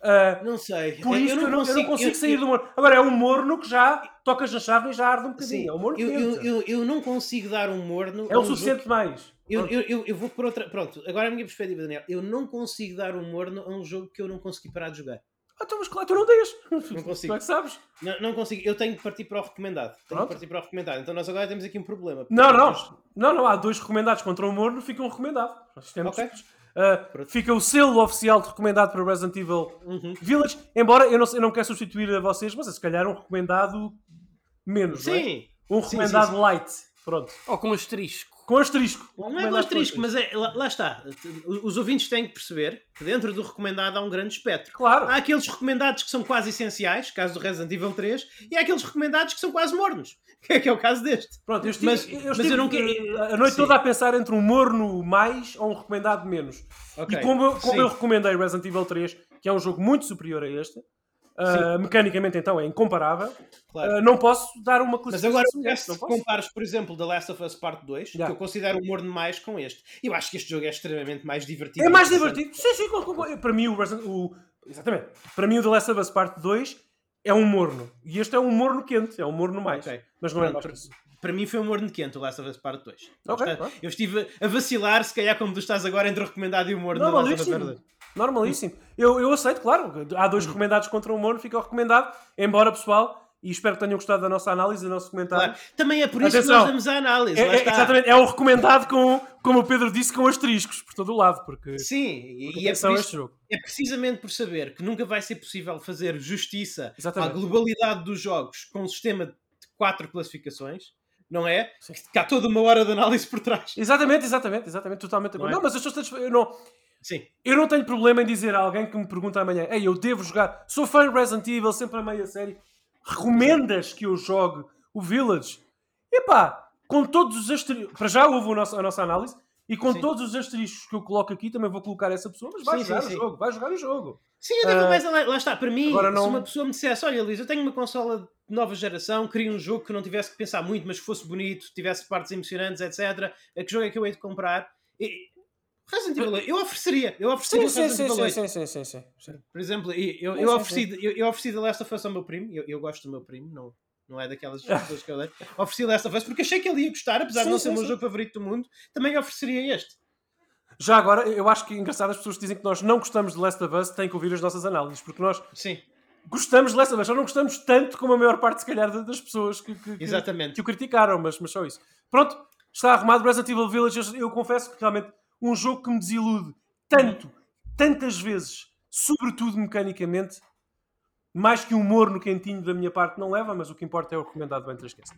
Uh, não sei, por isso eu não, eu não consigo, eu não consigo eu, sair eu, do morno. Agora é um morno que já tocas na chave e já arde um bocadinho. Sim, é um morno eu, eu, eu, eu não consigo dar um morno. É o suficiente que... mais. Eu, eu, eu, eu vou por outra. Pronto, agora é a minha perspectiva, Daniel. Eu não consigo dar um morno a um jogo que eu não consegui parar de jogar. Ah, então, mas claro, tu não deixas. Não consigo. Como é que sabes? Não, não consigo. Eu tenho que partir para o recomendado. Tenho Pronto. que partir para o recomendado. Então nós agora temos aqui um problema. Não, não. Nós... Não, não. Há dois recomendados contra um morno, fica um recomendado. Nós temos. Okay. Uh, fica o selo oficial de recomendado para Resident Evil uhum. Village, embora eu não, eu não quero substituir a vocês, mas é se calhar um recomendado menos, sim. não é? Um recomendado sim, sim, sim. light, pronto. Ou com asterisco. Com asterisco. Não, não é com asterisco, mas é, lá, lá está. Os ouvintes têm que perceber que dentro do recomendado há um grande espectro. Claro. Há aqueles recomendados que são quase essenciais, caso do Resident Evil três, e há aqueles recomendados que são quase mornos, que é o caso deste. Pronto, eu estive, mas, eu estive mas eu não quero... a noite sim. toda a pensar entre um morno mais ou um recomendado menos. Okay. E como, como eu recomendei Resident Evil três, que é um jogo muito superior a este, Uh, mecanicamente então é incomparável, claro. uh, não posso dar uma classificação, mas agora se compares por exemplo The Last of Us Part dois, yeah. que eu considero um morno mais com este, eu acho que este jogo é extremamente mais divertido, é mais divertido, sim, sim, com, com, com. para mim o, o exatamente, para mim o The Last of Us Part dois é um morno. E este é um morno quente, é um morno mais. Okay. Mas não é para, para mim foi um morno quente o Last of Us Part dois. Okay, está, eu estive a vacilar, se calhar como tu estás agora, entre o recomendado e o morno. Normalíssimo. Normalíssimo. Eu, eu aceito, claro. Há dois recomendados contra um morno, fica o recomendado. Embora, pessoal... E espero que tenham gostado da nossa análise, do nosso comentário. Claro. Também é por isso Atenção. que nós damos a análise. É, lá está. É, exatamente, é o recomendado, com, como o Pedro disse, com asteriscos por todo o lado. Porque, Sim, porque e é, por este jogo. É precisamente por saber que nunca vai ser possível fazer justiça exatamente. à globalidade dos jogos com um sistema de quatro classificações, não é? Sim. Que há toda uma hora de análise por trás. Exatamente, exatamente, exatamente, totalmente não, é? não, mas eu estou satisfeito. Eu não... Sim. Eu não tenho problema em dizer a alguém que me pergunta amanhã: ei, eu devo jogar, sou fã de Resident Evil, sempre amei a série. Recomendas que eu jogue o Village? Epá, com todos os asteriscos... Para já houve a nossa, a nossa análise e com sim. todos os asteriscos que eu coloco aqui também vou colocar essa pessoa, mas vai sim, jogar sim, o sim. jogo, vai jogar o jogo. Sim, eu digo, uh, mas lá, lá está, para mim, não... se uma pessoa me dissesse: olha Luís, eu tenho uma consola de nova geração, queria um jogo que não tivesse que pensar muito, mas que fosse bonito, tivesse partes emocionantes, etcétera. A que jogo é que eu hei de comprar? E... Resident Evil, eu ofereceria, eu ofereceria sim, sim, sim, sim, sim, sim, sim, sim. Por exemplo, eu, eu, eu, ofereci, eu, eu ofereci The Last of Us ao meu primo, eu, eu gosto do meu primo, não, não é daquelas pessoas que eu leio. Ofereci The Last of Us porque achei que ele ia gostar, apesar sim, de não ser o meu jogo favorito do mundo, também ofereceria este. Já agora, eu acho que é engraçado as pessoas que dizem que nós não gostamos de The Last of Us, têm que ouvir as nossas análises, porque nós sim. gostamos de The Last of Us, só não gostamos tanto como a maior parte, se calhar, das pessoas que, que, que, que o criticaram, mas, mas só isso. Pronto, está arrumado. Resident Evil Village, eu, eu confesso que realmente... Um jogo que me desilude tanto, tantas vezes, sobretudo mecanicamente, mais que um morno quentinho da minha parte não leva, mas o que importa é o recomendado bem três cast.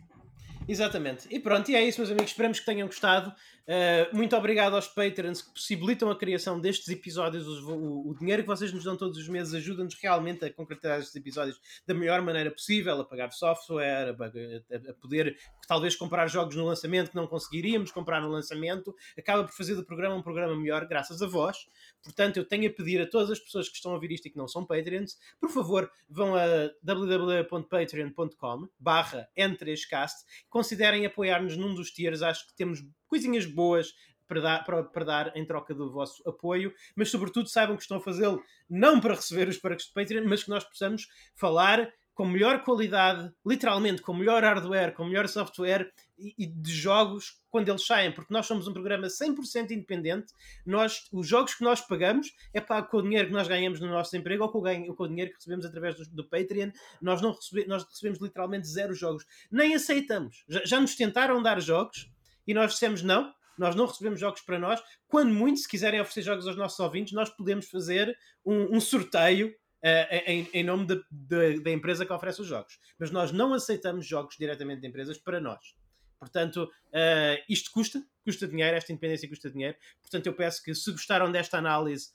Exatamente. E pronto, e é isso, meus amigos. Esperamos que tenham gostado. Uh, muito obrigado aos Patreons que possibilitam a criação destes episódios. O, o, o dinheiro que vocês nos dão todos os meses ajuda-nos realmente a concretizar estes episódios da melhor maneira possível, a pagar software, a, a, a poder talvez comprar jogos no lançamento que não conseguiríamos comprar no lançamento. Acaba por fazer do programa um programa melhor graças a vós. Portanto, eu tenho a pedir a todas as pessoas que estão a ouvir isto e que não são Patreons, por favor, vão a w w w ponto patreon ponto com barra ene três cast. Considerem apoiar-nos num dos tiers. Acho que temos coisinhas boas para dar, para, para dar em troca do vosso apoio, mas sobretudo saibam que estão a fazê-lo não para receber os parques de Patreon, mas que nós possamos falar com melhor qualidade, literalmente com melhor hardware, com melhor software e, e de jogos quando eles saem, porque nós somos um programa cem por cento independente. Nós, os jogos que nós pagamos é pago com o dinheiro que nós ganhamos no nosso emprego ou com o, ganho, ou com o dinheiro que recebemos através do, do Patreon. Nós, não recebe, nós recebemos literalmente zero jogos, nem aceitamos. Já, já nos tentaram dar jogos e nós dissemos não, nós não recebemos jogos para nós. Quando muito, se quiserem oferecer jogos aos nossos ouvintes, nós podemos fazer um, um sorteio Uh, em, em nome da, da, da empresa que oferece os jogos, mas nós não aceitamos jogos diretamente de empresas para nós. Portanto, uh, isto custa custa dinheiro, esta independência custa dinheiro. Portanto, eu peço que, se gostaram desta análise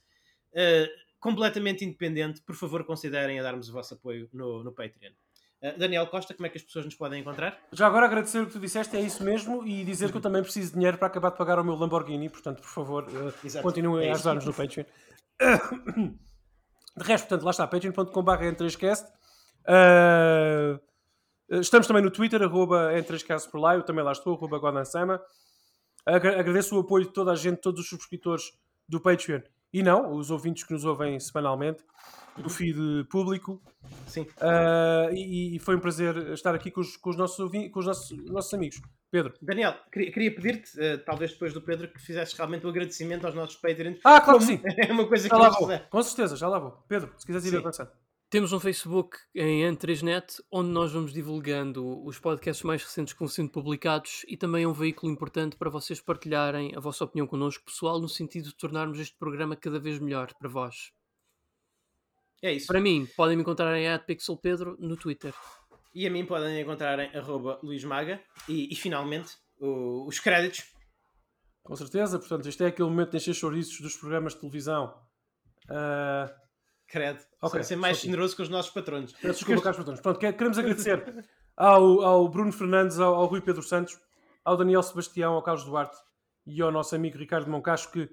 uh, completamente independente, por favor considerem a darmos o vosso apoio no, no Patreon. uh, Daniel Costa, como é que as pessoas nos podem encontrar? Já agora agradecer o que tu disseste, é isso mesmo, e dizer uhum. que eu também preciso de dinheiro para acabar de pagar o meu Lamborghini, portanto, por favor, uh, continuem é a ajudar-nos no Patreon. De resto, portanto, lá está, patreon ponto com ponto br ene três cast. Uh, estamos também no Twitter, arroba ene três cast por lá, eu também lá estou, arroba Godansama. Agra- agradeço o apoio de toda a gente, todos os subscritores do Patreon, e não, os ouvintes que nos ouvem semanalmente, do feed público. Sim. Uh, e, e foi um prazer estar aqui com os, com os, nossos, ouvintes, com os nossos, nossos amigos. Pedro. Daniel, queria, queria pedir-te, uh, talvez depois do Pedro, que fizesses realmente o um agradecimento aos nossos Patreons. Ah, claro Como, que sim. É uma coisa já que lá vou. Com certeza, já lá vou. Pedro, se quiseres ir avançando. Temos um Facebook em ene três net, onde nós vamos divulgando os podcasts mais recentes que vão sendo publicados, e também é um veículo importante para vocês partilharem a vossa opinião connosco, pessoal, no sentido de tornarmos este programa cada vez melhor para vós. É isso. Para mim, podem me encontrar em arroba pixel pedro no Twitter. E a mim podem encontrar em arroba Luís Maga. E, e finalmente, o, os créditos. Com certeza. Portanto, este é aquele momento de encher chouriços dos programas de televisão. Uh... Credo. Okay. Ser mais Só generoso que os nossos patronos. Desculpa, caros patronos. Pronto, queremos agradecer ao, ao Bruno Fernandes, ao, ao Rui Pedro Santos, ao Daniel Sebastião, ao Carlos Duarte e ao nosso amigo Ricardo Moncacho, que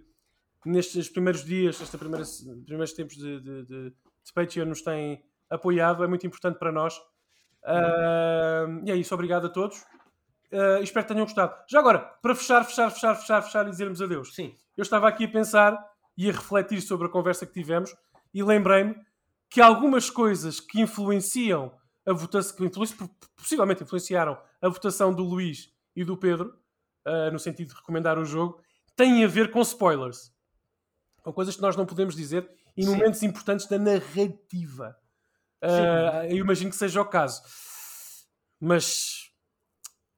nestes primeiros dias, estes primeira, primeiros tempos de, de, de, de Patreon nos têm apoiado. É muito importante para nós. Uh, e é isso, obrigado a todos. Uh, espero que tenham gostado. Já agora, para fechar, fechar, fechar, fechar, fechar e dizermos adeus. Sim. Eu estava aqui a pensar e a refletir sobre a conversa que tivemos e lembrei-me que algumas coisas que influenciam a votação, que influenciam, possivelmente influenciaram a votação do Luís e do Pedro, uh, no sentido de recomendar o jogo, têm a ver com spoilers. Com coisas que nós não podemos dizer e momentos Sim. importantes da narrativa. Uh, eu imagino que seja o caso. Mas...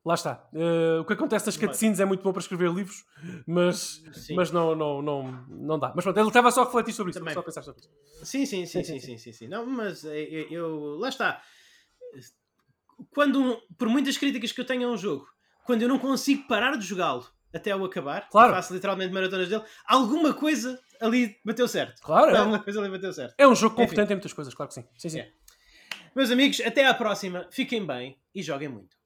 lá está. Uh, o que acontece nas cutscenes é muito bom para escrever livros, mas, mas não, não, não, não dá. Mas pronto, ele estava só a refletir sobre isso. Também. Só a pensar sobre isso. Sim, sim, sim, sim, sim, sim, sim. Não, mas eu, eu... lá está. Quando, por muitas críticas que eu tenho a um jogo, quando eu não consigo parar de jogá-lo até ao acabar, claro. Faço literalmente maratonas dele, alguma coisa ali bateu certo. Claro. Alguma é. coisa ali bateu certo. É um jogo competente Enfim. em muitas coisas, claro que sim. sim, sim. É. Meus amigos, até à próxima. Fiquem bem e joguem muito.